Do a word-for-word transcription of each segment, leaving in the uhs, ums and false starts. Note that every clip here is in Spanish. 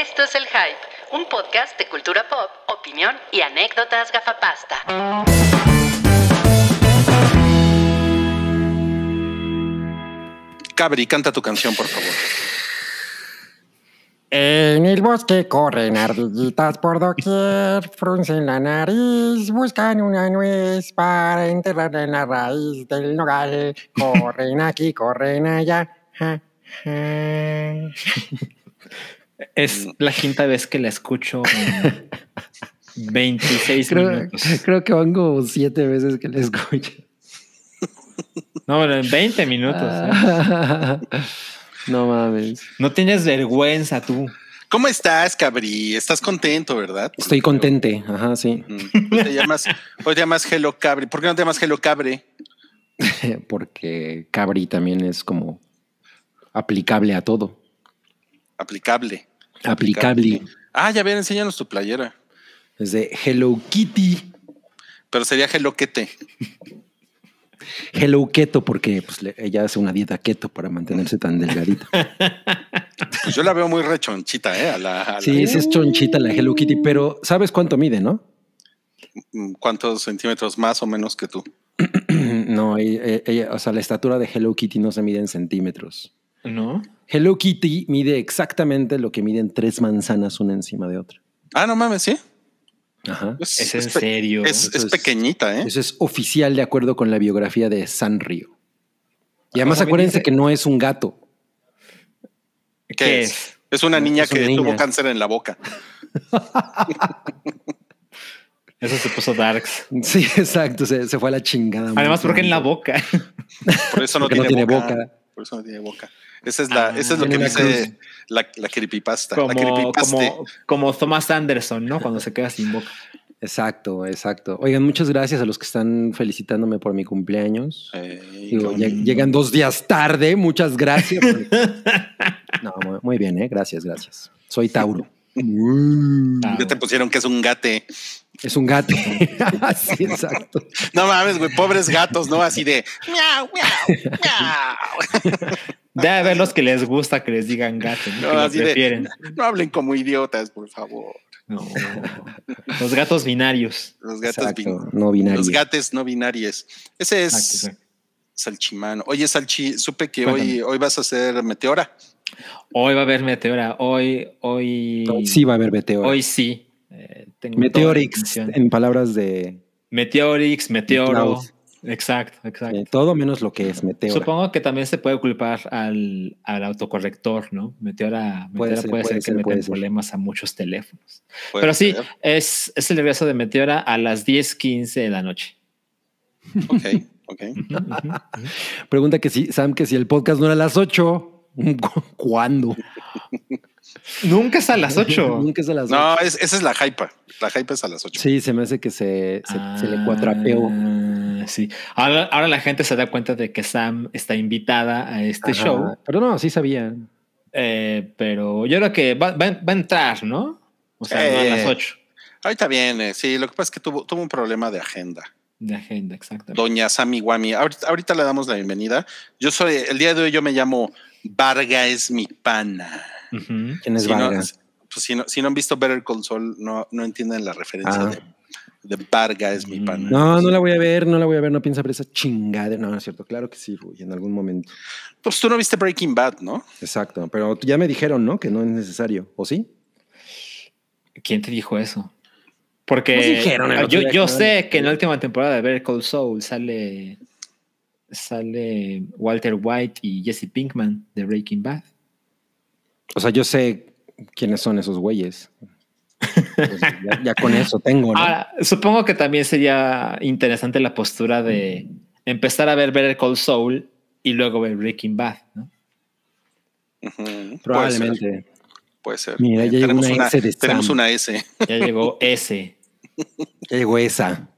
Esto es El Hype, un podcast de cultura pop, opinión y anécdotas gafapasta. Cabri, canta tu canción, por favor. En el bosque corren ardillitas por doquier, fruncen la nariz, buscan una nuez para enterrarla en la raíz del nogal. Corren aquí, corren allá. Ja, ja. Es la quinta vez que la escucho en veintiséis creo, minutos. Creo que van como siete veces que la escucho. No, en veinte minutos. Ah. ¿Eh? No mames. No tienes vergüenza tú. ¿Cómo estás, Cabri? Estás contento, ¿verdad? Estoy Porque contente. Yo... Ajá, sí. Hoy te llamas, hoy te llamas Hello Cabri. ¿Por qué no te llamas Hello Cabre? Porque Cabri también es como aplicable a todo. Aplicable. Aplicable. Aplicable. Ah, ya ven, enséñanos tu playera. Es de Hello Kitty. Pero sería Hello Kete. Hello Keto, porque pues, ella hace una dieta keto para mantenerse tan delgadita. Pues yo la veo muy rechonchita, ¿eh? A la, a sí, la... es chonchita la Hello Kitty, pero ¿sabes cuánto mide, no? ¿Cuántos centímetros más o menos que tú? No, ella, ella, o sea, la estatura de Hello Kitty no se mide en centímetros. ¿No? Hello Kitty mide exactamente lo que miden tres manzanas una encima de otra. Ah, no mames, ¿sí? Ajá. Es, es en serio. Es, es, es pequeñita, ¿eh? Eso es oficial de acuerdo con la biografía de Sanrio. Y además acuérdense dice? que no es un gato. ¿Qué, ¿Qué es? es? Es una no, niña es que una niña. tuvo cáncer en la boca. Eso se puso darks. Sí, exacto. Se, se fue a la chingada. Además, porque en la boca. Por eso no, tiene, no tiene boca. boca. Por eso no tiene boca. Esa es la, ah, esa es lo que dice la, la creepypasta. Como, la creepypaste. Como, como Thomas Anderson, ¿no? Cuando se queda sin boca. Exacto, exacto. Oigan, muchas gracias a los que están felicitándome por mi cumpleaños. Hey, Digo, lleg- llegan dos días tarde. Muchas gracias. Porque... no, muy, muy bien, ¿eh? Gracias, gracias. Soy Tauro. Tauro. Ya te pusieron que es un gate. Es un gato. Sí, exacto. No mames, güey, pobres gatos, ¿no? Así de miau, miau, miau. Debe haber los que les gusta que les digan gato, ¿no? No, que así prefieren. De, no hablen como idiotas, por favor. No. Los gatos binarios. Los gatos exacto, bin, no binarios. Los gatos no binarios. Ese es exacto, sí. Salchimano. Oye, Salchi, supe que Cuéntame. hoy hoy vas a hacer meteora. Hoy va a haber meteora. Hoy, hoy. Hoy sí va a haber meteora. Hoy sí. Eh, Meteorix, en palabras de... Meteorix, meteoro. Exacto, exacto. Eh, todo menos lo que es meteora. Supongo que también se puede culpar al, al autocorrector, ¿no? Meteora, meteora puede ser, puede ser, ser que meten problemas ser. a muchos teléfonos. Puede Pero ser. sí, es, es el regreso de Meteora a las diez quince de la noche. Ok, ok. Pregunta que si, Sam, que si el podcast no era a las ocho, ¿cuándo? Nunca es a las ocho. Nunca es a las ocho. No, es, esa es la hype. La hype es a las ocho. Sí, se me hace que se, se, ah, se le cuatrapeó. Sí. Ahora, ahora la gente se da cuenta de que Sam está invitada a este Ajá. show. Pero no, sí sabía. Eh, pero yo creo que va, va, va a entrar, ¿no? O sea, eh, no a las ocho. Ahorita viene, sí. Lo que pasa es que tuvo, tuvo un problema de agenda. De agenda, exacto. Doña Sammy Guami. Ahorita, ahorita le damos la bienvenida. Yo soy, el día de hoy yo me llamo Varga es mi pana. Uh-huh. ¿Quién es si Vargas? No, pues si, no, si no han visto Better Call Saul, no, no entienden la referencia ah. de, de Varga es mi pana. No, no la voy a ver, no la voy a ver, no piensa ver esa chingada. No, no es cierto, claro que sí, Ruy, en algún momento. Pues tú no viste Breaking Bad, ¿no? Exacto, pero ya me dijeron, ¿no? Que no es necesario, ¿o sí? ¿Quién te dijo eso? Porque nos dijeron, yo, yo, yo sé que en la última temporada de Better Call Saul sale, sale Walter White y Jesse Pinkman de Breaking Bad. O sea, yo sé quiénes son esos güeyes. Pues ya, ya con eso tengo, ¿no? Ahora, supongo que también sería interesante la postura de empezar a ver Better Call Saul y luego ver Breaking Bad, ¿no? Uh-huh. Probablemente. Puede ser. Mira, ya tenemos una, una S de tenemos una S. Ya llegó S. Ya llegó esa.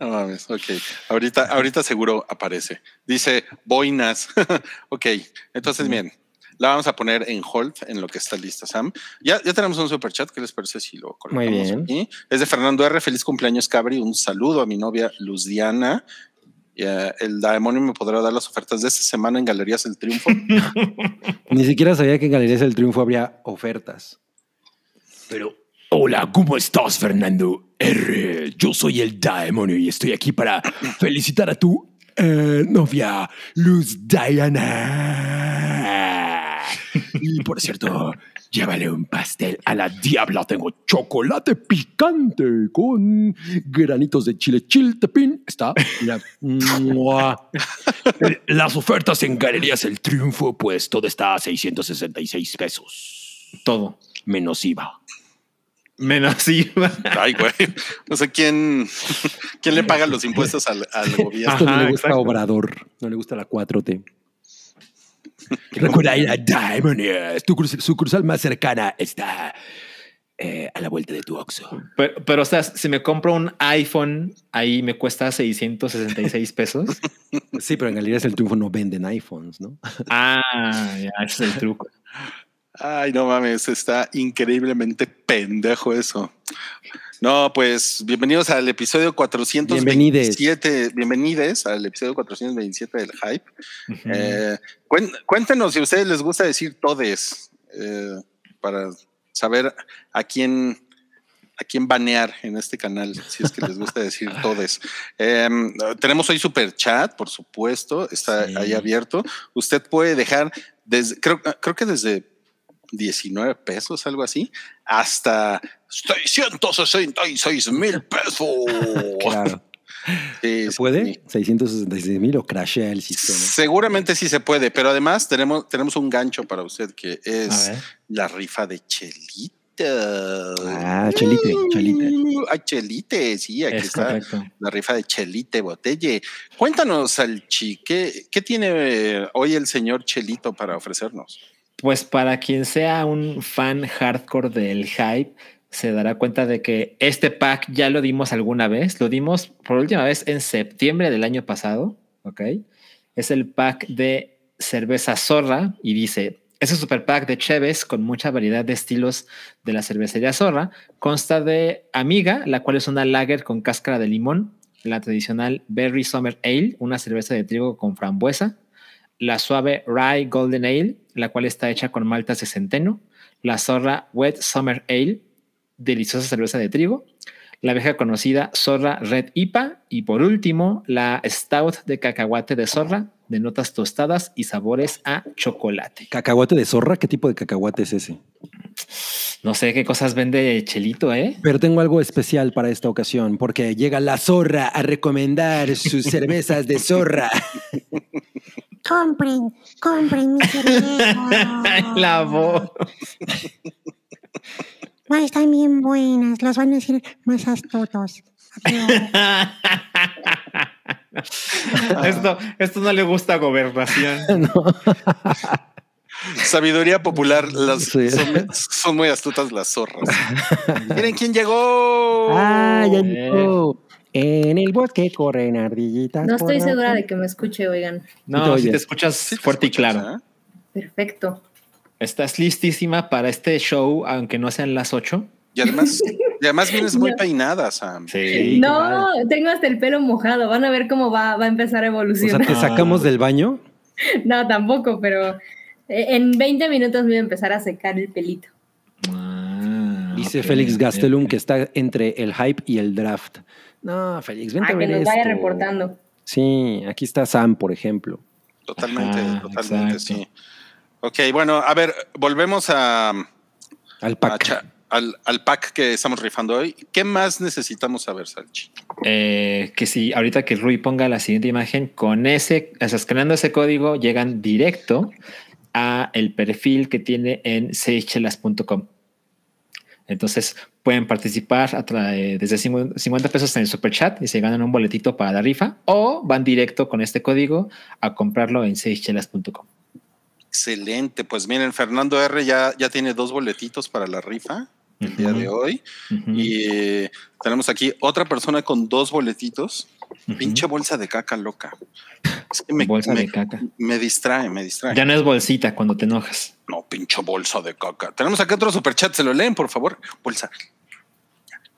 No mames, ok. Ahorita, ahorita seguro aparece. Dice boinas. Ok, entonces bien. La vamos a poner en hold en lo que está lista, Sam. Ya, ya tenemos un superchat. ¿Qué les parece si lo colocamos? Muy bien. Aquí? Es de Fernando R. Feliz cumpleaños, Cabri. Un saludo a mi novia Luz Diana. Yeah, el demonio me podrá dar las ofertas de esta semana en Galerías El Triunfo. Ni siquiera sabía que en Galerías El Triunfo habría ofertas. Pero, hola, ¿cómo estás, Fernando R? Yo soy el Daemonio y estoy aquí para felicitar a tu eh, novia, Luz Diana. Y, por cierto, llévale un pastel a la diabla. Tengo chocolate picante con granitos de chile chiltepín. Está. Mira. Las ofertas en Galerías El Triunfo, pues todo está a seiscientos sesenta y seis pesos. Todo. Menos I V A. Menos I V A. Ay, güey. No sé quién, quién le paga los impuestos al, al gobierno. Esto no le gusta a Obrador. No le gusta la cuatro T. Recuerda ir a Diamond. Su cruzal más cercana está eh, a la vuelta de tu Oxxo. Pero, pero, o sea, si me compro un iPhone, ahí me cuesta seiscientos sesenta y seis pesos. Sí, pero en Galerías El Triunfo no venden iPhones, ¿no? Ah, ya, ese es el truco. Ay, no mames, está increíblemente pendejo eso. No, pues bienvenidos al episodio cuatrocientos veintisiete. Bienvenides, bienvenides al episodio cuatrocientos veintisiete del Hype. Uh-huh. eh, cuéntenos si a ustedes les gusta decir todes, eh, para saber a quién a quién banear en este canal, si es que les gusta decir todes. Eh, tenemos hoy super chat, por supuesto, está sí. ahí abierto. Usted puede dejar desde, creo, creo que desde diecinueve pesos, algo así, hasta seiscientos sesenta y seis mil pesos. Claro. Sí, ¿se puede? Sí. seiscientos sesenta y seis mil o crashea el sistema. Seguramente sí se puede, pero además tenemos, tenemos un gancho para usted que es la rifa de Chelita. Ah, Chelite, Chelite. Ah, Chelite, sí, aquí es está correcto. La rifa de Chelite Botelle. Cuéntanos, Salchi, ¿qué, ¿qué tiene hoy el señor Chelito para ofrecernos? Pues para quien sea un fan hardcore del Hype, se dará cuenta de que este pack ya lo dimos alguna vez. Lo dimos por última vez en septiembre del año pasado. Ok. Es el pack de cerveza Zorra y dice: es un super pack de cheves con mucha variedad de estilos de la cervecería Zorra. Consta de Amiga, la cual es una lager con cáscara de limón, la tradicional Berry Summer Ale, una cerveza de trigo con frambuesa, la suave Rye Golden Ale, la cual está hecha con maltas de centeno, la Zorra Wet Summer Ale, deliciosa cerveza de trigo, la vieja conocida Zorra Red I P A y por último la Stout de cacahuate de Zorra, de notas tostadas y sabores a chocolate. ¿Cacahuate de Zorra? ¿Qué tipo de cacahuate es ese? No sé qué cosas vende Chelito, ¿eh? Pero tengo algo especial para esta ocasión, porque llega la Zorra a recomendar sus cervezas de Zorra. Compren, compren mi cerveza. La voz. Ay, están bien buenas. Los van a decir más astutos. esto, esto no le gusta a Gobernación. No. Sabiduría popular. Las, sí. son, son muy astutas las zorras. Miren quién llegó. Ah, ya llegó. En el bosque corren ardillitas. No estoy segura de que me escuche, oigan. No, si te escuchas sí te fuerte escuchas, y claro. ¿Eh? Perfecto. Estás listísima para este show, aunque no sean las ocho. Y además, y además vienes muy no. peinada, Sam. Sí. No, mal. Tengo hasta el pelo mojado. Van a ver cómo va, va a empezar a evolucionar. O sea, ¿te sacamos del baño? No, tampoco, pero en veinte minutos me voy a empezar a secar el pelito. Ah, dice okay, Félix Gastelum okay. que está entre el hype y el draft. No, Félix, vente a ver esto. A que nos vaya reportando. Sí, aquí está Sam, por ejemplo. Totalmente, Ajá, totalmente, exacto. sí. Ok, bueno, a ver, volvemos a... Al pack. A, al, al pack que estamos rifando hoy. ¿Qué más necesitamos saber, Salchi? Eh, que si ahorita que Rui ponga la siguiente imagen, con ese, escaneando ese código, llegan directo a el perfil que tiene en seichelas punto com. Entonces pueden participar a trae, desde cincuenta pesos en el super chat y se ganan un boletito para la rifa o van directo con este código a comprarlo en seichelas punto com. Excelente, pues miren, Fernando R ya, ya tiene dos boletitos para la rifa el uh-huh. día de hoy uh-huh. y eh, tenemos aquí otra persona con dos boletitos. Uh-huh. Pinche bolsa de caca loca. Es que me, bolsa me, de caca. Me distrae, me distrae. Ya no es bolsita cuando te enojas. No, pinche bolsa de caca. Tenemos acá otro superchat, se lo leen, por favor. Bolsa.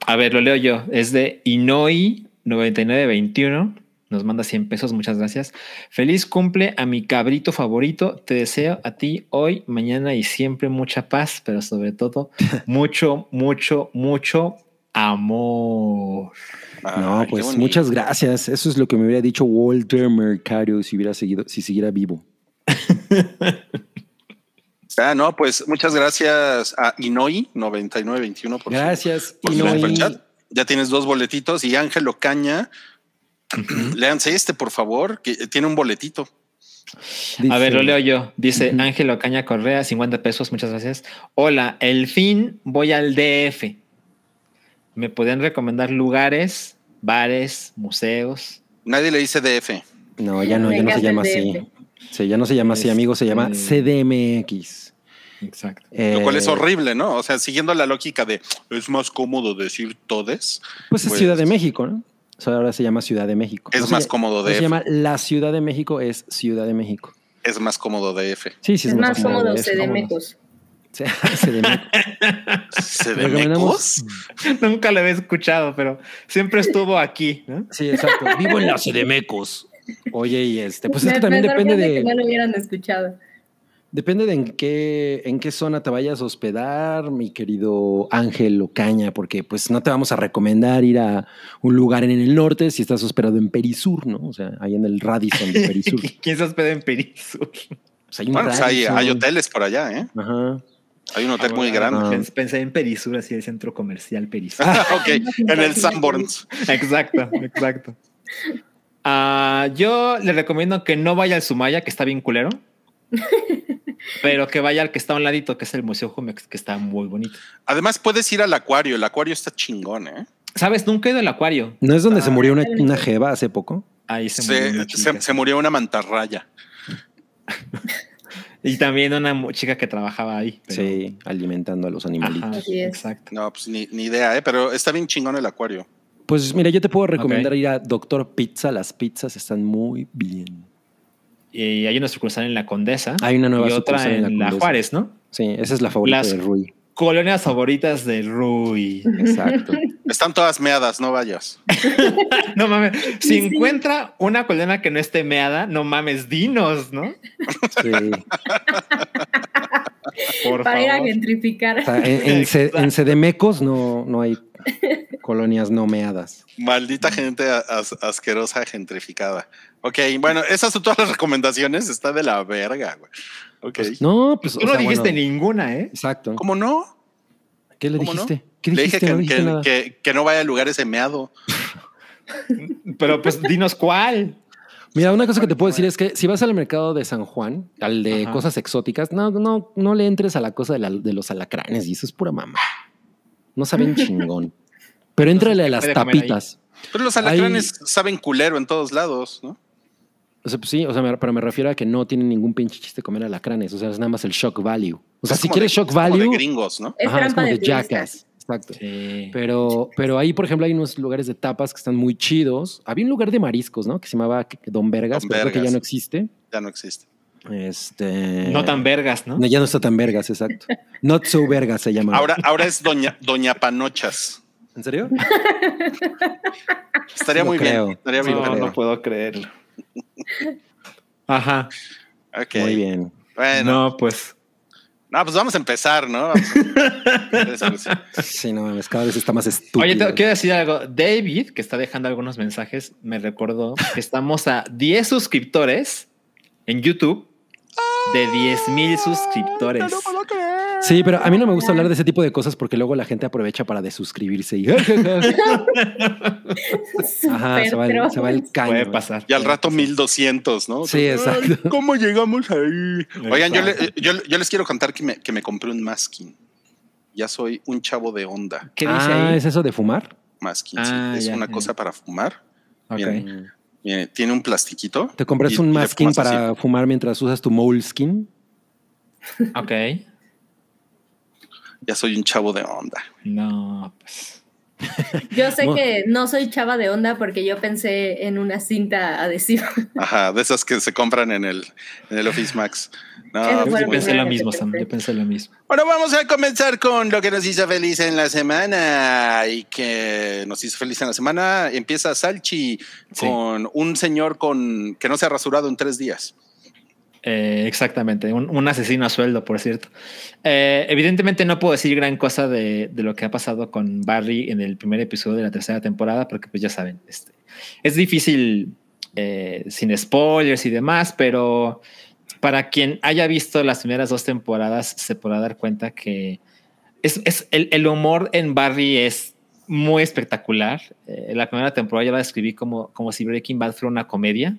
A ver, lo leo yo. Es de Inoi nueve nueve dos uno nos manda cien pesos, muchas gracias. Feliz cumple a mi cabrito favorito. Te deseo a ti hoy, mañana y siempre mucha paz, pero sobre todo mucho, mucho, mucho amor. Ay, no, pues muchas gracias. Eso es lo que me hubiera dicho Walter Mercario si hubiera seguido, si siguiera vivo. Ah, no, pues muchas gracias a Inoi noventa y nueve veintiuno. Por gracias, su, por Inoi. Su chat. Ya tienes dos boletitos y Ángel Ocaña. Uh-huh. Léanse este, por favor, que tiene un boletito. Dice, a ver, lo leo yo. Dice uh-huh. Ángel Ocaña Correa, cincuenta pesos, muchas gracias. Hola, el fin voy al D F. ¿Me podrían recomendar lugares, bares, museos? Nadie le dice D F. No, ya no, ya no se llama así. Sí, ya no se llama así, amigo, se llama C D M X. Exacto. Eh, Lo cual es horrible, ¿no? O sea, siguiendo la lógica de es más cómodo decir todes. Pues, pues es Ciudad de México, ¿no? O sea, ahora se llama Ciudad de México. Es no más se, cómodo D F. No se llama la Ciudad de México, es Ciudad de México. Es más cómodo D F. Sí, sí, es, es más, más cómodo C D M X. ¿C D M X? Nunca lo había escuchado, pero siempre estuvo aquí, ¿no? Sí, exacto. Vivo en la C D M X. Oye, y este, pues esto también depende de, de que no lo hubieran escuchado. Depende de en qué, en qué zona te vayas a hospedar, mi querido Ángel Ocaña, porque pues no te vamos a recomendar ir a un lugar en el norte si estás hospedado en Perisur, ¿no? O sea, ahí en el Radisson de Perisur. ¿Quién se hospeda en Perisur? Pues hay, bueno, pues hay, hay hoteles por allá, ¿eh? Ajá. Hay un hotel ah, muy grande. No. Pensé en Perisur, así el centro comercial Perisur. Ah, ok, en el Sanborns. Exacto, exacto. Uh, yo le recomiendo que no vaya al Sumaya, que está bien culero, pero que vaya al que está a un ladito, que es el Museo Jumex, que está muy bonito. Además, puedes ir al acuario. El acuario está chingón, ¿eh? ¿Sabes? Nunca he ido al acuario. ¿No es donde ah, se murió una, una jeva hace poco? Ahí se, se murió. Una se, se murió una mantarraya. Y también una chica que trabajaba ahí. Pero... Sí, alimentando a los animalitos. Ajá, sí, exacto. No, pues ni, ni idea, ¿eh? Pero está bien chingón el acuario. Pues mira, yo te puedo recomendar okay. ir a Doctor Pizza. Las pizzas están muy bien. Y hay una sucursal en La Condesa. Hay una nueva y sucursal otra en, en La, la Juárez, ¿no? Sí, esa es la favorita Las de Rui. Colonias favoritas de Rui. Exacto. Están todas meadas, no vayas. No mames. Si sí. encuentra una colonia que no esté meada, no mames, dinos, ¿no? Sí. Por Para favor. ir a gentrificar. O sea, en, en, en C D M X no, no hay colonias no meadas. Maldita gente as, asquerosa gentrificada. Ok, bueno, esas son todas las recomendaciones. Está de la verga, güey. Okay. Pues, no, pues. Tú no sea, dijiste bueno, ninguna, ¿eh? Exacto. ¿Cómo no? ¿Qué le dijiste? No? ¿Qué dijiste? Le dije que no, que, que, que no vaya a lugares meado. Pero pues dinos cuál. Mira, una cosa que te puedo decir es que si vas al mercado de San Juan, al de Ajá. cosas exóticas, no, no, no le entres a la cosa de, la, de los alacranes y eso es pura mamá. No saben chingón. Pero éntrale a las tapitas. Pero los alacranes Hay... saben culero en todos lados, ¿no? O sea, pues sí, o sea, me, pero me refiero a que no tienen ningún pinche chiste comer alacranes. O sea, es nada más el shock value. O sea, es si quieres de, shock es value. Como de gringos, ¿no? Ajá, es como de, de jackass. Exacto. Sí. Pero, pero ahí, por ejemplo, hay unos lugares de tapas que están muy chidos. Había un lugar de mariscos, ¿no? Que se llamaba Don Vergas, Don pero Vergas. Creo que ya no existe. Ya no existe. Este... No tan vergas, ¿no? No, ya no está tan vergas, exacto. Not so vergas se llama. Ahora, ahora es Doña, Doña Panochas. ¿En serio? Estaría no muy creo. bien. Estaría sí, muy no, bien. no puedo creerlo. Ajá. Okay. Muy bien. Bueno. No, pues... No, pues vamos a empezar, ¿no? Vamos a empezar. Sí, no, cada vez está más estúpido. Oye, te quiero decir algo. David, que está dejando algunos mensajes, me recordó que estamos a diez suscriptores en YouTube de diez mil suscriptores. Sí, pero a mí no me gusta hablar de ese tipo de cosas porque luego la gente aprovecha para desuscribirse. Y... Ajá, se va, el, se va el caño. Puede pasar. Y al rato mil doscientos, ¿no? Sí, exacto. Ay, ¿cómo llegamos ahí? Exacto. Oigan, yo, le, yo, yo les quiero contar que me, que me compré un masking. Ya soy un chavo de onda. ¿Qué dice ah, ahí? ¿Es eso de fumar? Masking, ah, sí. Es ya, una ya. cosa para fumar. Ok. Miren, miren, tiene un plastiquito. ¿Te compras y, un masking para así. fumar mientras usas tu Moleskine? Ok. Ya soy un chavo de onda. No, pues. Yo sé que no soy chava de onda porque yo pensé en una cinta adhesiva. Ajá, de esas que se compran en el, en el Office Max. No, yo pensé lo mismo, Sam, yo pensé lo mismo. Bueno, vamos a comenzar con lo que nos hizo feliz en la semana. Y que nos hizo feliz en la semana empieza Salchi, sí, con un señor con que no se ha rasurado en tres días. Eh, exactamente, un, un asesino a sueldo, por cierto. Eh, evidentemente no puedo decir gran cosa de, de lo que ha pasado con Barry en el primer episodio de la tercera temporada, porque pues ya saben, este, es difícil eh, sin spoilers y demás, pero para quien haya visto las primeras dos temporadas se podrá dar cuenta que es, es el, el humor en Barry es muy espectacular. Eh, la primera temporada ya la describí como, como si Breaking Bad fuera una comedia.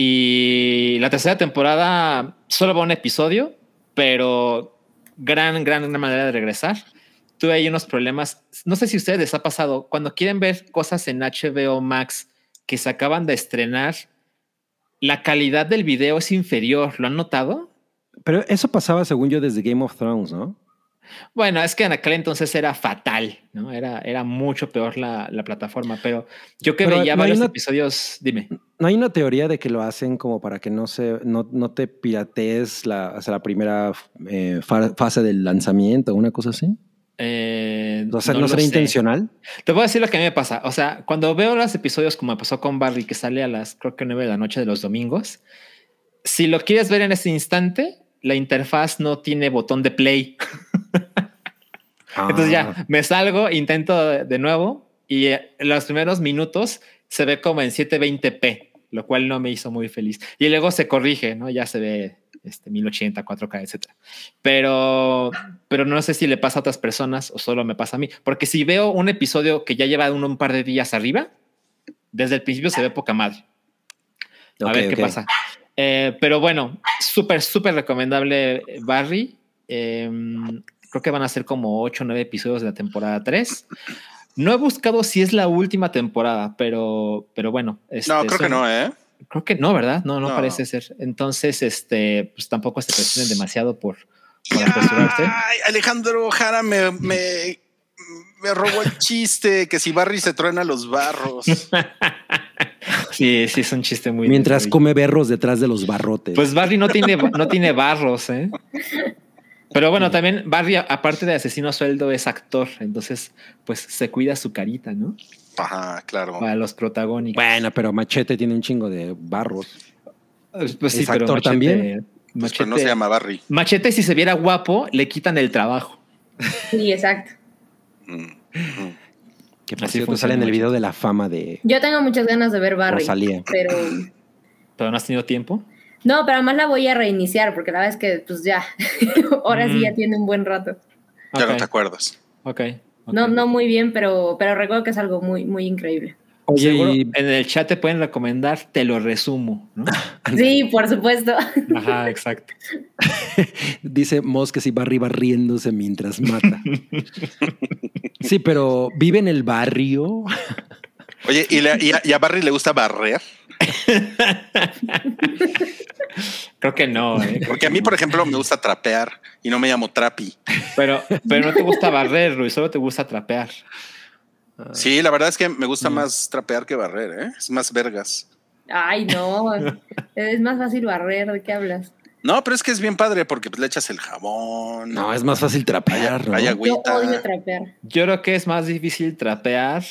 Y la tercera temporada solo va un episodio, pero gran, gran manera de regresar. Tuve ahí unos problemas. No sé si a ustedes les ha pasado. Cuando quieren ver cosas en H B O Max que se acaban de estrenar, la calidad del video es inferior. ¿Lo han notado? Pero eso pasaba, según yo, desde Game of Thrones, ¿no? Bueno, es que en aquel entonces era fatal, ¿no? Era, era mucho peor la, la plataforma, pero yo que pero veía no varios una, episodios, dime. ¿No hay una teoría de que lo hacen como para que no se, no, no te piratees la, hasta la primera eh, fase del lanzamiento o una cosa así? Eh, o sea, ¿no, no será sé. intencional? Te voy a decir lo que a mí me pasa. O sea, cuando veo los episodios como me pasó con Barry, que sale a las, creo que nueve de la noche de los domingos, si lo quieres ver en ese instante, la interfaz no tiene botón de play. Entonces ya me salgo, intento de nuevo y en los primeros minutos se ve como en setecientos veinte p, lo cual no me hizo muy feliz. Y luego se corrige, ¿no? Ya se ve este, mil ochenta, cuatro K, etcétera. Pero, pero no sé si le pasa a otras personas o solo me pasa a mí. Porque si veo un episodio que ya lleva uno un par de días arriba, desde el principio se ve poca madre. A okay, ver qué okay. pasa. Eh, pero bueno, súper, súper recomendable Barry. Eh, creo que van a ser como ocho o nueve episodios de la temporada tres. No he buscado si es la última temporada, pero, pero bueno. Este, no, creo son, que no, ¿eh? Creo que no, ¿verdad? No, no, no parece ser. Entonces, este, pues tampoco se presionen demasiado por, por apresurarse. Ay, Alejandro Jara me, me, me robó el chiste que si Barry se truena los barros. Sí, sí, es un chiste muy... Mientras difícil. Come berros detrás de los barrotes. Pues Barry no tiene, no tiene barros, ¿eh? Pero bueno, también Barry, aparte de asesino a sueldo, es actor. Entonces, pues se cuida su carita, ¿no? Ajá, claro. Para los protagónicos. Bueno, pero Machete tiene un chingo de barros. Pues, pues sí, pero actor Machete, también. Machete, pues, pero no se llama Barry. Machete, si se viera guapo, le quitan el trabajo. Sí, exacto. Que por cierto sale en el video de la fama de... Yo tengo muchas ganas de ver Barry. Rosalía. Pero... ¿Pero no has tenido tiempo? No, pero además la voy a reiniciar porque la verdad es que pues ya, ahora mm. sí ya tiene un buen rato. Ya okay. no te acuerdas. Okay. ok. No, no muy bien, pero, pero recuerdo que es algo muy, muy increíble. Oye, y en el chat te pueden recomendar, te lo resumo, ¿no? Sí, por supuesto. Ajá, exacto. Dice Moss que si Barry va riéndose mientras mata. Sí, pero vive en el barrio. Oye, ¿y, le, y, a, ¿y a Barry le gusta barrer? Creo que no, ¿eh? Porque a mí, por ejemplo, me gusta trapear y no me llamo Trapi. Pero, pero no te gusta barrer, Luis, solo te gusta trapear. Sí, la verdad es que me gusta mm. más trapear que barrer, ¿eh? Es más vergas. Ay, no, es más fácil barrer, ¿de qué hablas? No, pero es que es bien padre porque le echas el jabón. No, es más fácil trapear. Hay, ¿no? hay agüita. Yo odio trapear. Yo creo que es más difícil trapear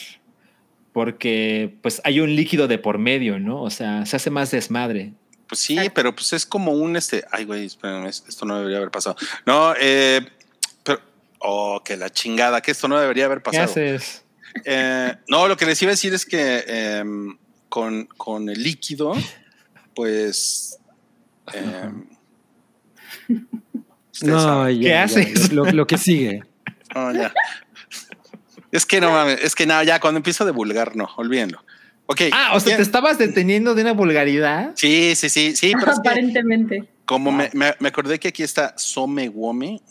porque pues hay un líquido de por medio, ¿no? O sea, se hace más desmadre. Pues sí, pero pues es como un este... Ay, güey, espérame, esto no debería haber pasado. No, eh... Pero, oh, que la chingada, que esto no debería haber pasado. ¿Qué haces? Eh, no, lo que les iba a decir es que eh, con, con el líquido, pues... Eh, no, ya, ¿qué ya, haces? Ya, lo, lo que sigue. Oh, ya. Es que no mames, es que nada, no, ya cuando empiezo de vulgar, no, olvídenlo. Okay, ah, o sea, bien. Te estabas deteniendo de una vulgaridad. Sí, sí, sí, sí. Pero aparentemente. Es que, como no. me, me, me acordé que aquí está Some Wome,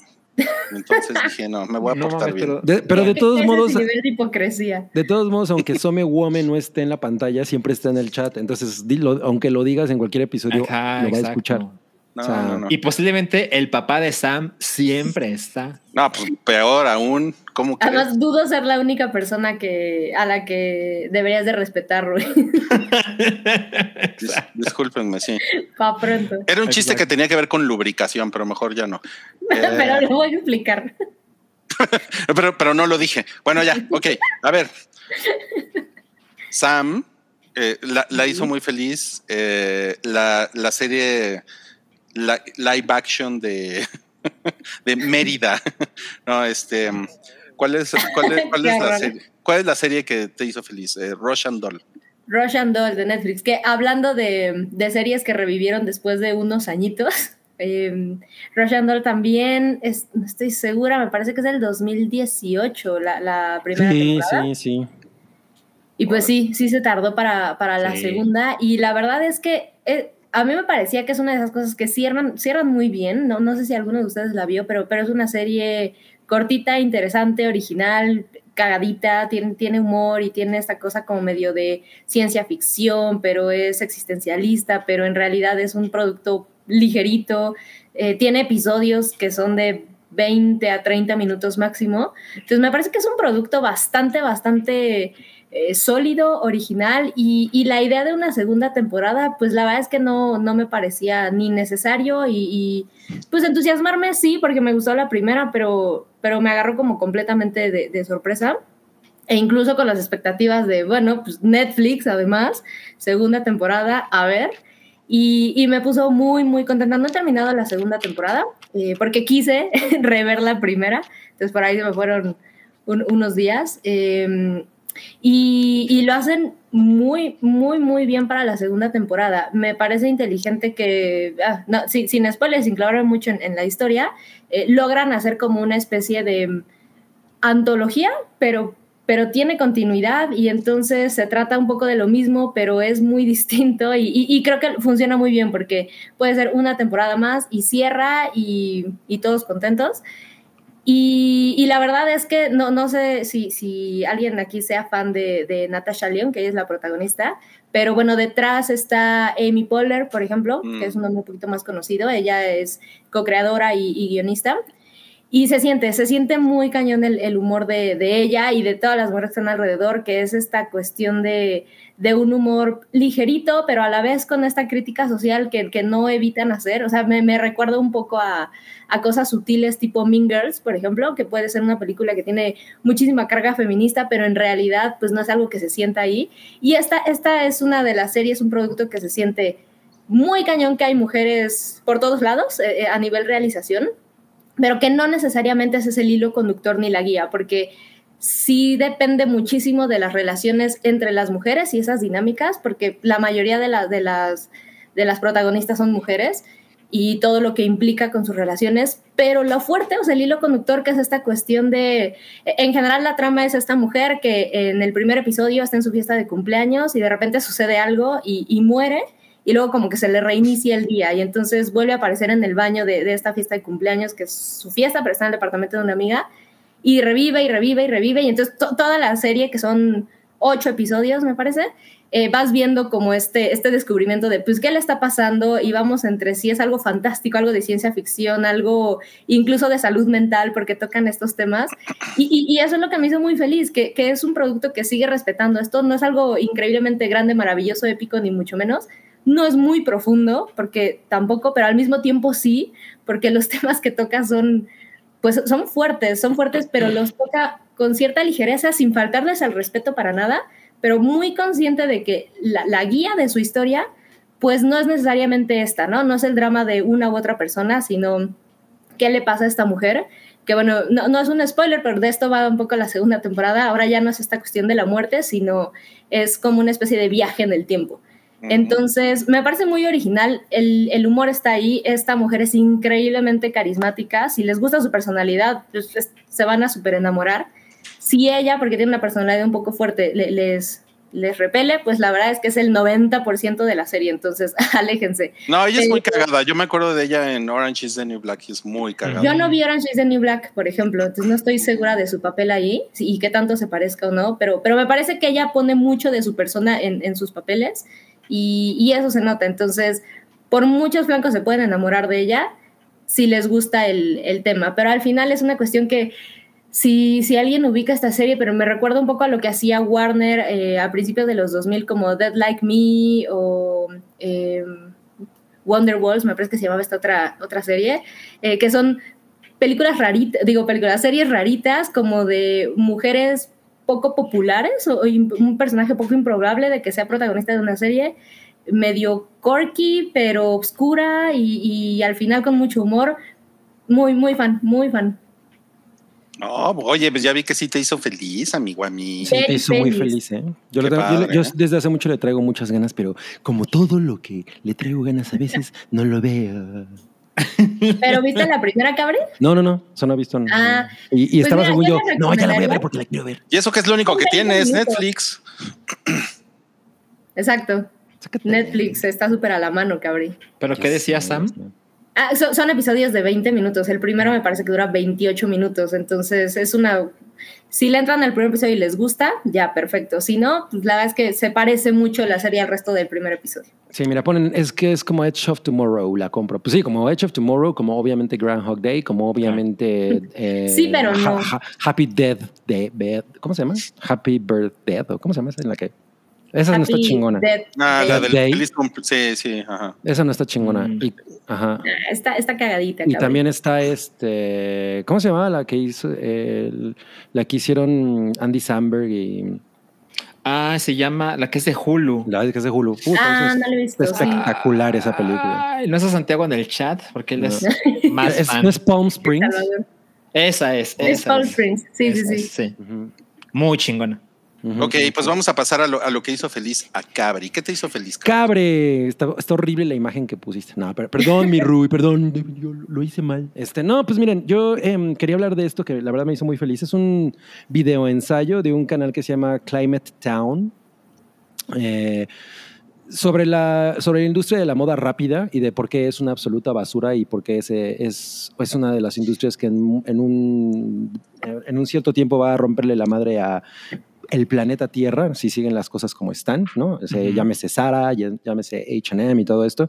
entonces dije, no, me voy a no, portar mames, bien. Pero de, pero de todos ese modos. Nivel de hipocresía. De todos modos, aunque Some Wome no esté en la pantalla, siempre está en el chat. Entonces, dilo, aunque lo digas en cualquier episodio, ajá, lo va exacto. a escuchar. No, o sea, no, no. Y posiblemente el papá de Sam siempre está. No, pues peor aún. ¿Cómo crees? Además, dudo ser la única persona que a la que deberías de respetar, Rui. Dis, discúlpenme, sí. Pa pronto. Era un chiste Exacto. que tenía que ver con lubricación, pero mejor ya no. Eh, pero lo voy a explicar. pero, pero no lo dije. Bueno, ya, ok. A ver. Sam eh, la, la hizo muy feliz. Eh, la, la serie... La, live action de, de Mérida. No, este, ¿cuál es, cuál es, cuál es la serie? ¿Cuál es la serie que te hizo feliz? Eh, Russian Doll. Russian Doll de Netflix. Que hablando de, de series que revivieron después de unos añitos, eh, Russian Doll también, es, no estoy segura, me parece que es del dos mil dieciocho la, la primera sí, temporada. Sí, sí, sí. Y pues sí, sí se tardó para, para sí. la segunda. Y la verdad es que... Eh, a mí me parecía que es una de esas cosas que cierran, cierran muy bien, no, no sé si alguno de ustedes la vio, pero, pero es una serie cortita, interesante, original, cagadita, tiene, tiene humor y tiene esta cosa como medio de ciencia ficción, pero es existencialista, pero en realidad es un producto ligerito, eh, tiene episodios que son de veinte a treinta minutos máximo, entonces me parece que es un producto bastante, bastante... Eh, sólido, original y, y la idea de una segunda temporada pues la verdad es que no, no me parecía ni necesario y, y pues entusiasmarme sí porque me gustó la primera pero, pero me agarró como completamente de, de sorpresa e incluso con las expectativas de bueno pues Netflix además segunda temporada a ver y, y me puso muy muy contenta. No he terminado la segunda temporada eh, porque quise rever la primera, entonces por ahí se me fueron un, unos días eh, Y, y lo hacen muy, muy, muy bien para la segunda temporada. Me parece inteligente que, ah, no, sin, sin spoilers, sin clavar mucho en, en la historia, eh, logran hacer como una especie de antología, pero, pero tiene continuidad y entonces se trata un poco de lo mismo, pero es muy distinto y, y, y creo que funciona muy bien porque puede ser una temporada más y cierra y, y todos contentos. Y, y la verdad es que no, no sé si, si alguien aquí sea fan de, de Natasha Lyonne, que ella es la protagonista, pero bueno, detrás está Amy Poehler, por ejemplo, mm. que es un nombre un poquito más conocido. Ella es co-creadora y, y guionista. Y se siente, se siente muy cañón el, el humor de, de ella y de todas las mujeres que están alrededor, que es esta cuestión de, de un humor ligerito, pero a la vez con esta crítica social que, que no evitan hacer. O sea, me, me recuerda un poco a, a cosas sutiles tipo Mean Girls, por ejemplo, que puede ser una película que tiene muchísima carga feminista, pero en realidad pues no es algo que se sienta ahí. Y esta, esta es una de las series, un producto que se siente muy cañón, que hay mujeres por todos lados eh, a nivel realización, pero que no necesariamente ese es el hilo conductor ni la guía, porque sí depende muchísimo de las relaciones entre las mujeres y esas dinámicas, porque la mayoría de, la, de, las, de las protagonistas son mujeres y todo lo que implica con sus relaciones, pero lo fuerte, o sea, el hilo conductor, que es esta cuestión de... En general la trama es esta mujer que en el primer episodio está en su fiesta de cumpleaños y de repente sucede algo y, y muere, y luego como que se le reinicia el día y entonces vuelve a aparecer en el baño de, de esta fiesta de cumpleaños, que es su fiesta, pero está en el departamento de una amiga, y revive y revive y revive, y entonces to- toda la serie, que son ocho episodios, me parece, eh, vas viendo como este, este descubrimiento de, pues, ¿qué le está pasando? Y vamos entre sí, es algo fantástico, algo de ciencia ficción, algo incluso de salud mental, porque tocan estos temas, y, y, y eso es lo que me hizo muy feliz, que, que es un producto que sigue respetando esto, no es algo increíblemente grande, maravilloso, épico, ni mucho menos. No es muy profundo, porque tampoco, pero al mismo tiempo sí, porque los temas que toca son, pues son fuertes, son fuertes, pero los toca con cierta ligereza, sin faltarles al respeto para nada, pero muy consciente de que la, la guía de su historia, pues no es necesariamente esta, ¿no? No es el drama de una u otra persona, sino qué le pasa a esta mujer, que bueno, no, no es un spoiler, pero de esto va un poco la segunda temporada. Ahora ya no es esta cuestión de la muerte, sino es como una especie de viaje en el tiempo. Entonces, me parece muy original, el, el humor está ahí, esta mujer es increíblemente carismática, si les gusta su personalidad, pues, es, se van a súper enamorar. Si ella, porque tiene una personalidad un poco fuerte, le, les, les repele, pues la verdad es que es el noventa por ciento de la serie, entonces aléjense. No, ella es eh, muy cagada, yo me acuerdo de ella en Orange is the New Black, es muy cagada. Yo no vi Orange is the New Black, por ejemplo, entonces no estoy segura de su papel ahí y qué tanto se parezca o no, pero, pero me parece que ella pone mucho de su persona en, en sus papeles. Y, y eso se nota, entonces por muchos flancos se pueden enamorar de ella si les gusta el, el tema, pero al final es una cuestión que si, si alguien ubica esta serie, pero me recuerda un poco a lo que hacía Warner eh, a principios de los dos mil, como Dead Like Me o eh, Wonder Walls, me parece que se llamaba esta otra, otra serie, eh, que son películas raritas, digo películas, series raritas como de mujeres poco populares o, o un personaje poco improbable de que sea protagonista de una serie medio quirky, pero obscura y, y al final con mucho humor. Muy, muy fan, muy fan. No, oye, pues ya vi que sí te hizo feliz, amigo, a mí. Sí, te hizo feliz. Muy feliz, ¿eh? Yo, le traigo, padre, yo, yo desde hace mucho le traigo muchas ganas, pero como todo lo que le traigo ganas a veces, no lo veo. ¿Pero viste la primera, cabrón? No, no, no, eso no he visto. No. Ah, y y pues estaba mira, según yo, no, ya la voy a ver porque la quiero ver. Y eso que es lo único que tienes, Netflix. Exacto. Netflix está súper a la mano, cabrón. ¿Pero qué decía Sam? Ah, son, son episodios de veinte minutos. El primero me parece que dura veintiocho minutos. Entonces es una... Si le entran al primer episodio y les gusta, ya, perfecto. Si no, pues la verdad es que se parece mucho la serie al resto del primer episodio. Sí, mira, ponen, es que es como Edge of Tomorrow, la compro. Pues sí, como Edge of Tomorrow, como obviamente Groundhog Day, como obviamente... Eh, sí, pero no. Ha, ha, happy Death Day. Bed, ¿cómo se llama? Happy Birth Death, ¿o cómo se llama esa en la que...? Esa Happy no está chingona. Death, ah, la del feliz cumpleaños. Sí, sí, ajá. Esa no está chingona. Mm. Y, ajá. Está, está cagadita. Y cabrón. También está este. ¿Cómo se llamaba la que hizo? Eh, la que hicieron Andy Samberg y. Ah, se llama la que es de Hulu. La que es de Hulu. Puta, ah, es no lo he visto. Espectacular sí. Esa película. Ay, no está Santiago en el chat porque él no. Es más. Es, ¿no es Palm Springs? Esa es. Esa es Palm es. Springs. Sí, esa sí, sí. sí. Uh-huh. Muy chingona. Uh-huh. Ok, pues vamos a pasar a lo, a lo que hizo feliz a Cabri. ¿Qué te hizo feliz, Cabri? Cabri, está, está horrible la imagen que pusiste. No, pero, perdón, mi Rui, perdón, yo lo hice mal. Este, no, pues miren, yo eh, quería hablar de esto que la verdad me hizo muy feliz. Es un videoensayo de un canal que se llama Climate Town eh, sobre, la, sobre la industria de la moda rápida y de por qué es una absoluta basura y por qué es, es, es una de las industrias que en, en, un, en un cierto tiempo va a romperle la madre a... el planeta Tierra, si siguen las cosas como están, ¿no? O sea, uh-huh. Llámese Zara, llámese H and M y todo esto.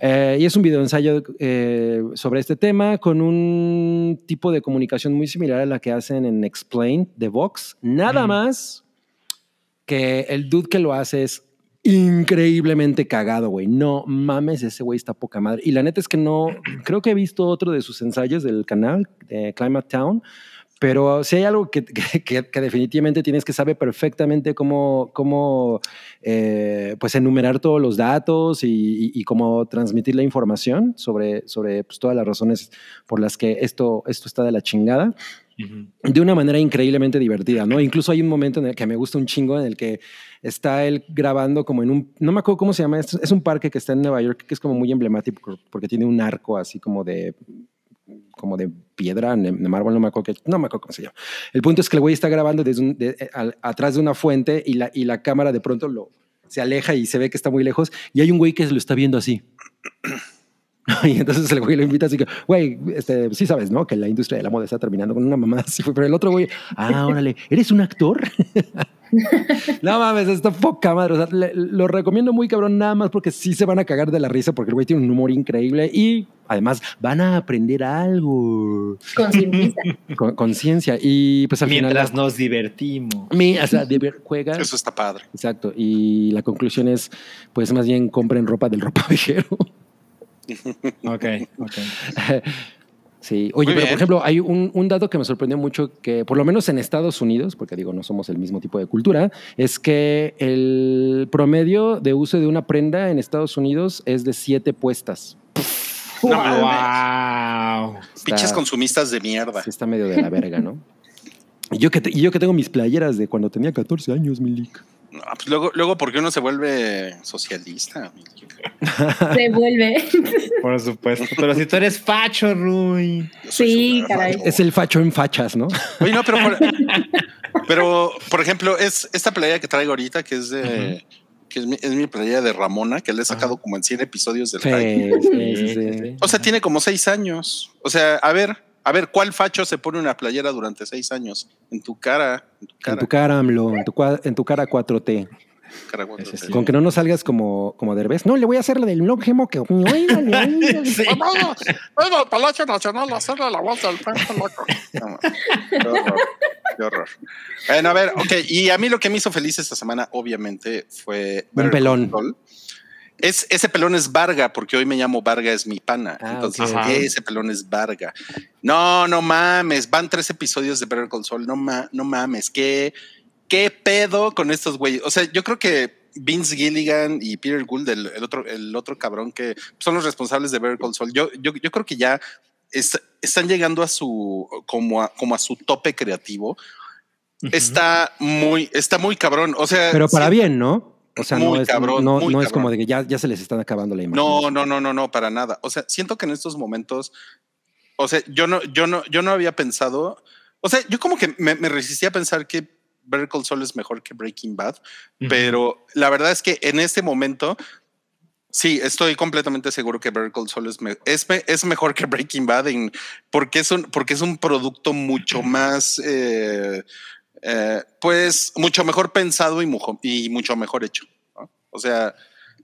Eh, y es un videoensayo eh, sobre este tema con un tipo de comunicación muy similar a la que hacen en Explained de Vox. Nada uh-huh. más que el dude que lo hace es increíblemente cagado, güey. No mames, ese güey está poca madre. Y la neta es que no... Creo que he visto otro de sus ensayos del canal, eh, Climate Town, pero si hay algo que, que, que definitivamente tienes que saber perfectamente cómo, cómo eh, pues enumerar todos los datos y, y, y cómo transmitir la información sobre, sobre pues, todas las razones por las que esto, esto está de la chingada. De una manera increíblemente divertida, ¿no? Incluso hay un momento en el que me gusta un chingo en el que está él grabando como en un... No me acuerdo cómo se llama. Es un parque que está en Nueva York que es como muy emblemático porque tiene un arco así como de... como de piedra, de mármol, no me acuerdo no me acuerdo cómo se llama. El punto es que el güey está grabando desde un, de, a, atrás de una fuente y la, y la cámara de pronto lo, se aleja y se ve que está muy lejos y hay un güey que lo está viendo así. Y entonces el güey lo invita así que, güey, este, sí sabes, ¿no? Que la industria de la moda está terminando con una mamada así. Pero el otro güey, ah, órale, ¿eres un actor? No mames, está poca madre. O sea, le, lo recomiendo muy cabrón, nada más porque sí se van a cagar de la risa porque el güey tiene un humor increíble y además van a aprender algo. Conciencia. Con, conciencia. Y pues al mientras final... Mientras nos divertimos. Mi, o sea, divert, juegas. Eso está padre. Exacto. Y la conclusión es, pues más bien compren ropa del ropavejero. Ok, ok. Sí, oye, muy pero bien. Por ejemplo, hay un, un dato que me sorprendió mucho que, por lo menos en Estados Unidos, porque digo, no somos el mismo tipo de cultura, es que el promedio de uso de una prenda en Estados Unidos es de siete puestas. No, wow. wow. Pinches consumistas de mierda. Sí, está medio de la verga, ¿no? Y yo que, te, y yo que tengo mis playeras de cuando tenía catorce años, Milik. No, pues luego, luego, porque uno se vuelve socialista. Se vuelve. Por supuesto. Pero si tú eres facho, Rui. Sí, caray. Facho. Es el facho en fachas, ¿no? Oye, no, pero por, pero, por ejemplo, es esta playa que traigo ahorita, que es de... Uh-huh. Que es mi, es mi playa de Ramona, que le he sacado ah. como en cien episodios del Hype. Sí, sí, sí, sí. O sea, tiene como seis años. O sea, a ver, a ver, ¿cuál facho se pone una playera durante seis años? En tu cara. En tu cara, en tu cara AMLO. En tu, en tu cara cuatro T. Con bien. Que no nos salgas como, como Derbez. No, le voy a hacer la del blog gemo que... sí. Vamos, vamos al Palacio Nacional a hacerle la voz del Franco Loco. No, qué horror, qué horror. Bueno, a ver, ok. Y a mí lo que me hizo feliz esta semana, obviamente, fue... Un pelón. Es, ese pelón es Varga, porque hoy me llamo Varga, es mi pana. Ah, entonces, okay. Ese pelón es Varga. No, no mames. Van tres episodios de Better Call Saul. No, ma, no mames. ¿Qué, ¿Qué pedo con estos güeyes? O sea, yo creo que Vince Gilligan y Peter Gould, el, el, otro, el otro cabrón que son los responsables de Better Call Saul, yo, yo, yo creo que ya es, están llegando a su, como a, como a su tope creativo. Uh-huh. Está muy, está muy cabrón. O sea, pero para sí, bien, ¿no? O sea, muy no es, cabrón, no, muy no es como de que ya, ya se les están acabando la imagen. No, no, no, no, no, para nada. O sea, siento que en estos momentos, o sea, yo no, yo no, yo no había pensado, o sea, yo como que me, me resistí a pensar que Better Call Saul es mejor que Breaking Bad, uh-huh. Pero la verdad es que en este momento, sí, estoy completamente seguro que Better Call Saul es, me, es, es mejor que Breaking Bad en, porque, es un, porque es un producto mucho más... Eh, Eh, pues mucho mejor pensado y, mujo, y mucho mejor hecho, ¿no? O sea,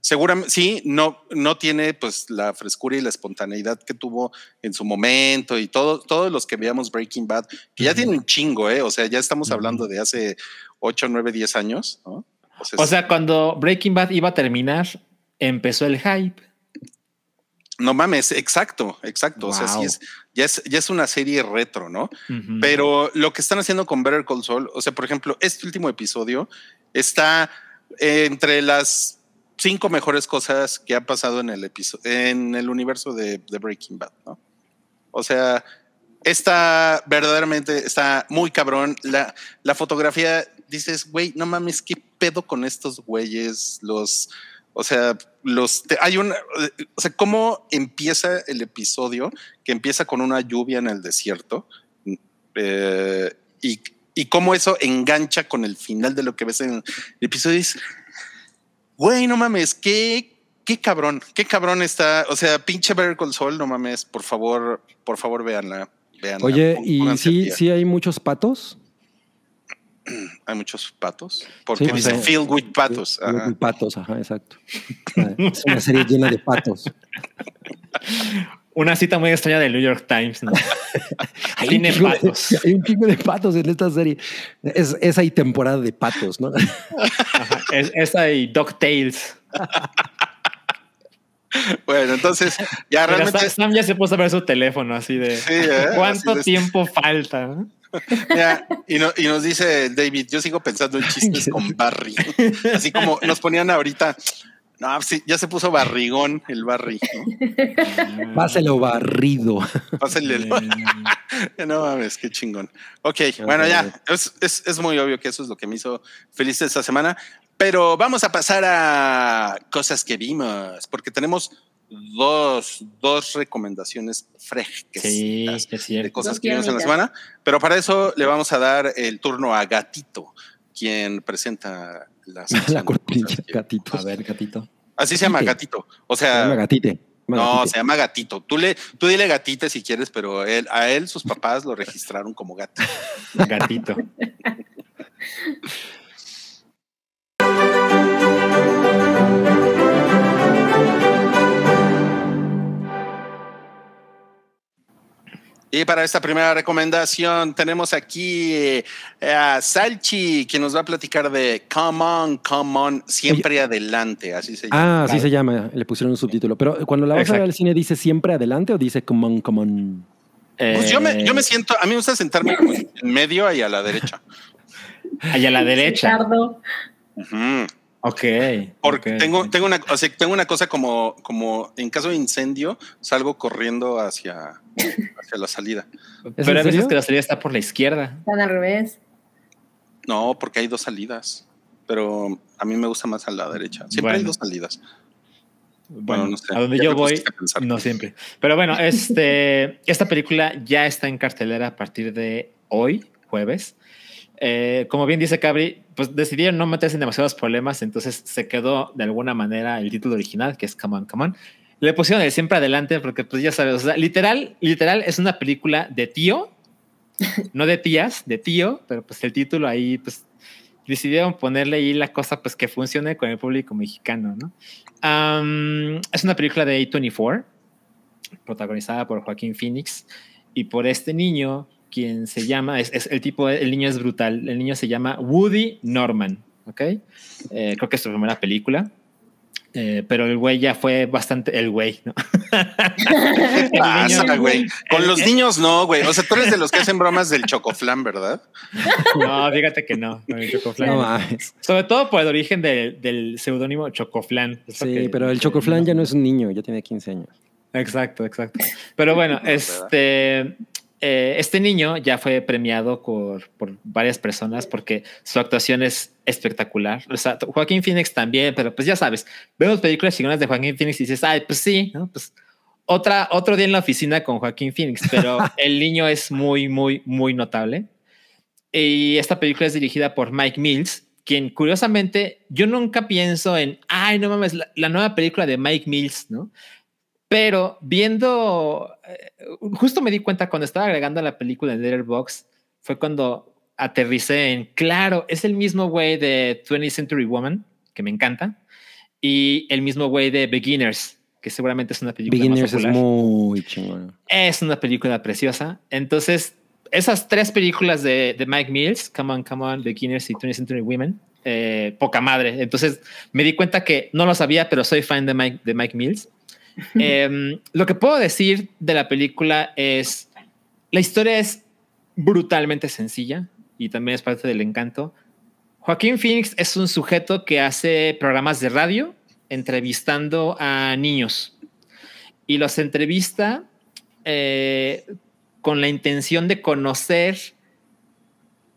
seguramente sí, no, no tiene pues la frescura y la espontaneidad que tuvo en su momento y todo, todos los que veíamos Breaking Bad, que ya uh-huh. tiene un chingo, ¿eh? O sea, ya estamos uh-huh. hablando de hace ocho, nueve, diez años, ¿no? O sea, o sea, cuando Breaking Bad iba a terminar, empezó el hype. No mames, exacto, exacto. Wow. O sea, sí es, ya, es, ya es una serie retro, ¿no? Uh-huh. Pero lo que están haciendo con Better Call Saul, o sea, por ejemplo, este último episodio está entre las cinco mejores cosas que ha pasado en el episodio, en el universo de, de Breaking Bad, ¿no? O sea, está verdaderamente, está muy cabrón. La, la fotografía, dices, güey, no mames, ¿qué pedo con estos güeyes? Los... O sea, los te, hay un, o sea, cómo empieza el episodio que empieza con una lluvia en el desierto eh, y, y cómo eso engancha con el final de lo que ves en el episodio. Es güey, no mames, qué, qué cabrón, qué cabrón está. O sea, pinche Better Call Saul, no mames, por favor, por favor, véanla. véanla Oye, y sí, sí hay muchos patos. Hay muchos patos. Porque sí, dice o sea, Feel with Patos. Feel ajá. with Patos, ajá, exacto. Es una serie llena de patos. Una cita muy extraña del New York Times, ¿no? Hay tiene un patos. De, hay un chingo de patos en esta serie. Es, esa y temporada de patos, ¿no? Ajá, es, esa y DuckTales. Bueno, entonces ya Pero realmente... Sam ya se puso a ver su teléfono así de... Sí, ¿eh? ¿Cuánto así tiempo de... falta, ¿no? Mira, y, no, y nos dice David, yo sigo pensando en chistes con Barry, así como nos ponían ahorita. No, sí, ya se puso barrigón el Barry, ¿no? Páselo barrido. Pásenle. No mames, qué chingón. Ok, bueno, ya es, es, es muy obvio que eso es lo que me hizo feliz esta semana, pero vamos a pasar a cosas que vimos, porque tenemos Dos, dos recomendaciones frescas sí, de cosas que vimos en la semana, pero para eso le vamos a dar el turno a Gatito, quien presenta las la cortina. Gatito, a ver, Gatito. Así se llama Gatito, o sea, se llama Gatite. No, Gatite. Se llama Gatito. Tú le, tú dile Gatita si quieres, pero él, a él sus papás lo registraron como gato. Gatito. Y para esta primera recomendación tenemos aquí a Salchi, que nos va a platicar de Come On, Come On, Siempre Oye, Adelante. Así se llama. Ah, así claro. se llama. Le pusieron un subtítulo. Pero cuando la vas Exacto. a ver al cine, ¿dice Siempre Adelante o dice Come On, Come On? Eh... Pues yo me, yo me siento, a mí me gusta sentarme como en medio y a la derecha. Allá a la derecha. Uh-huh. Ok. Porque okay. Tengo, tengo, una, o sea, tengo una cosa como, como en caso de incendio, salgo corriendo hacia... hacia la salida. Pero a veces que la salida está por la izquierda. Están al revés. No, porque hay dos salidas. Pero a mí me gusta más a la derecha. Siempre bueno. hay dos salidas. Bueno, bueno no sé. A donde yo voy, no siempre. Pero bueno, este, esta película ya está en cartelera a partir de hoy, jueves. Eh, como bien dice Cabri, pues decidieron no meterse en demasiados problemas, entonces se quedó de alguna manera el título original, que es Come On, Come On. Le pusieron el Siempre Adelante porque, pues, ya sabes, o sea, literal, literal es una película de tío, no de tías, de tío, pero pues el título ahí, pues, decidieron ponerle ahí la cosa pues que funcione con el público mexicano, ¿no? Um, es una película de A veinticuatro, protagonizada por Joaquín Phoenix y por este niño, quien se llama, es, es el tipo, el niño es brutal, el niño se llama Woody Norman, ¿ok? Eh, creo que es su primera película. Eh, pero el güey ya fue bastante... El güey, ¿no? ¿Qué pasa, güey? Con los niños no, güey. O sea, tú eres de los que hacen bromas del chocoflán, ¿verdad? No, fíjate que no. Con el chocoflán. No mames. Sobre todo por el origen de, del seudónimo chocoflán. Sí, que, pero el chocoflán no. Ya no es un niño, ya tiene quince años. Exacto, exacto. Pero bueno, este... Eh, este niño ya fue premiado por, por varias personas porque su actuación es espectacular. O sea, Joaquín Phoenix también, pero pues ya sabes, vemos películas chingonas de Joaquín Phoenix y dices, ay, pues sí, ¿no? Pues otra, otro día en la oficina con Joaquín Phoenix, pero el niño es muy, muy, muy notable. Y esta película es dirigida por Mike Mills, quien curiosamente yo nunca pienso en, ay, no mames, la, la nueva película de Mike Mills, ¿no? Pero viendo, justo me di cuenta cuando estaba agregando la película en Letterboxd, fue cuando aterricé en, claro, es el mismo güey de twentieth century woman, que me encanta, y el mismo güey de Beginners, que seguramente es una película Beginners más popular. Beginners es muy chingona. Es una película preciosa. Entonces, esas tres películas de, de Mike Mills, Come On, Come On, Beginners y twentieth century women, eh, poca madre. Entonces, me di cuenta que no lo sabía, pero soy fan de Mike, de Mike Mills. Eh, lo que puedo decir de la película es la historia es brutalmente sencilla y también es parte del encanto. Joaquín Phoenix es un sujeto que hace programas de radio entrevistando a niños y los entrevista eh, con la intención de conocer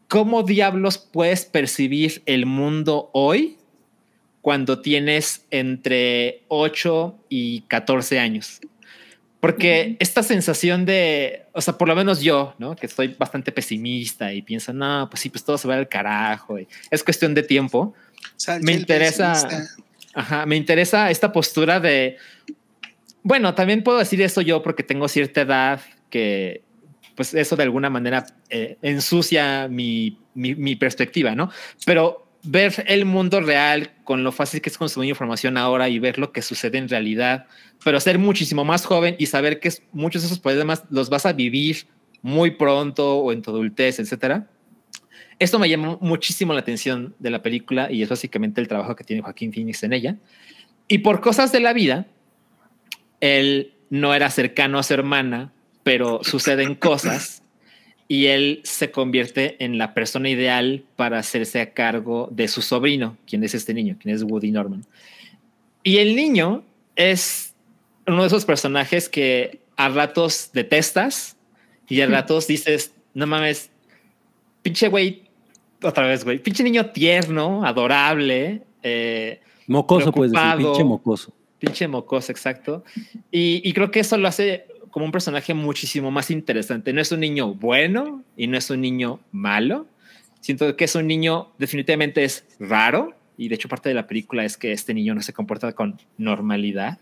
cómo diablos puedes percibir el mundo hoy cuando tienes entre ocho y catorce años. Porque esta sensación de, o sea, por lo menos yo, ¿no? Que soy bastante pesimista y pienso, no, pues sí, pues todo se va al carajo. Y es cuestión de tiempo. Salve me interesa, ajá, me interesa esta postura de, bueno, también puedo decir eso yo porque tengo cierta edad que, pues eso de alguna manera eh, ensucia mi, mi, mi perspectiva, ¿no? Pero ver el mundo real con lo fácil que es consumir información ahora y ver lo que sucede en realidad, pero ser muchísimo más joven y saber que muchos de esos problemas los vas a vivir muy pronto o en tu adultez, etcétera. Esto me llamó muchísimo la atención de la película y es básicamente el trabajo que tiene Joaquín Phoenix en ella. Y por cosas de la vida, él no era cercano a su hermana, pero suceden cosas. Y él se convierte en la persona ideal para hacerse a cargo de su sobrino, quien es este niño, quien es Woody Norman. Y el niño es uno de esos personajes que a ratos detestas y a ratos dices, no mames, pinche güey, otra vez güey, pinche niño tierno, adorable, eh, mocoso, pues, pinche mocoso. Pinche mocoso, exacto. Y, y creo que eso lo hace como un personaje muchísimo más interesante. No es un niño bueno y no es un niño malo. Siento que es un niño, definitivamente es raro, y de hecho parte de la película es que este niño no se comporta con normalidad.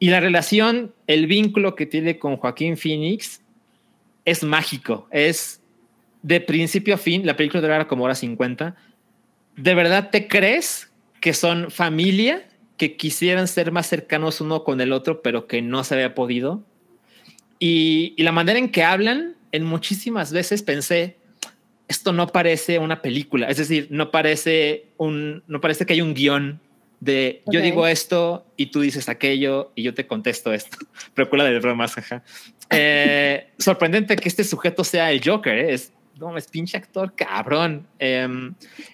Y la relación, el vínculo que tiene con Joaquín Phoenix es mágico, es de principio a fin. La película dura como hora cincuenta. ¿De verdad te crees que son familia, que quisieran ser más cercanos uno con el otro, pero que no se había podido? Y, y la manera en que hablan, en muchísimas veces pensé, esto no parece una película, es decir, no parece un, no parece que hay un guión de okay, yo digo esto y tú dices aquello y yo te contesto esto. Procura de bromas, ajá. Eh, sorprendente que este sujeto sea el Joker, ¿eh? Es, no, es pinche actor, cabrón. Eh,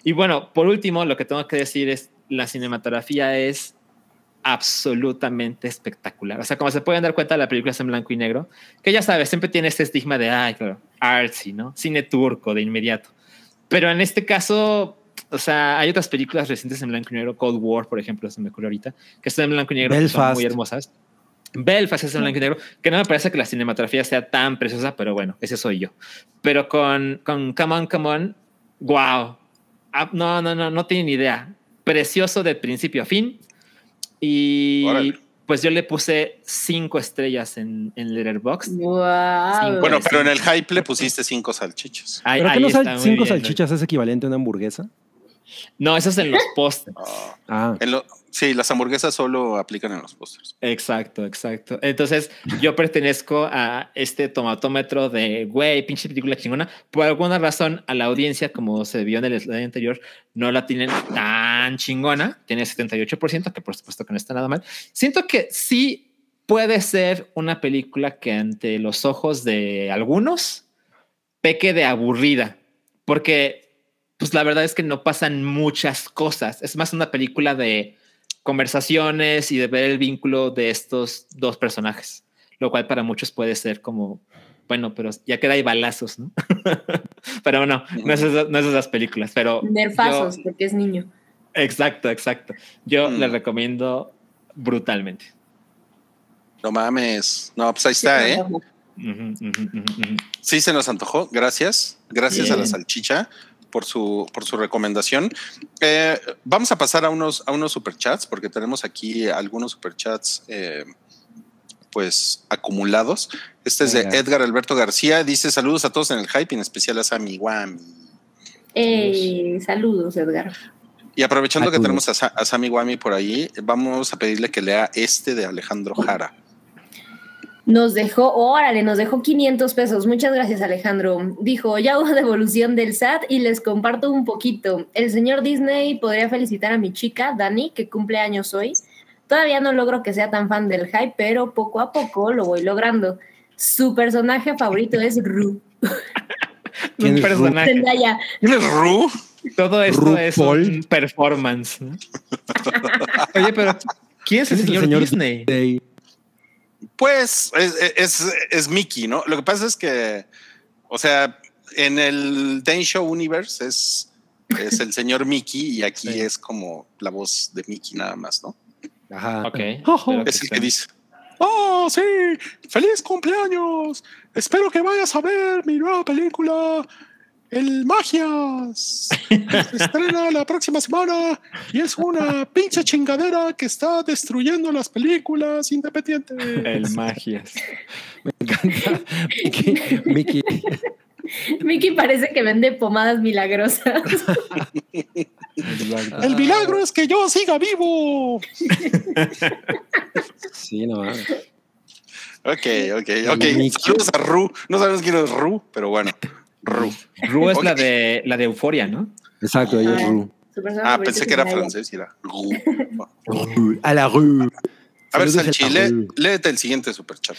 y bueno, por último, lo que tengo que decir es la cinematografía es absolutamente espectacular. O sea, como se pueden dar cuenta, la película es en blanco y negro, que ya sabes, siempre tiene este estigma de, ay, claro, artsy, ¿no? Cine turco de inmediato. Pero en este caso, o sea, hay otras películas recientes en blanco y negro, Cold War, por ejemplo, se me ocurre ahorita, que están en blanco y negro, que son muy hermosas. Belfast es en blanco y negro, que no me parece que la cinematografía sea tan preciosa, pero bueno, ese soy yo. Pero con, con Come On, Come On, wow. No, no, no, no tienen idea. Precioso de principio a fin. Y órale, pues yo le puse cinco estrellas en, en Letterboxd. Wow. Bueno, pero en el hype le pusiste cinco salchichas. Ay, ¿pero que no sal- cinco bien, salchichas, ¿no? Es equivalente a una hamburguesa? No, eso es en los pósters. Oh, ah. lo, sí, las hamburguesas solo aplican en los pósters. Exacto, exacto. Entonces, yo pertenezco a este tomatómetro de, güey, pinche película chingona. Por alguna razón, a la audiencia, como se vio en el slide anterior, no la tienen tan chingona. Tiene setenta y ocho por ciento, que por supuesto que no está nada mal. Siento que sí puede ser una película que ante los ojos de algunos peque de aburrida, porque... pues la verdad es que no pasan muchas cosas. Es más una película de conversaciones y de ver el vínculo de estos dos personajes, lo cual para muchos puede ser como, bueno, pero ya queda ahí balazos, ¿no? Pero no, no es, no es de esas películas, pero... Nerfazos, yo, porque es niño. Exacto, exacto. Yo mm. le recomiendo brutalmente. No mames. No, pues ahí está, ¿eh? Uh-huh, uh-huh, uh-huh. Sí, se nos antojó. Gracias. Gracias Bien. a la salchicha. Por su, por su recomendación. Eh, vamos a pasar a unos, a unos superchats, porque tenemos aquí algunos superchats eh, pues, acumulados. Este es de Edgar Alberto García. Dice, saludos a todos en el hype, en especial a Sammy Guami. Eh, saludos, Edgar. Y aprovechando saludos. que tenemos a, Sa- a Sammy Guami por ahí, vamos a pedirle que lea este de Alejandro Jara. Nos dejó, órale, nos dejó quinientos pesos. Muchas gracias, Alejandro. Dijo, ya hubo devolución del S A T y les comparto un poquito. El señor Disney podría felicitar a mi chica, Dani, que cumple años hoy. Todavía no logro que sea tan fan del hype, pero poco a poco lo voy logrando. Su personaje favorito es Ru. ¿Quién es personaje? ¿Quién es Ru? Todo esto Ru es Paul. Un performance, ¿no? Oye, pero ¿quién es el, ¿Quién señor, es el señor Disney? Disney? Pues es, es, es Mickey, ¿no? Lo que pasa es que, o sea, en el Dane Show Universe es, es el señor Mickey y aquí sí. es como la voz de Mickey nada más, ¿no? Ajá. Ok. Oh, es el que dice, ¡oh, sí! ¡Feliz cumpleaños! Espero que vayas a ver mi nueva película, El Magias. Se estrena la próxima semana y es una pinche chingadera que está destruyendo las películas independientes. El Magias. Me encanta. Mickey. Mickey parece que vende pomadas milagrosas. El milagro es que yo siga vivo. Sí, no mames. Ok, ok, ok. Saludos a Ru. No sabemos quién es Ru, pero bueno. Ru. Ru es okay. la de la de Euforia, ¿no? Exacto, ella es Ru. Ah, pensé que era francés y era Ru. Ru. A la Ru. A ver, Sanchi, lé, léete el siguiente superchat.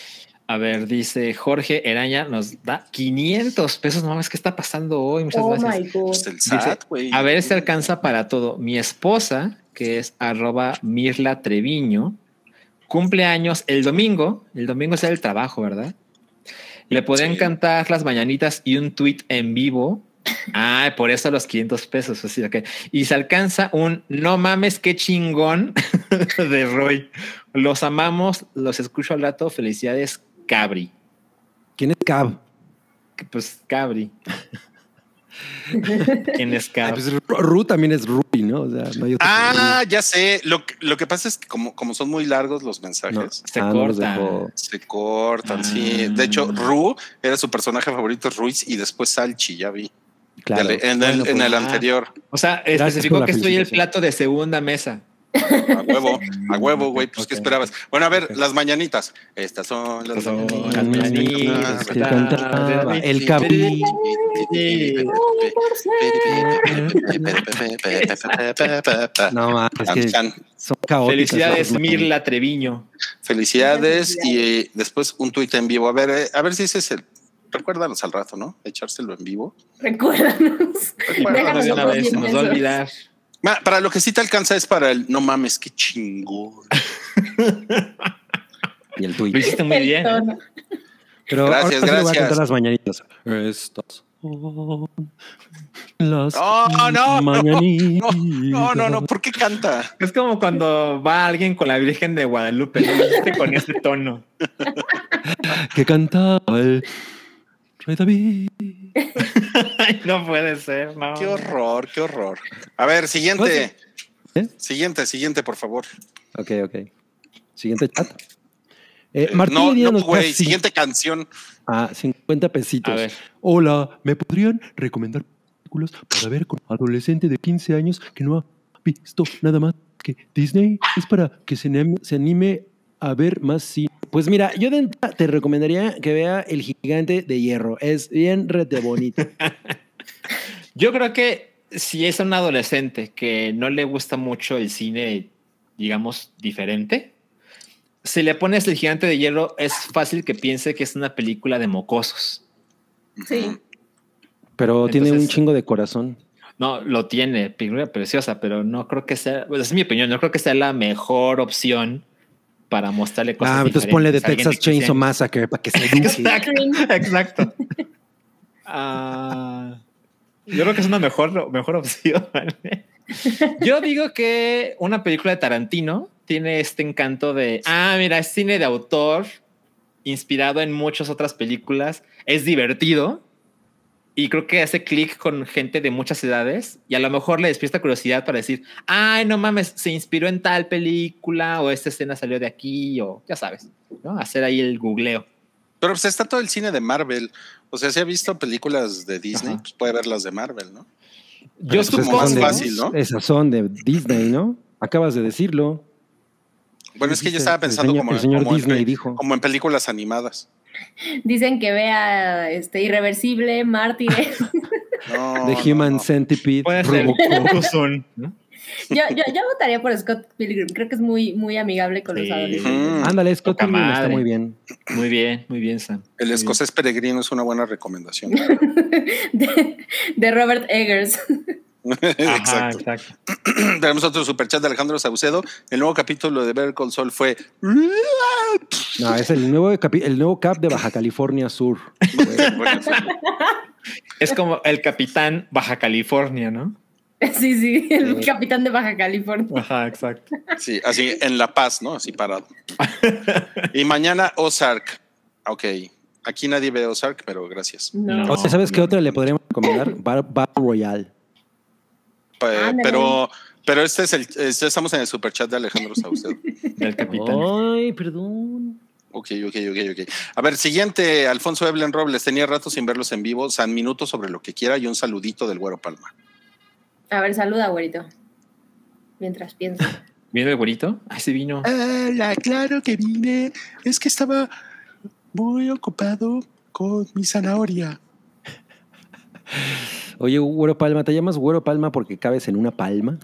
A ver, dice Jorge Eraña, nos da quinientos pesos. No mames, ¿qué está pasando hoy? Muchas oh gracias. Pues el S A T, dice, a ver, se alcanza para todo. Mi esposa, que es arroba Mirla Treviño, cumple años el domingo. El domingo es el trabajo, ¿verdad? Le podían sí. cantar las mañanitas y un tweet en vivo. Ah, por eso los quinientos pesos. Así, okay. Y se alcanza un no mames, qué chingón de Roy. Los amamos, los escucho al rato. Felicidades, Cabri. ¿Quién es Cab? Pues Cabri. ¿Quién es Cab? Pues, Ru también es Ruby, ¿no? O sea, no hay otro ah, ya sé. Lo, lo que pasa es que como, como son muy largos los mensajes, no, se, ah, cortan. No se cortan. Se ah. cortan, sí. De hecho, Ru era su personaje favorito, Ruiz, y después Salchi, ya vi. Claro. Dale, en, el, en el anterior. O sea, especificó que estoy el plato de segunda mesa. A huevo, a huevo, güey. Pues, okay. ¿qué esperabas? Bueno, a ver, okay. las mañanitas. Estas son las, son mañanitas, las mañanitas. Que cantaba el Cabri. No más, es que son caóticas. Felicidades, Mirla Treviño. Felicidades. Y después un tuit en vivo. A ver, eh, a ver si ese es el. Recuérdanos al rato, ¿no? Echárselo en vivo. Recuérdanos. Recuérdanos de una vez, se nos va a olvidar. Para lo que sí te alcanza es para el no mames, qué chingón. Y el tuit. Lo hiciste muy bien. Pero gracias, ahora gracias. Voy a cantar las mañanitas. Estas son las no, no, mañanitas. No, no, no, no. ¿Por qué canta? Es como cuando va alguien con la Virgen de Guadalupe, ¿no? Con ese tono. Que cantaba el Rey David. Ay, no puede ser, no. Qué horror, qué horror. A ver, siguiente. ¿Eh? Siguiente, siguiente, por favor. Ok, ok. Siguiente chat. Eh, Martín no, no, güey, siguiente canción. Ah, cincuenta pesitos. Hola, ¿me podrían recomendar películas para ver con un adolescente de quince años que no ha visto nada más que Disney? Es para que se anime, se anime a ver más cine. Pues mira, yo de entrada te recomendaría que vea El Gigante de Hierro. Es bien rete bonito. Yo creo que si es un adolescente que no le gusta mucho el cine, digamos, diferente, si le pones El Gigante de Hierro, es fácil que piense que es una película de mocosos. Sí. Pero entonces, tiene un chingo de corazón. No, lo tiene, película preciosa, pero no creo que sea, pues es mi opinión, no creo que sea la mejor opción para mostrarle cosas. Ah, entonces ponle de Texas Chainsaw Massacre para que se eduque. Exacto. Exacto. uh, yo creo que es una mejor, mejor opción. Yo digo que una película de Tarantino tiene este encanto de, ah, mira, es cine de autor inspirado en muchas otras películas, es divertido y creo que hace clic con gente de muchas edades y a lo mejor le despierta curiosidad para decir, ay, no mames, se inspiró en tal película o esta escena salió de aquí o ya sabes, ¿no? Hacer ahí el googleo. Pero pues está todo el cine de Marvel. O sea, si ha visto películas de Disney, ajá, pues puede ver las de Marvel, ¿no? Yo pues supongo más fácil, ¿no? Esas son de Disney, ¿no? Acabas de decirlo. Bueno, es que yo estaba pensando el señor, como, el señor como, Disney en, dijo. como en películas animadas. Dicen que vea este Irreversible, Mártires. No, The Human no, no. Centipede. Puede ser. ¿No? Yo, yo, yo votaría por Scott Pilgrim. Creo que es muy, muy amigable con sí. los adolescentes. Ándale, mm. Scott Pilgrim está muy bien. Muy bien, muy bien, Sam. El muy escocés bien. Peregrino es una buena recomendación. de, de Robert Eggers. Ajá, exacto. exacto. Tenemos otro superchat de Alejandro Saucedo. El nuevo capítulo de Better Call Saul fue. No, es el nuevo, capi- el nuevo cap de Baja California Sur. Es como el capitán Baja California, ¿no? Sí, sí, el sí. capitán de Baja California. Ajá, exacto. Sí, así en La Paz, ¿no? Así parado. Y mañana Ozark. Ok. Aquí nadie ve Ozark, pero gracias. No. No, o sea, ¿sabes no, qué no, otra no. le podríamos recomendar? Bar, Bar Royal. Pe- pero, pero este es el. Este estamos en el superchat de Alejandro Saucedo. Del capitán. Ay, perdón. Ok, ok, ok, ok. A ver, siguiente, Alfonso Eblen Robles. Tenía rato sin verlos en vivo. San Minuto sobre lo que quiera y un saludito del Güero Palma. A ver, saluda, güerito. Mientras pienso. ¿Viene el güerito? Ah, sí vino. Hola, claro que vine. Es que estaba muy ocupado con mi zanahoria. Oye, Güero Palma, ¿te llamas Güero Palma porque cabes en una palma?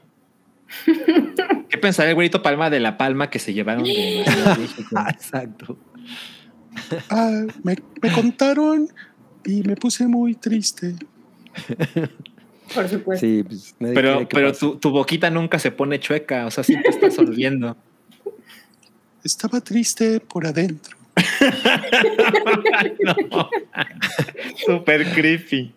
¿Qué pensará el güerito Palma de la palma que se llevaron de México? Exacto. Ah, me, me contaron y me puse muy triste. Por supuesto. Sí, pues, pero pero tu, tu boquita nunca se pone chueca, o sea, siempre estás sonriendo. Estaba triste por adentro. No, super creepy.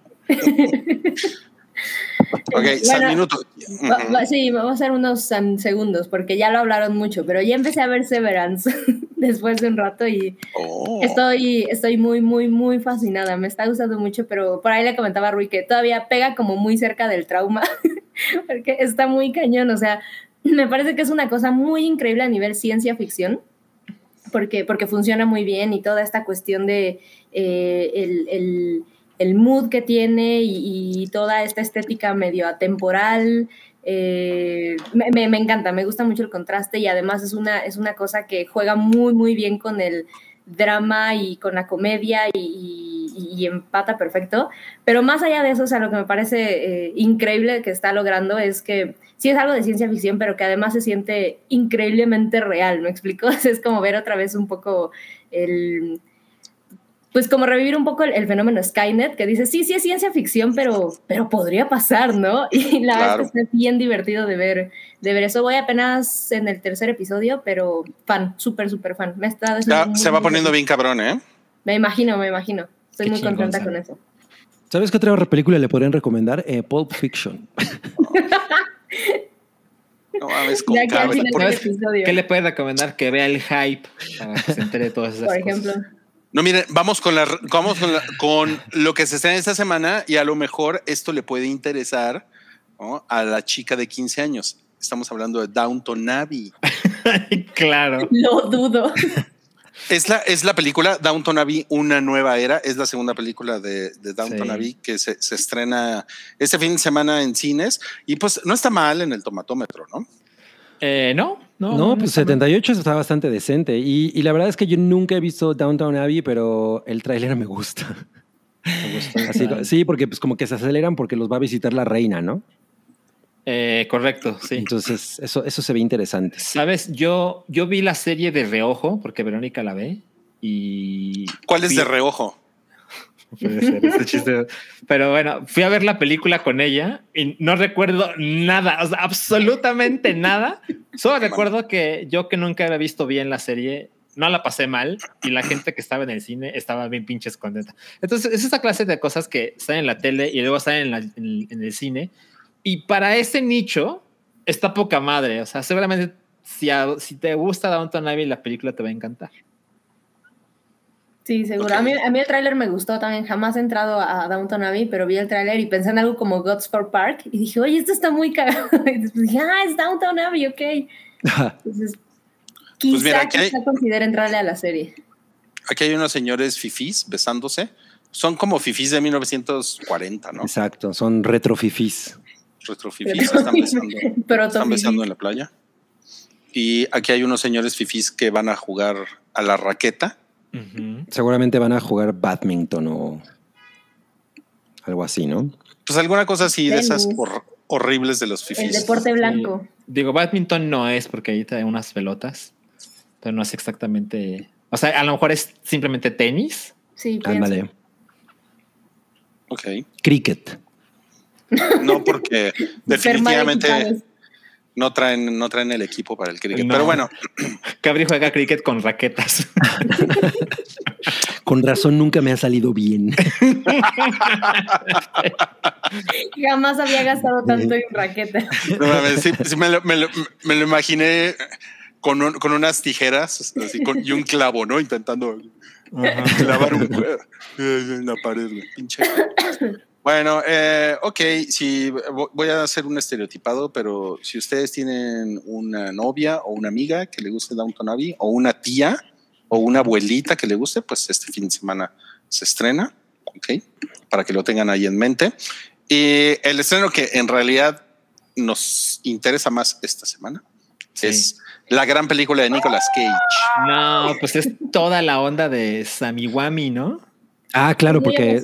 Ok, bueno, San Minuto. Va, va, sí, vamos a hacer unos segundos porque ya lo hablaron mucho, pero ya empecé a ver Severance después de un rato y oh. estoy, estoy muy, muy, muy fascinada. Me está gustando mucho, pero por ahí le comentaba a Rui que todavía pega como muy cerca del trauma porque está muy cañón. O sea, me parece que es una cosa muy increíble a nivel ciencia ficción. Porque, porque funciona muy bien y toda esta cuestión de eh, el... el el mood que tiene y, y toda esta estética medio atemporal, eh, me, me, me encanta, me gusta mucho el contraste y además es una, es una cosa que juega muy, muy bien con el drama y con la comedia y, y, y empata perfecto, pero más allá de eso, o sea, lo que me parece eh, increíble que está logrando es que sí es algo de ciencia ficción, pero que además se siente increíblemente real, ¿me explico? Es como ver otra vez un poco el... pues como revivir un poco el, el fenómeno Skynet, que dice, sí, sí es ciencia ficción, pero, pero podría pasar, ¿no? Y la claro. verdad es que está bien divertido de ver, de ver eso. Voy apenas en el tercer episodio, pero fan, súper, súper fan. Me está ya, muy, se va muy poniendo bien cabrón, ¿eh? Me imagino, me imagino. Estoy Qué muy chingón, contenta ¿sabes? con eso. ¿Sabes qué otra película le podrían recomendar? Eh, Pulp Fiction. No mames, con cabrón. ¿Qué le puedes recomendar? Que vea El Hype para que se entere de todas esas Por cosas. Por ejemplo... No, miren, vamos con la, vamos con, la, con lo que se estrena esta semana y a lo mejor esto le puede interesar, ¿no?, a la chica de quince años. Estamos hablando de Downton Abbey. Claro. Lo dudo. Es la, es la película Downton Abbey, una nueva era. Es la segunda película de, de Downton sí. Abbey que se, se estrena este fin de semana en cines. Y pues no está mal en el tomatómetro, ¿no? Eh, no, no. No, pues setenta y ocho está bastante decente. Y, y la verdad es que yo nunca he visto Downton Abbey, pero el tráiler me gusta. Me gusta. Así, sí, porque pues como que se aceleran porque los va a visitar la reina, ¿no? Eh, correcto, sí. Entonces, eso, eso se ve interesante. Sabes, yo, yo vi la serie de reojo, porque Verónica la ve. Y ¿cuál es vi... de reojo? Puede ser, ese chiste. Pero bueno, fui a ver la película con ella y no recuerdo nada, o sea, absolutamente nada. Solo recuerdo que yo, que nunca había visto bien la serie, no la pasé mal, y la gente que estaba en el cine estaba bien pinches contenta. Entonces, es esa clase de cosas que salen en la tele y luego salen en, la, en, en el cine. Y para ese nicho está poca madre. O sea, seguramente si, a, si te gusta Downton Abbey, la película te va a encantar. Sí, seguro. Okay. A, mí, a mí el tráiler me gustó también. Jamás he entrado a Downton Abbey, pero vi el tráiler y pensé en algo como Godsport Park. Y dije, oye, esto está muy cagado. Y después dije, ah, es Downton Abbey, ok. Entonces, quizá, pues mira, quizá hay, considera entrarle a la serie. Aquí hay unos señores fifís besándose. Son como fifís de mil novecientos cuarenta, ¿no? Exacto, son retrofifís. Retrofifís, se están besando, se están besando en la playa. Y aquí hay unos señores fifís que van a jugar a la raqueta. Uh-huh. Seguramente van a jugar badminton o algo así, ¿no? Pues alguna cosa así. Tenis. De esas hor- horribles de los fifís. El deporte blanco. Sí. Digo, badminton no es, porque ahí trae unas pelotas, pero no es exactamente... O sea, a lo mejor es simplemente tenis. Sí, ándale. Ok. Cricket. No, porque definitivamente no traen, no traen el equipo para el cricket. No. Pero bueno. Cabri juega cricket con raquetas. Con razón nunca me ha salido bien. Jamás había gastado tanto en raquetas. No, sí, sí me, lo, me, lo, me lo imaginé con, un, con unas tijeras así, con, y un clavo, ¿no? Intentando Ajá. clavar un una pared, pinche. Bueno, eh, ok, sí, voy a hacer un estereotipado, pero si ustedes tienen una novia o una amiga que le guste Downton Abbey, o una tía o una abuelita que le guste, pues este fin de semana se estrena, ok, para que lo tengan ahí en mente. Y el estreno que en realidad nos interesa más esta semana sí. es la gran película de Nicolas Cage. No, pues es toda la onda de Samiwami, ¿no? Ah, claro, porque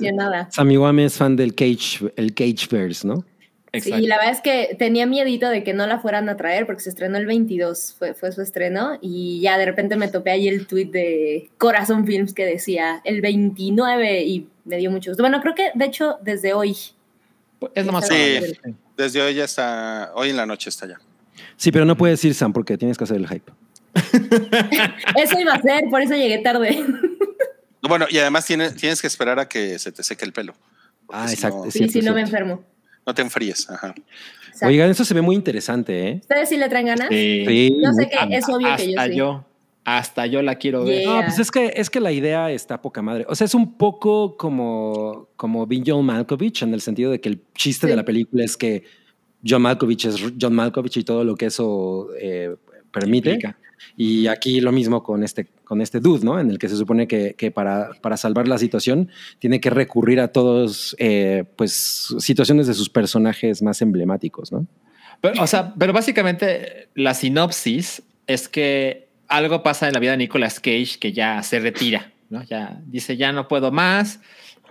Sammy Wame es fan del Cage, el Cageverse, ¿no? Exacto. Sí, la verdad es que tenía miedito de que no la fueran a traer porque se estrenó el veintidós, fue, fue su estreno, y ya de repente me topé ahí el tweet de Corazón Films que decía el veintinueve y me dio mucho gusto. Bueno, creo que de hecho desde hoy. Es lo más sí, desde hoy hasta hoy en la noche está ya. Sí, pero no puedes ir, Sam, porque tienes que hacer el hype. Eso iba a ser, por eso llegué tarde. Bueno, y además tiene, tienes que esperar a que se te seque el pelo. Ah, si exacto. No, sí, si no me enfermo. No te enfríes. Ajá. Exacto. Oigan, eso se ve muy interesante, ¿eh? ¿Ustedes sí le traen ganas? Sí. sí. Yo sé que a, es obvio hasta que yo sí. Yo, hasta yo la quiero ver. Yeah. No, pues es que, es que la idea está poca madre. O sea, es un poco como, como John Malkovich, en el sentido de que el chiste sí. de la película es que John Malkovich es John Malkovich y todo lo que eso eh, permite. Implica. Y aquí lo mismo con este, con este dude, ¿no? En el que se supone que, que para, para salvar la situación tiene que recurrir a todos, eh, pues, situaciones de sus personajes más emblemáticos, ¿no? Pero, o sea, pero básicamente la sinopsis es que algo pasa en la vida de Nicolas Cage que ya se retira, ¿no? Ya dice, ya no puedo más,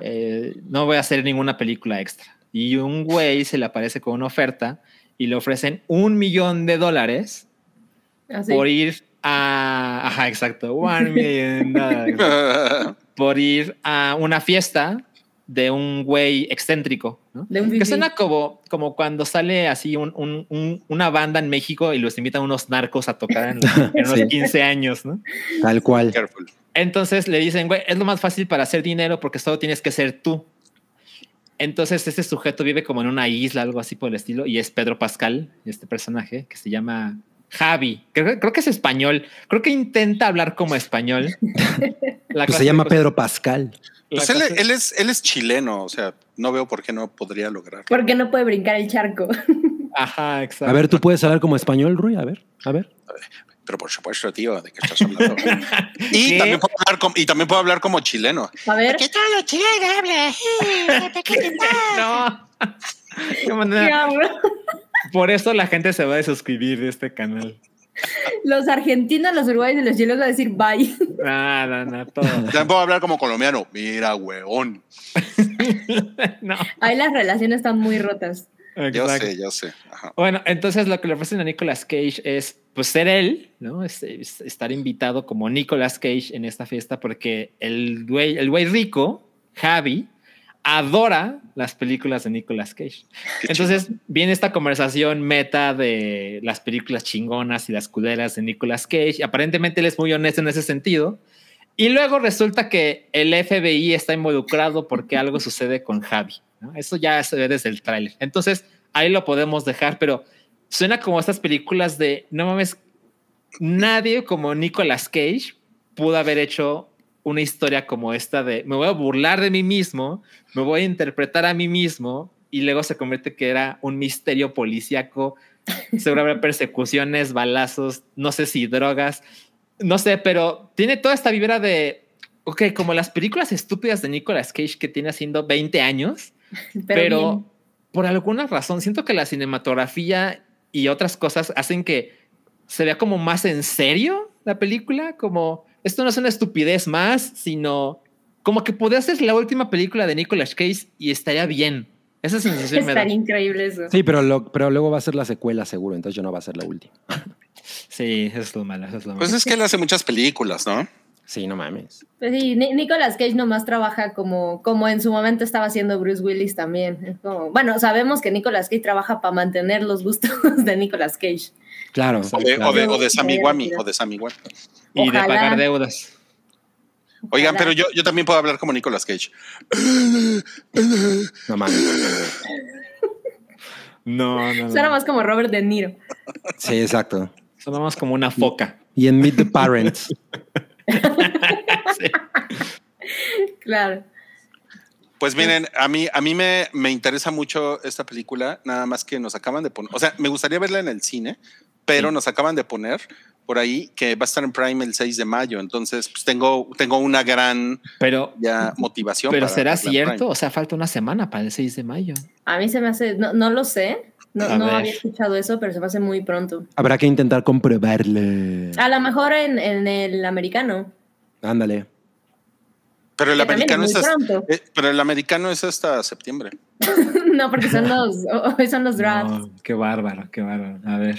eh, no voy a hacer ninguna película extra. Y un güey se le aparece con una oferta y le ofrecen un millón de dólares Así. Por ir a... Ajá, exacto. One million dollars. Por ir a una fiesta de un güey excéntrico, ¿no? De un que suena como, como cuando sale así un, un, un, una banda en México y los invitan unos narcos a tocar en, en unos sí. quince años, ¿no? Tal cual. Entonces le dicen, güey, es lo más fácil para hacer dinero porque solo tienes que ser tú. Entonces este sujeto vive como en una isla, algo así por el estilo, y es Pedro Pascal, este personaje que se llama... Javi, creo, creo que es español. Creo que intenta hablar como español. Pues se llama Pedro Pascal. Pues él, él, es, él es chileno, o sea, no veo por qué no podría lograrlo. Porque no puede brincar el charco. Ajá, exacto. A ver, ¿tú puedes hablar como español, Rui? A ver, a ver. A ver. Pero por supuesto, tío, ¿de qué estás hablando? y, también puedo hablar como, y también puedo hablar como chileno. A ver. ¿Qué tal los chilenos hablan? No. Por eso la gente se va a suscribir de este canal. Los argentinos, los uruguayos y los chilenos van a decir bye. No, no, no, todo. También puedo hablar como colombiano. Mira, huevón. No. Ahí las relaciones están muy rotas. Exacto. Yo sé, yo sé. Ajá. Bueno, entonces lo que le ofrecen a Nicolas Cage es pues ser él, ¿no? Es, es estar invitado como Nicolas Cage en esta fiesta porque el güey, el güey rico, Javi, adora las películas de Nicolas Cage. Qué entonces chico. Viene esta conversación meta de las películas chingonas y las culeras de Nicolas Cage. Aparentemente él es muy honesto en ese sentido. Y luego resulta que el F B I está involucrado porque algo sucede con Javi, ¿no? Eso ya se ve desde el tráiler. Entonces ahí lo podemos dejar, pero suena como estas películas de no mames, nadie como Nicolas Cage pudo haber hecho una historia como esta de me voy a burlar de mí mismo, me voy a interpretar a mí mismo y luego se convierte que era un misterio policíaco, seguro habrá persecuciones, balazos, no sé si drogas, no sé, pero tiene toda esta vibra de ok, como las películas estúpidas de Nicolas Cage que tiene haciendo veinte años, pero, pero por alguna razón siento que la cinematografía y otras cosas hacen que se vea como más en serio la película, como esto no es una estupidez más, sino como que podría ser la última película de Nicolas Cage y estaría bien. Esa sensación me da. Estaría increíble eso. Sí, pero, lo, pero luego va a ser la secuela seguro, entonces yo no va a ser la última. Sí, eso es lo malo, eso es lo malo. Pues es que él hace muchas películas, ¿no? Sí, no mames. Pues sí, Nicolas Cage nomás trabaja como, como en su momento estaba haciendo Bruce Willis también. Es como, bueno, sabemos que Nicolas Cage trabaja para mantener los gustos de Nicolas Cage. Claro. O de, claro. O de, o de Sammy Guami, o de Sammy Guami. Y ojalá. De pagar deudas. Ojalá. Oigan, pero yo, yo también puedo hablar como Nicolas Cage. No mames. No, no, no. Suena más como Robert De Niro. Sí, exacto. Suena más como una foca. Y en Meet the Parents. Sí. Claro. Pues miren, a mí, a mí me, me interesa mucho esta película, nada más que nos acaban de poner, o sea, me gustaría verla en el cine, pero sí. Nos acaban de poner por ahí que va a estar en Prime el seis de mayo, entonces pues tengo, tengo una gran pero, ya, motivación. Pero para ¿será cierto? Prime. O sea, falta una semana para el seis de mayo. A mí se me hace, no, no lo sé. No, no había escuchado eso, pero se va a hacer muy pronto. Habrá que intentar comprobarle. A lo mejor en, en el americano. Ándale. Pero el, americano es, hasta, eh, pero el americano es hasta septiembre. No, porque son los, hoy son los drafts. No, qué bárbaro, qué bárbaro. A ver.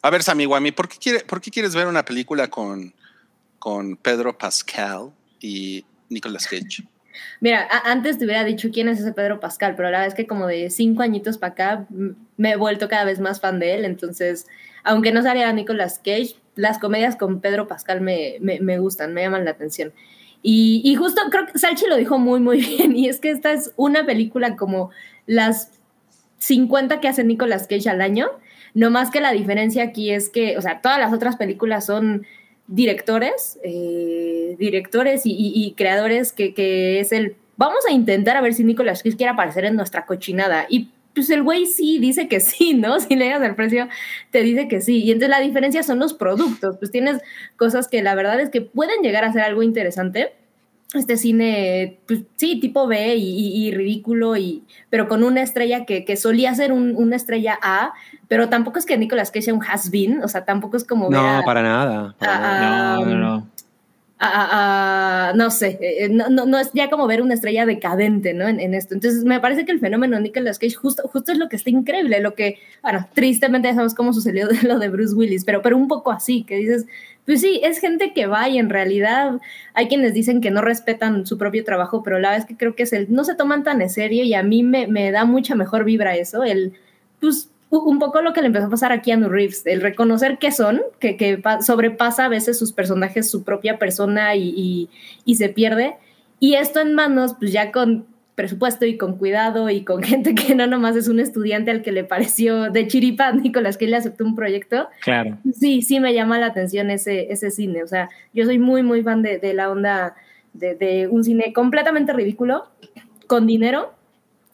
A ver, Sammy Guami, ¿por qué, quiere, ¿por qué quieres ver una película con, con Pedro Pascal y Nicolas Cage? Mira, antes te hubiera dicho quién es ese Pedro Pascal, pero la verdad es que como de cinco añitos para acá me he vuelto cada vez más fan de él, entonces, aunque no saliera Nicolas Cage, las comedias con Pedro Pascal me, me, me gustan, me llaman la atención. Y, y justo creo que Salchi lo dijo muy, muy bien, y es que esta es una película como las cincuenta que hace Nicolas Cage al año, no más que la diferencia aquí es que, o sea, todas las otras películas son... directores, eh, directores y, y, y creadores que, que es el vamos a intentar a ver si Nicolas Cage quiere aparecer en nuestra cochinada y pues el güey sí dice que sí, ¿no? Si le das el precio te dice que sí y entonces la diferencia son los productos, pues tienes cosas que la verdad es que pueden llegar a ser algo interesante, este cine pues sí, tipo B y, y, y ridículo y, pero con una estrella que, que solía ser un, una estrella A. Pero tampoco es que Nicolas Cage sea un has-been, o sea, tampoco es como... No, ver a, para nada. Para a, no, no, no. A, a, a, no sé, no, no, no es ya como ver una estrella decadente, ¿no? En, en esto. Entonces, me parece que el fenómeno de Nicolas Cage justo, justo es lo que está increíble, lo que, bueno, tristemente ya sabemos cómo sucedió lo de Bruce Willis, pero, pero un poco así, que dices, pues sí, es gente que va y en realidad hay quienes dicen que no respetan su propio trabajo, pero la verdad es que creo que es el, no se toman tan en serio y a mí me, me da mucha mejor vibra eso, el, pues... un poco lo que le empezó a pasar a Keanu Reeves, el reconocer qué son, que, que sobrepasa a veces sus personajes, su propia persona y, y, y se pierde. Y esto en manos, pues ya con presupuesto y con cuidado y con gente que no nomás es un estudiante al que le pareció de chiripa Nicolas Cage le aceptó un proyecto. Claro. Sí, sí me llama la atención ese, ese cine. O sea, yo soy muy, muy fan de, de la onda de, de un cine completamente ridículo, con dinero,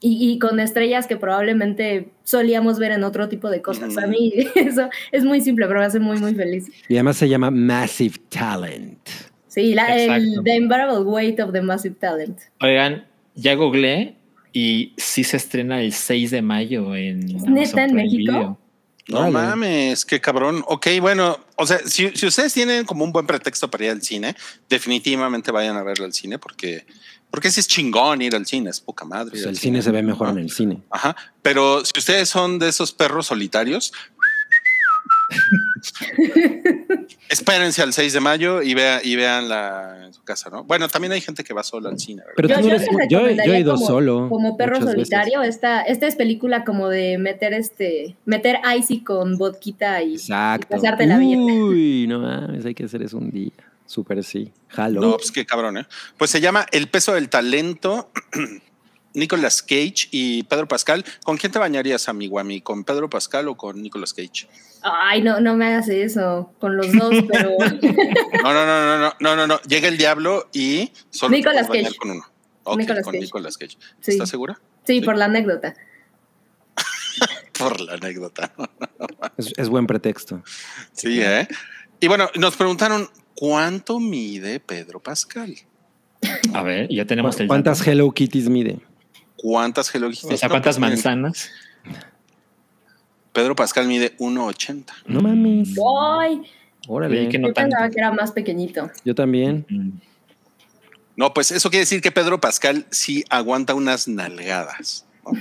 y, y con estrellas que probablemente solíamos ver en otro tipo de cosas. Mm. A mí eso es muy simple, pero me hace muy, muy feliz. Y además se llama Massive Talent. Sí, la, el, The Imparable Weight of the Massive Talent. Oigan, ya googleé y sí se estrena el seis de mayo en Amazon. ¿Neta en México? Video. No vale. Mames, qué cabrón. Ok, bueno, o sea, si, si ustedes tienen como un buen pretexto para ir al cine, definitivamente vayan a verlo al cine, porque porque si es chingón ir al cine, es poca madre. Pues el cine, cine se ve mejor, ¿no?, en el cine. Ajá, pero si ustedes son de esos perros solitarios, espérense al seis de mayo y, vea, y vean la, en su casa, ¿no? Bueno, también hay gente que va sola al cine, ¿verdad? Pero yo, yo, eres, yo, yo he ido como, solo. Como perro solitario, esta, esta es película como de meter este meter icy con vodquita y, y pasarte la billeta. Uy, no mames, hay que hacer eso un día. Súper sí. Jalo. No, pues qué cabrón, ¿eh? Pues se llama El peso del talento. Nicolas Cage y Pedro Pascal. ¿Con quién te bañarías, amigo, a mí? ¿Con Pedro Pascal o con Nicolas Cage? Ay, no, no me hagas eso. Con los dos, pero... no, no, no, no, no, no, no, no. Llega el diablo y solo Nicolas te Cage. Con uno. Okay, Nicolas con Cage. Nicolas Cage. Sí. ¿Estás segura? Sí, sí, por la anécdota. Por la anécdota. es, es buen pretexto. Sí, ¿eh? Y bueno, nos preguntaron, ¿cuánto mide Pedro Pascal? A ver, ya tenemos el... ¿Cuántas Hello Kitties mide? ¿Cuántas Hello Kitty? O sea, ¿cuántas manzanas? Pedro Pascal mide uno ochenta. No mames. ¡Ay! Órale. Que no yo pensaba tanto. Que era más pequeñito. Yo también. Mm. No, pues eso quiere decir que Pedro Pascal sí aguanta unas nalgadas, ¿no?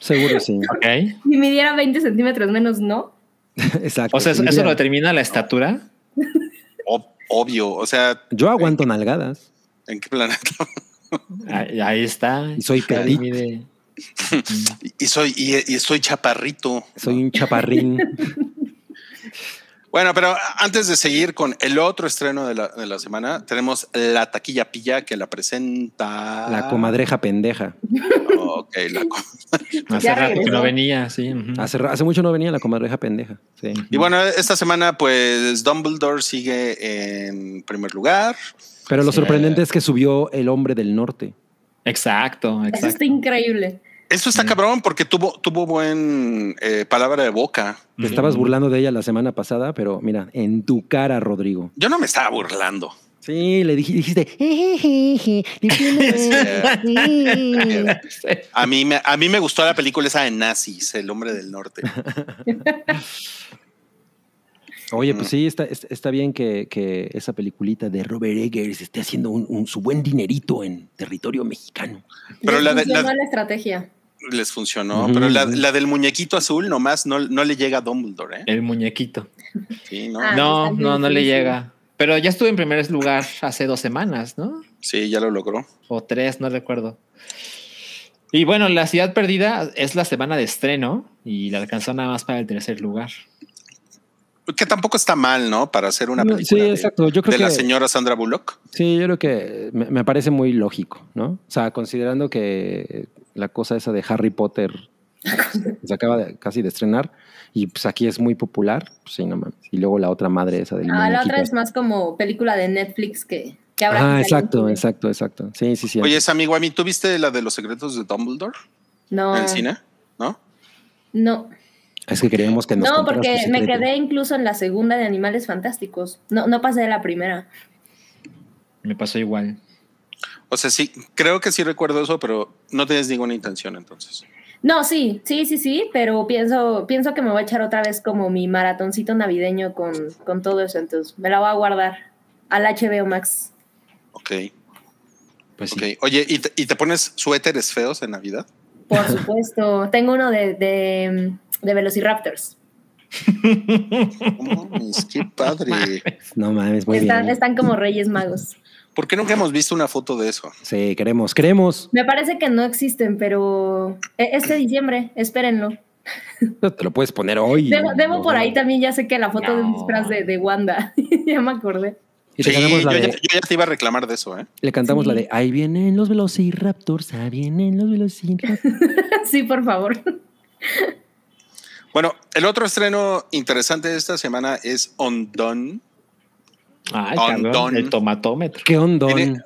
Seguro sí. Okay. Si midiera veinte centímetros menos, ¿no? Exacto. O sea, si ¿eso midiera... lo determina la estatura? Obvio, o sea... Yo aguanto en... nalgadas. ¿En qué planeta? Ahí, ahí está. Y soy pelín. Y soy, y, y soy chaparrito. Soy un chaparrín. Bueno, pero antes de seguir con el otro estreno de la, de la semana, tenemos La Taquilla Pilla, que la presenta... La comadreja pendeja. Ok, la comadreja. Hace rato que no venía, sí. Uh-huh. Hace, hace mucho no venía la comadreja pendeja, sí. Y bueno, esta semana pues Dumbledore sigue en primer lugar. Pero lo sí. sorprendente es que subió El Hombre del Norte. Exacto, exacto. Eso está increíble. Eso está cabrón porque tuvo, tuvo buen eh, palabra de boca. Te sí. estabas burlando de ella la semana pasada, pero mira, en tu cara, Rodrigo. Yo no me estaba burlando. Sí, le dijiste. Jejeje, jejeje. a, mí me, a mí me gustó la película esa de nazis, El Hombre del Norte. Oye, pues sí, está, está bien que, que esa peliculita de Robert Eggers esté haciendo un, un, su buen dinerito en territorio mexicano. Pero les la, funcionó la, la estrategia. Les funcionó, uh-huh. pero la, la del muñequito azul nomás no, no le llega a Dumbledore, ¿eh? El muñequito. Sí, ¿no? Ah, no, no, no le llega. Pero ya estuvo en primer lugar hace dos semanas, ¿no? Sí, ya lo logró. O tres, no recuerdo. Y bueno, La Ciudad Perdida es la semana de estreno y la alcanzó nada más para el tercer lugar. Que tampoco está mal, ¿no? Para hacer una película sí, exacto. Yo creo de que, la señora Sandra Bullock. Sí, yo creo que me, me parece muy lógico, ¿no? O sea, considerando que la cosa esa de Harry Potter se acaba de, casi de estrenar y pues aquí es muy popular, pues sí, no mames. Y luego la otra madre esa del... Ah, la otra es más como película de Netflix que... que habrá ah, exacto, exacto, exacto. Sí, sí, sí. Oye, es amigo, a mí, ¿tú viste la de Los Secretos de Dumbledore? No. ¿En el cine? ¿No? No. Es que queríamos que nos... No, porque me quedé incluso en la segunda de Animales Fantásticos. No, no pasé de la primera. Me pasó igual. O sea, sí, creo que sí recuerdo eso, pero no tienes ninguna intención entonces. No, sí, sí, sí, sí, pero pienso, pienso que me voy a echar otra vez como mi maratoncito navideño con, con todo eso. Entonces me la voy a guardar al H B O Max. Ok. Pues okay. Sí. Oye, ¿y te, ¿y te pones suéteres feos en Navidad? Por supuesto. Tengo uno de... de De Velociraptors. No mames, qué padre. No mames, muy están, bien. Están como reyes magos. ¿Por qué nunca hemos visto una foto de eso? Sí, queremos, queremos. Me parece que no existen, pero este diciembre, espérenlo. No te lo puedes poner hoy. Debo, debo no. por ahí también, ya sé que la foto no. de un disfraz de, de Wanda. Ya me acordé. Y sí, yo, de, ya, yo ya te iba a reclamar de eso, ¿eh? Le cantamos sí. la de ahí vienen los Velociraptors, ahí vienen los Velociraptors. Sí, por favor. Bueno, el otro estreno interesante de esta semana es Undone. Ah, el tomatómetro. ¿Qué Undone?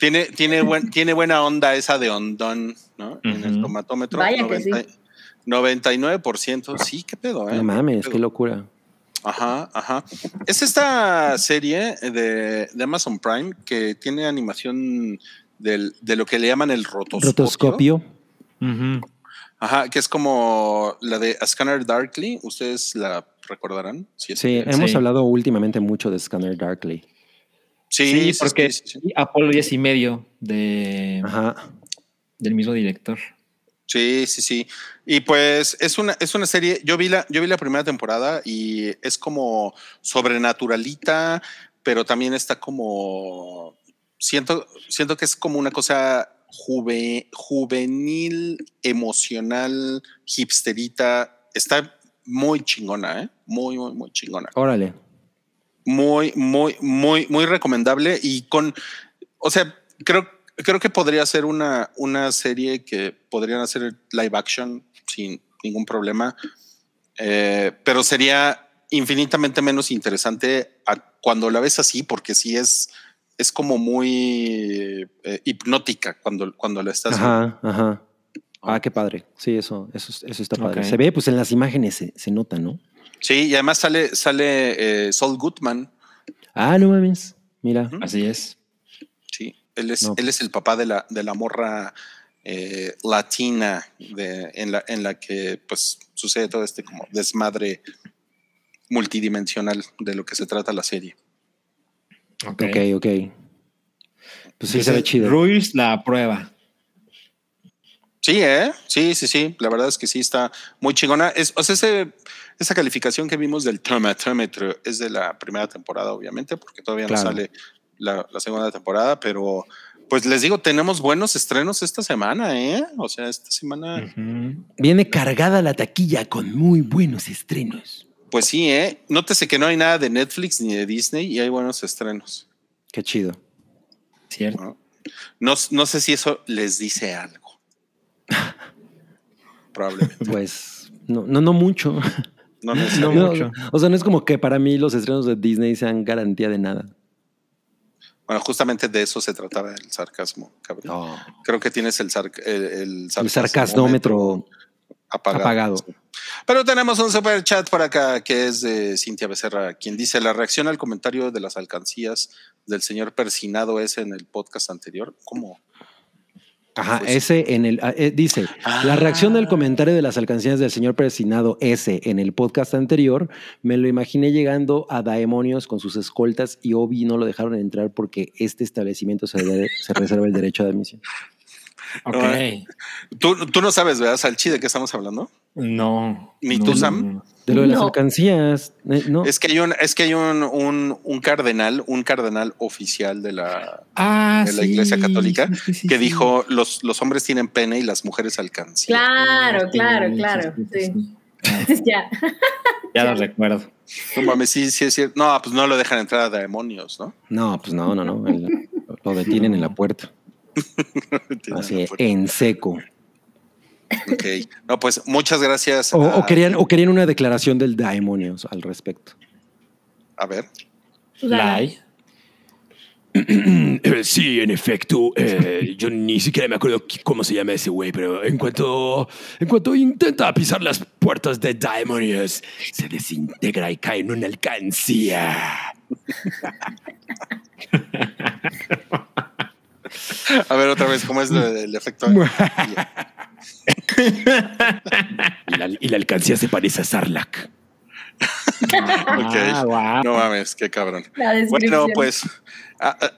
Tiene, tiene, buen, tiene buena onda esa de hondón, ¿no? Uh-huh. En el tomatómetro. Vaya noventa, que sí. noventa y nueve por ciento. Sí, qué pedo, ¿eh? No mames, qué, qué locura. Ajá, ajá. Es esta serie de, de Amazon Prime que tiene animación del, de lo que le llaman el rotoscopio. Rotoscopio. Uh-huh. Ajá, que es como la de A Scanner Darkly. Ustedes la recordarán. Si sí, bien. hemos sí. hablado últimamente mucho de Scanner Darkly. Sí, sí, porque sí, sí, sí. Apolo diez y medio de, Ajá. del mismo director. Sí, sí, sí. Y pues es una, es una serie, yo vi la, yo vi la primera temporada y es como sobrenaturalita, pero también está como, siento, siento que es como una cosa juve, juvenil, emocional, hipsterita. Está muy chingona, ¿eh? Muy, muy, muy chingona. Órale. Muy, muy, muy, muy recomendable y con, o sea, creo, creo que podría ser una, una serie que podrían hacer live action sin ningún problema, eh, pero sería infinitamente menos interesante a cuando la ves así, porque sí es, es como muy eh, hipnótica cuando, cuando la estás ajá, viendo. Ajá. Ah, qué padre. Sí, eso, eso, eso está padre. Okay. Se ve, pues en las imágenes se, se nota, ¿no? Sí, y además sale, sale eh, Saul Goodman. Ah, no mames. Mira, uh-huh. así es. Sí, él es, no. él es el papá de la, de la morra eh, latina de, en, la, en la que pues sucede todo este como desmadre multidimensional de lo que se trata la serie. Ok, ok. okay. Pues sí, Entonces, se ve chido. Ruiz la aprueba. Sí, ¿eh? Sí, sí, sí. La verdad es que sí está muy chingona. Es, o sea, ese, esa calificación que vimos del tomatómetro es de la primera temporada, obviamente, porque todavía claro. no sale la, la segunda temporada, pero pues les digo, tenemos buenos estrenos esta semana, ¿eh? O sea, esta semana... Uh-huh. Viene cargada la taquilla con muy buenos estrenos. Pues sí, ¿eh? Nótese que no hay nada de Netflix ni de Disney y hay buenos estrenos. Qué chido. Cierto. No, no, no sé si eso les dice algo. Probablemente. Pues no, no, no mucho. No, no mucho. O sea, no es como que para mí los estrenos de Disney sean garantía de nada. Bueno, justamente de eso se trataba el sarcasmo, cabrón. No. Creo que tienes el, sar, el, el, sarcasmo el sarcasmómetro apagado. apagado. Sí. Pero tenemos un super chat por acá que es de Cintia Becerra, quien dice: la reacción al comentario de las alcancías del señor Persinado es en el podcast anterior. ¿Cómo? Ajá, pues, ese en el eh, dice ah, la reacción del comentario de las alcancías del señor Persinado ese en el podcast anterior me lo imaginé llegando a Daemonios con sus escoltas y Obi no lo dejaron entrar porque este establecimiento se, de, se reserva el derecho de admisión. Okay. ¿Tú, tú no sabes, ¿verdad, Salchi, de qué estamos hablando? No. ¿Ni no, tú, Sam? No. De lo de las no. alcancías. Eh, no. Es que hay un, es que hay un, un, un cardenal, un cardenal oficial de la, ah, de la sí. Iglesia Católica sí, sí, que sí. dijo los, los hombres tienen pene y las mujeres alcancías. Claro, oh, claro, sí, claro. Sí. sí. sí. Ah. ya. ya lo recuerdo. No mames, sí, sí es cierto. No, pues no lo dejan entrar a demonios, ¿no? No, pues no, no, no. El, lo detienen no. en la puerta. Así, en seco. Ok, no, pues muchas gracias. O, a... o, querían, o querían una declaración del Daemonios al respecto. A ver. Lai. Sí, en efecto, eh, yo ni siquiera me acuerdo cómo se llama ese güey, pero en cuanto, en cuanto intenta pisar las puertas de Daemonios, se desintegra y cae en una alcancía. A ver, otra vez, ¿cómo es el, el efecto? y, la, y la alcancía se parece a Sarlacc. Ah, ok. Wow. No mames, qué cabrón. Bueno, pues a, a,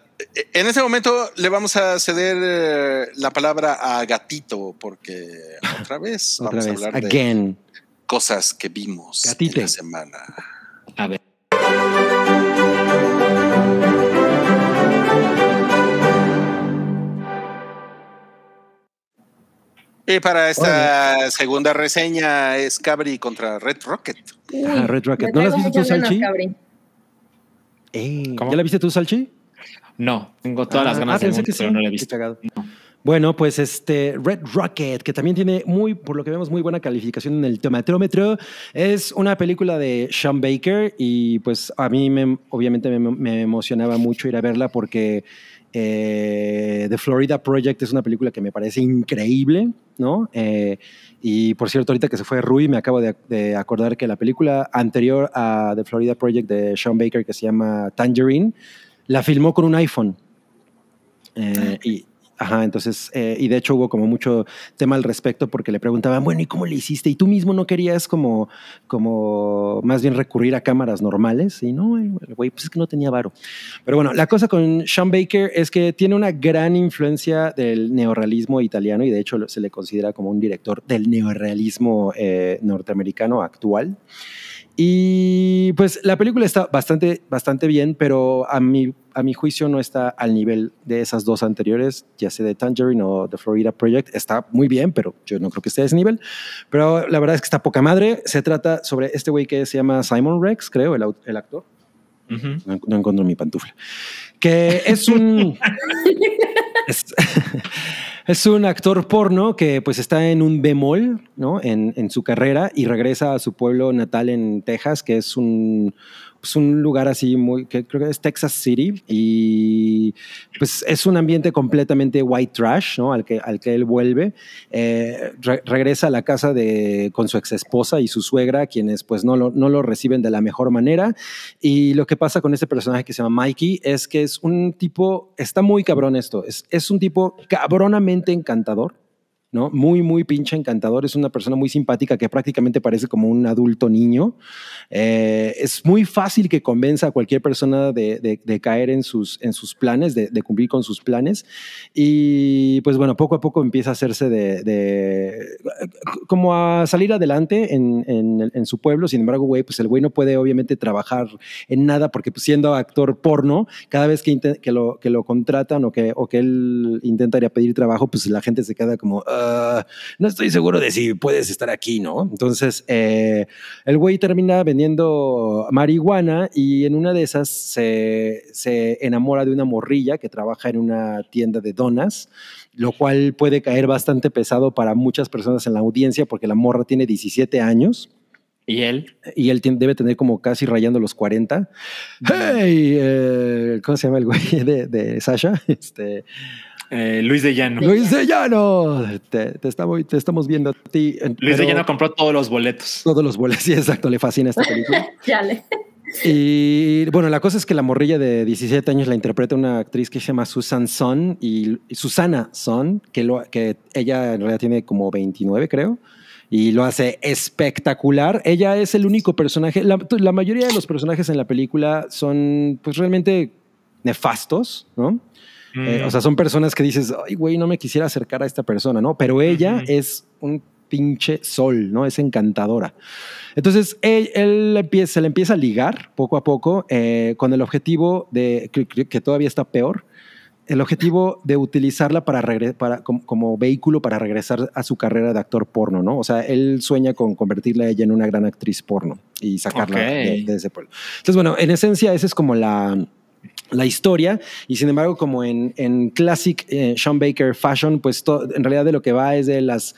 en ese momento le vamos a ceder eh, la palabra a Gatito, porque otra vez otra vamos vez. a hablar Again. de cosas que vimos Gatite. en la semana. A ver. Y para esta Oye. segunda reseña es Cabri contra Red Rocket. Uy, ah, Red Rocket. ¿No la viste tú, Salchi? Eh, ¿Ya la viste tú, Salchi? No, tengo todas ah, las ganas ah, de mundo, que sí. pero no la he visto. No. Bueno, pues este Red Rocket, que también tiene muy, por lo que vemos, muy buena calificación en el tomatómetro, es una película de Sean Baker y pues a mí me, obviamente me, me emocionaba mucho ir a verla porque Eh, The Florida Project es una película que me parece increíble, ¿no? Eh, y por cierto, ahorita que se fue Rui, me acabo de, de acordar que la película anterior a The Florida Project de Sean Baker, que se llama Tangerine, la filmó con un iPhone. Eh, y, ajá, entonces, eh, y de hecho hubo como mucho tema al respecto porque le preguntaban, bueno, ¿y cómo le hiciste? ¿Y tú mismo no querías como, como más bien recurrir a cámaras normales? Y no, güey, pues es que no tenía varo. Pero bueno, la cosa con Sean Baker es que tiene una gran influencia del neorrealismo italiano y de hecho se le considera como un director del neorrealismo eh, norteamericano actual. Y pues la película está bastante, bastante bien, pero a mi, a mi juicio no está al nivel de esas dos anteriores, ya sea de Tangerine o The Florida Project. Está muy bien, pero yo no creo que esté a ese nivel. Pero la verdad es que está poca madre. Se trata sobre este güey que se llama Simon Rex, creo, el, el actor. Uh-huh. No, no encuentro mi pantufla. Que es un... es, es un actor porno que pues está en un bemol, ¿no? En, en su carrera y regresa a su pueblo natal en Texas, que es un, pues, un lugar así muy, que creo que es Texas City, y pues es un ambiente completamente white trash, ¿no? Al que, al que él vuelve. Eh, re- regresa a la casa de, con su exesposa y su suegra, quienes pues no lo, no lo reciben de la mejor manera, y lo que pasa con este personaje que se llama Mikey es que es un tipo, está muy cabrón esto, es, es un tipo cabronamente encantador, ¿no? Muy, muy pinche encantador. Es una persona muy simpática que prácticamente parece como un adulto niño. Eh, es muy fácil que convenza a cualquier persona de, de, de caer en sus, en sus planes, de, de cumplir con sus planes. Y pues bueno, poco a poco empieza a hacerse de... de como a salir adelante en, en, en su pueblo. Sin embargo, güey, pues el güey no puede obviamente trabajar en nada porque pues, siendo actor porno, cada vez que, intent- que, lo, que lo contratan o que, o que él intenta ir a pedir trabajo, pues la gente se queda como... Uh, no estoy seguro de si puedes estar aquí, ¿no? Entonces, eh, el güey termina vendiendo marihuana y en una de esas se, se enamora de una morrilla que trabaja en una tienda de donas, lo cual puede caer bastante pesado para muchas personas en la audiencia porque la morra tiene diecisiete años. ¿Y él? Y él tiene, debe tener como casi rayando los cuarenta. ¡Hey! Eh, ¿Cómo se llama el güey de, de Sasha? Este... Eh, Luis de Llano. Luis de Llano. Te, te, estamos, te estamos viendo a ti. Luis de Llano compró todos los boletos. Todos los boletos, sí, exacto. Le fascina esta película. Chale. Y bueno, la cosa es que la morrilla de diecisiete años la interpreta una actriz que se llama Susan Son y, y Susana Son, que, lo, que ella en realidad tiene como veintinueve, creo. Y lo hace espectacular. Ella es el único personaje. La, la mayoría de los personajes en la película son pues realmente nefastos, ¿no? Eh, mm. O sea, son personas que dices, ay, güey, no me quisiera acercar a esta persona, ¿no? Pero ella mm-hmm. es un pinche sol, ¿no? Es encantadora. Entonces, él, él empieza, se le empieza a ligar poco a poco eh, con el objetivo de, que, que todavía está peor, el objetivo de utilizarla para regre- para, como, como vehículo para regresar a su carrera de actor porno, ¿no? O sea, él sueña con convertirla a ella en una gran actriz porno y sacarla okay. de, de ese pueblo. Entonces, bueno, en esencia, esa es como la... la historia, y sin embargo como en, en classic eh, Sean Baker fashion, pues to, en realidad de lo que va es de las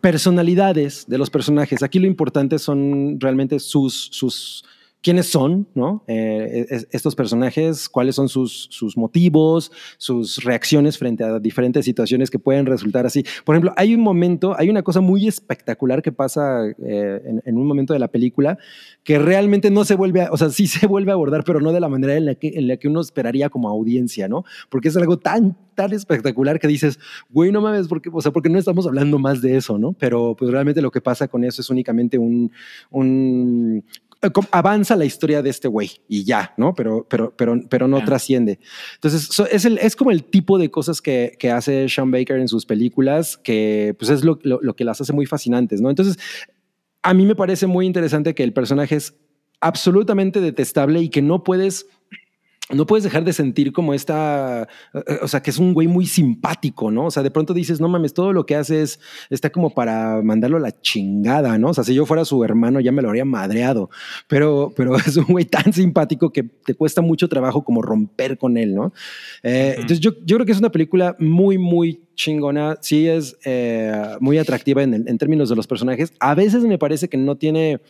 personalidades de los personajes. Aquí lo importante son realmente sus, sus quiénes son, ¿no? Eh, es, estos personajes, cuáles son sus, sus motivos, sus reacciones frente a diferentes situaciones que pueden resultar así. Por ejemplo, hay un momento, hay una cosa muy espectacular que pasa eh, en, en un momento de la película que realmente no se vuelve, a, o sea, sí se vuelve a abordar, pero no de la manera en la que, en la que uno esperaría como audiencia, ¿no? Porque es algo tan, tan espectacular que dices, güey, no mames, porque, o sea, porque no estamos hablando más de eso, ¿no? Pero pues realmente lo que pasa con eso es únicamente un... un avanza la historia de este güey y ya, ¿no? Pero, pero, pero, pero no yeah. trasciende. Entonces, so, es, el, es como el tipo de cosas que, que hace Sean Baker en sus películas, que pues es lo, lo, lo que las hace muy fascinantes, ¿no? Entonces, a mí me parece muy interesante que el personaje es absolutamente detestable y que no puedes... no puedes dejar de sentir como esta, o sea, que es un güey muy simpático, ¿no? O sea, de pronto dices, no mames, todo lo que hace es, está como para mandarlo a la chingada, ¿no? O sea, si yo fuera su hermano ya me lo habría madreado, pero, pero es un güey tan simpático que te cuesta mucho trabajo como romper con él, ¿no? Eh, uh-huh. Entonces yo, yo creo que es una película muy, muy chingona. Sí es eh, muy atractiva en, en términos de los personajes. A veces me parece que no tiene...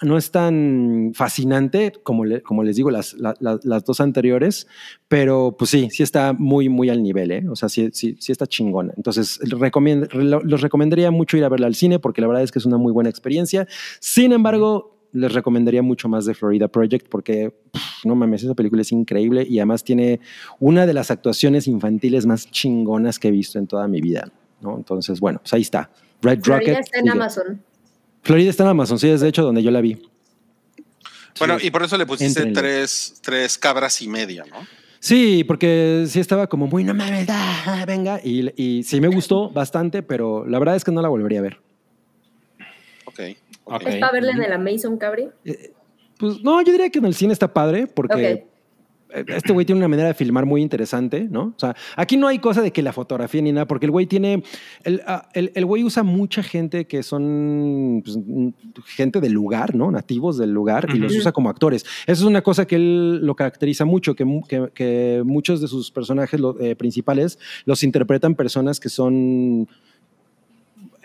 No es tan fascinante como, le, como les digo, las, la, la, las dos anteriores, pero pues sí, sí está muy, muy al nivel, ¿eh? O sea, sí, sí, sí está chingona. Entonces, recomiendo, los recomendaría mucho ir a verla al cine porque la verdad es que es una muy buena experiencia. Sin embargo, les recomendaría mucho más The Florida Project porque, pff, no mames, esa película es increíble y además tiene una de las actuaciones infantiles más chingonas que he visto en toda mi vida, ¿no? Entonces, bueno, pues ahí está. Red Florida Rocket está en y Amazon. Florida está en Amazon, sí, es de hecho donde yo la vi. Bueno, sí, y por eso le pusiste tres, tres cabras y media, ¿no? Sí, porque sí estaba como muy, no mames, da, venga. Y, y sí me gustó bastante, pero la verdad es que no la volvería a ver. Ok. Okay. ¿Es para verla en el Amazon, Cabri? Eh, pues no, yo diría que en el cine está padre porque okay. este güey tiene una manera de filmar muy interesante, ¿no? O sea, aquí no hay cosa de que la fotografía ni nada, porque el güey tiene... El, el, el güey usa mucha gente que son pues, gente del lugar, ¿no? Nativos del lugar, uh-huh. y los usa como actores. Eso es una cosa que él lo caracteriza mucho, que, que, que muchos de sus personajes lo, eh, principales los interpretan personas que son...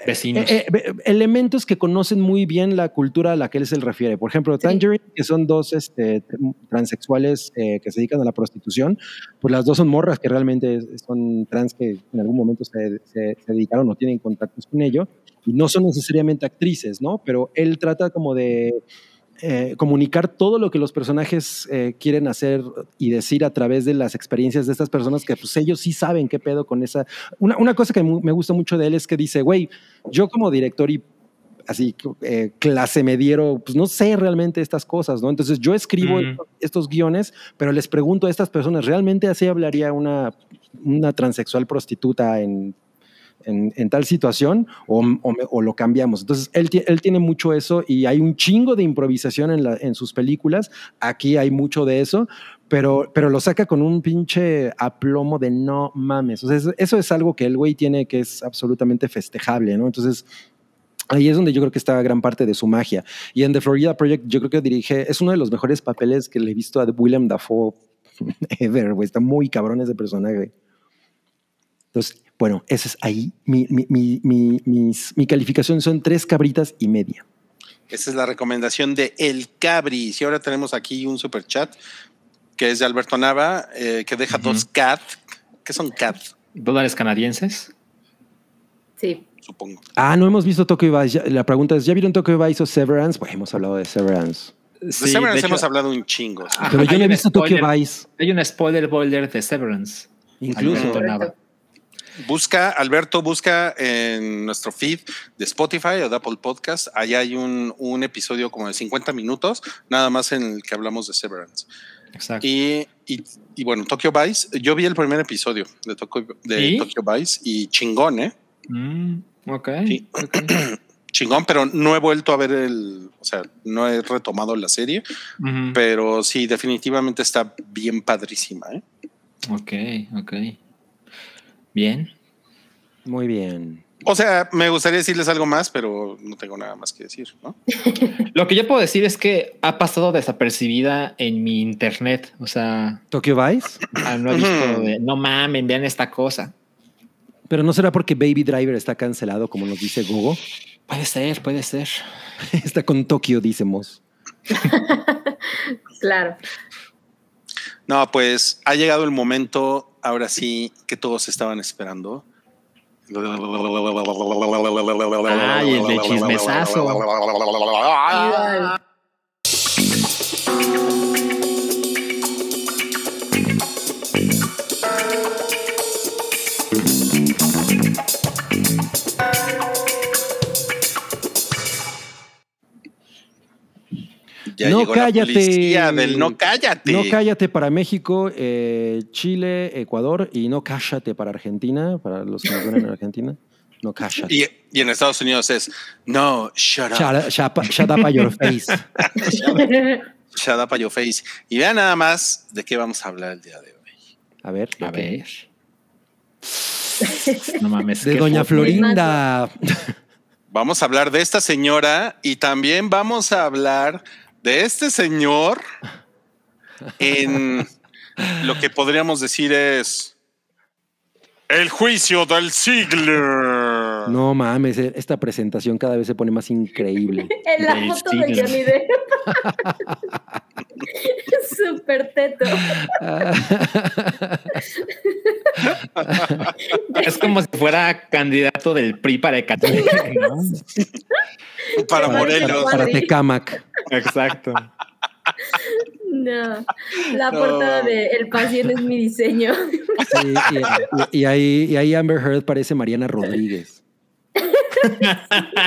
Vecinos. Eh, eh, elementos que conocen muy bien la cultura a la que él se refiere. Por ejemplo, Tangerine, que son dos este, transexuales eh, que se dedican a la prostitución, pues las dos son morras que realmente son trans que en algún momento se, se, se dedicaron o tienen contactos con ello y no son necesariamente actrices, ¿no? Pero él trata como de eh, comunicar todo lo que los personajes eh, quieren hacer y decir a través de las experiencias de estas personas que pues ellos sí saben qué pedo con esa... Una, una cosa que me gusta mucho de él es que dice, güey, yo como director y así eh, clase mediero, pues no sé realmente estas cosas, ¿no? Entonces yo escribo mm. estos, estos guiones, pero les pregunto a estas personas, ¿realmente así hablaría una, una transexual prostituta en... En, en tal situación o, o, o lo cambiamos? Entonces él, él tiene mucho eso y hay un chingo de improvisación en, la, en sus películas. Aquí hay mucho de eso, pero, pero lo saca con un pinche aplomo de no mames. O sea, eso, eso es algo que el güey tiene que es absolutamente festejable, ¿no? Entonces ahí es donde yo creo que está gran parte de su magia. Y en The Florida Project yo creo que dirige, es uno de los mejores papeles que le he visto a Willem Dafoe ever, güey. Está muy cabrón ese personaje. Entonces, bueno, esa es ahí. Mi, mi, mi, mi, mis, mi calificación son tres cabritas y media. Esa es la recomendación de El Cabri. Y ahora tenemos aquí un super chat que es de Alberto Nava, eh, que deja uh-huh. dos C A D. ¿Qué son C A D? ¿Dólares canadienses? Sí. Supongo. Ah, no hemos visto Tokyo Vice. La pregunta es, ¿ya vieron Tokyo Vice o Severance? Pues hemos hablado de Severance. De sí, Severance de hecho, hemos hablado un chingo. ¿Sí? Pero yo no he visto spoiler, Tokyo Vice. Hay un spoiler boiler de Severance. Incluso. Busca, Alberto, busca en nuestro feed de Spotify o de Apple Podcast. Allá hay un, un episodio como de cincuenta minutos, nada más en el que hablamos de Severance. Exacto. Y, y, y bueno, Tokyo Vice. Yo vi el primer episodio de Tokyo, de ¿Sí? Tokyo Vice y chingón, ¿eh? Mm, ok. Sí. okay. Chingón, pero no he vuelto a ver el... O sea, no he retomado la serie, uh-huh. pero sí, definitivamente está bien padrísima, ¿eh? Ok, ok. Bien. Muy bien. O sea, me gustaría decirles algo más, pero no tengo nada más que decir, ¿no? Lo que yo puedo decir es que ha pasado desapercibida en mi internet. O sea... ¿Tokyo Vice? Ah, no he visto de... No mames, vean esta cosa. ¿Pero no será porque Baby Driver está cancelado, como nos dice Gogo? Puede ser, puede ser. Está con Tokio, dicemos. Claro. No, pues ha llegado el momento... Ahora sí, que todos estaban esperando. Ay, el de chismesazo. Ya no cállate. Del no cállate. No cállate para México, eh, Chile, Ecuador y no cállate para Argentina, para los que nos ven en Argentina. No cállate. Y, y en Estados Unidos es no, shut up. Shut, shut, shut up your face. Shut, up, shut up your face. Y vean nada más de qué vamos a hablar el día de hoy. A ver, a ver. No mames. De Doña Florinda. Vamos a hablar de esta señora y también vamos a hablar de este señor en lo que podríamos decir es el juicio del siglo. Ajá. No mames, esta presentación cada vez se pone más increíble. En la foto de Johnny Depp. Súper teto. Es como si fuera candidato del P R I para Ecatepec, ¿no? Para Morelos. Para Tecámac. Exacto. No, la no. portada de El pasión es mi diseño. Sí, y, y, ahí, y ahí Amber Heard parece Mariana Rodríguez.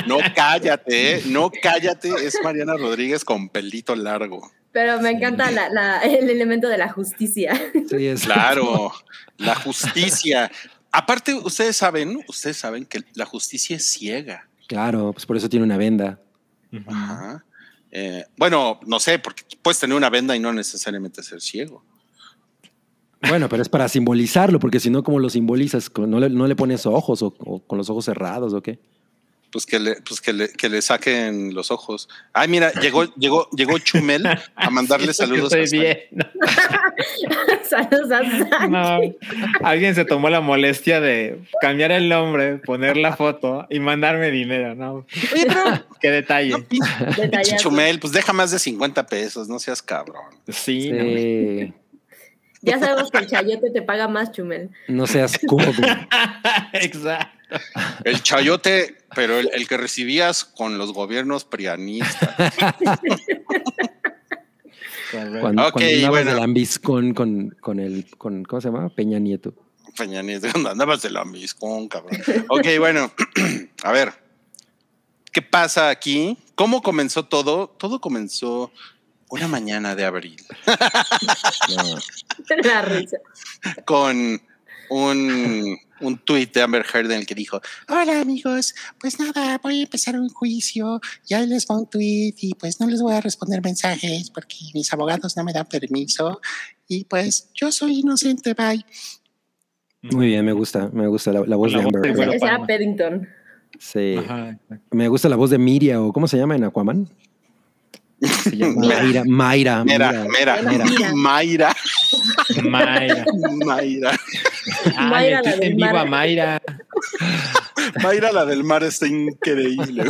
No, cállate, no cállate, es Mariana Rodríguez con pelito largo. Pero me encanta la, la, el elemento de la justicia. Sí, es claro, la justicia. Aparte, ustedes saben, ustedes saben que la justicia es ciega. Claro, pues por eso tiene una venda. Ajá. Eh, bueno, no sé, porque puedes tener una venda y no necesariamente ser ciego. Bueno, pero es para simbolizarlo, porque si no, ¿cómo lo simbolizas? ¿No le, no le pones ojos o, o con los ojos cerrados o qué? Pues que le, pues que le, que le saquen los ojos. Ay, mira, llegó, llegó, llegó Chumel a mandarle saludos a Saludos a Santi. No, alguien se tomó la molestia de cambiar el nombre, poner la foto y mandarme dinero, ¿no? Qué detalle. No, Chumel, pues deja más de cincuenta pesos, no seas cabrón. Sí. sí. Ya sabemos que el chayote te paga más, Chumel. No seas cubo. Exacto. El chayote, pero el, el que recibías con los gobiernos prianistas. Cuando, okay, cuando bueno. de lambis con, con, con el, con, ¿cómo se llama? Peña Nieto. Peña Nieto, andabas de lambis con, cabrón. Ok, bueno, a ver, ¿qué pasa aquí? ¿Cómo comenzó todo? Todo comenzó una mañana de abril. La risa. Con un... un tuit de Amber Heard en el que dijo: hola amigos, pues nada, voy a empezar un juicio y ahí les va un tuit y pues no les voy a responder mensajes porque mis abogados no me dan permiso y pues yo soy inocente, bye. Muy bien, me gusta, me gusta la, la voz la de Amber Heard. Esa era Paddington. Sí. Ajá. Me gusta la voz de Miria, o ¿cómo se llama en Aquaman? Se llama Mayra, Mayra, Mayra, Mayra, Mayra, Mayra, Mayra, Mayra. Ah, Mayra, la del viva mar. Mayra. Mayra, la del mar, está increíble.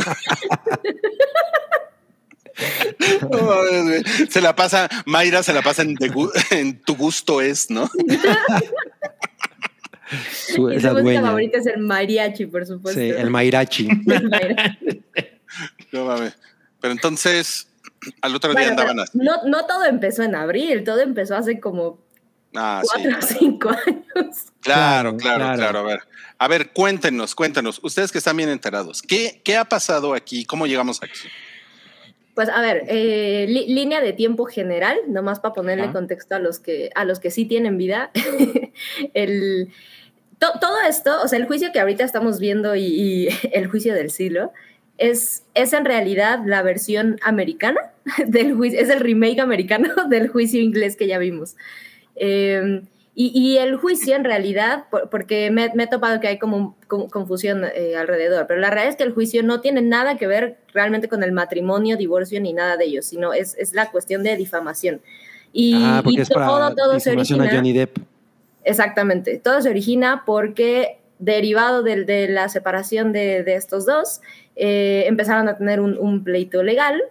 Se la pasa, Mayra se la pasa en, de, en tu gusto es, ¿no? Su, y su música favorita es el mariachi, por supuesto. Sí, el mariachi. El mariachi. No mames. Pero entonces, al otro bueno, día andaban así. No, no todo empezó en abril, todo empezó hace como ah, cuatro sí, o cinco años. Claro, claro, claro, claro. A ver, a ver, cuéntenos, cuéntenos, ustedes que están bien enterados, ¿qué, qué ha pasado aquí? ¿Cómo llegamos aquí? Pues a ver, eh, li, línea de tiempo general, nomás para ponerle ah. contexto a los que, a los que sí tienen vida. el, to, todo esto, o sea, el juicio que ahorita estamos viendo y, y el juicio del siglo, Es, es en realidad la versión americana del juicio, es el remake americano del juicio inglés que ya vimos. Eh, y, y el juicio en realidad, por, porque me, me he topado que hay como, como confusión eh, alrededor, pero la realidad es que el juicio no tiene nada que ver realmente con el matrimonio, divorcio ni nada de ello, sino es, es la cuestión de difamación. Y, ah, porque y es todo, para todo se origina, a Johnny Depp. Exactamente, todo se origina porque derivado de, de la separación de, de estos dos, eh, empezaron a tener un, un pleito legal,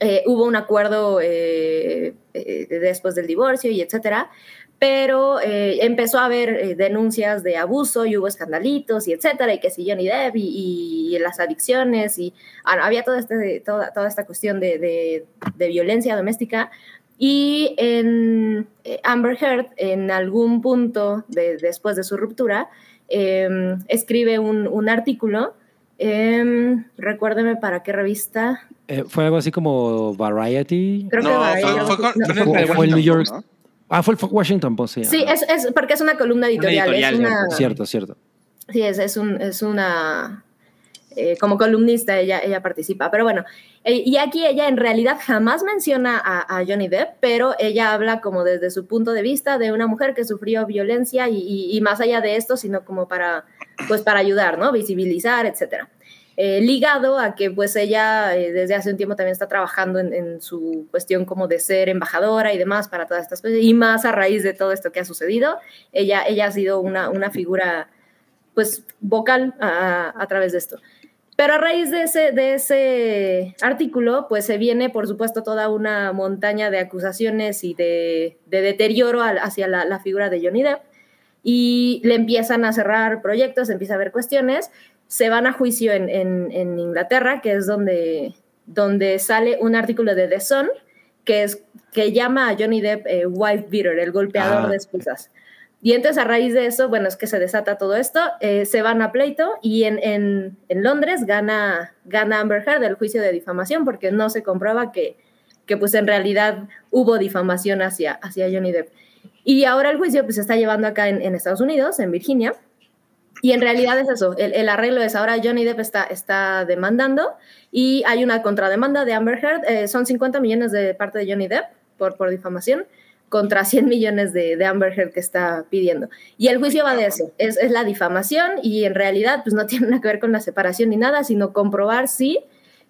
eh, hubo un acuerdo eh, eh, después del divorcio y etcétera, pero eh, empezó a haber eh, denuncias de abuso y hubo escandalitos y etcétera, y que si Johnny Depp y, y, y las adicciones y ah, había toda, este, toda, toda esta cuestión de, de, de violencia doméstica. Y en Amber Heard, en algún punto de, después de su ruptura, eh, escribe un, un artículo, eh, recuérdeme para qué revista. Eh, ¿Fue algo así como Variety? Creo no, que Variety. Fue, fue, no, fue, fue, fue el New York. ¿No? Ah, fue el Washington Post. Sí, sí es, es porque es una columna editorial. Una editorial es una, cierto, cierto. Sí, es, es, un, es una... Eh, como columnista ella, ella participa, pero bueno, eh, y aquí ella en realidad jamás menciona a, a Johnny Depp, pero ella habla como desde su punto de vista de una mujer que sufrió violencia y, y, y más allá de esto, sino como para, pues para ayudar, ¿no? Visibilizar, etcétera. Eh, ligado a que pues ella eh, desde hace un tiempo también está trabajando en, en su cuestión como de ser embajadora y demás para todas estas cosas, y más a raíz de todo esto que ha sucedido, ella, ella ha sido una, una figura pues, vocal a, a través de esto. Pero a raíz de ese, de ese artículo, pues se viene, por supuesto, toda una montaña de acusaciones y de, de deterioro al, hacia la, la figura de Johnny Depp, y le empiezan a cerrar proyectos, empieza a haber cuestiones, se van a juicio en, en, en Inglaterra, que es donde, donde sale un artículo de The Sun, que, es, que llama a Johnny Depp eh, wife beater, el golpeador ah. de esposas. Y entonces, a raíz de eso, bueno, es que se desata todo esto, eh, se van a pleito, y en, en, en Londres gana, gana Amber Heard el juicio de difamación, porque no se comprueba que, que pues en realidad hubo difamación hacia, hacia Johnny Depp. Y ahora el juicio pues, se está llevando acá en, en Estados Unidos, en Virginia, y en realidad es eso, el, el arreglo es ahora Johnny Depp está, está demandando, y hay una contrademanda de Amber Heard, eh, son cincuenta millones de parte de Johnny Depp por, por difamación, contra cien millones de, de Amber Heard que está pidiendo. Y el juicio va de eso, es, es la difamación, y en realidad pues no tiene nada que ver con la separación ni nada, sino comprobar si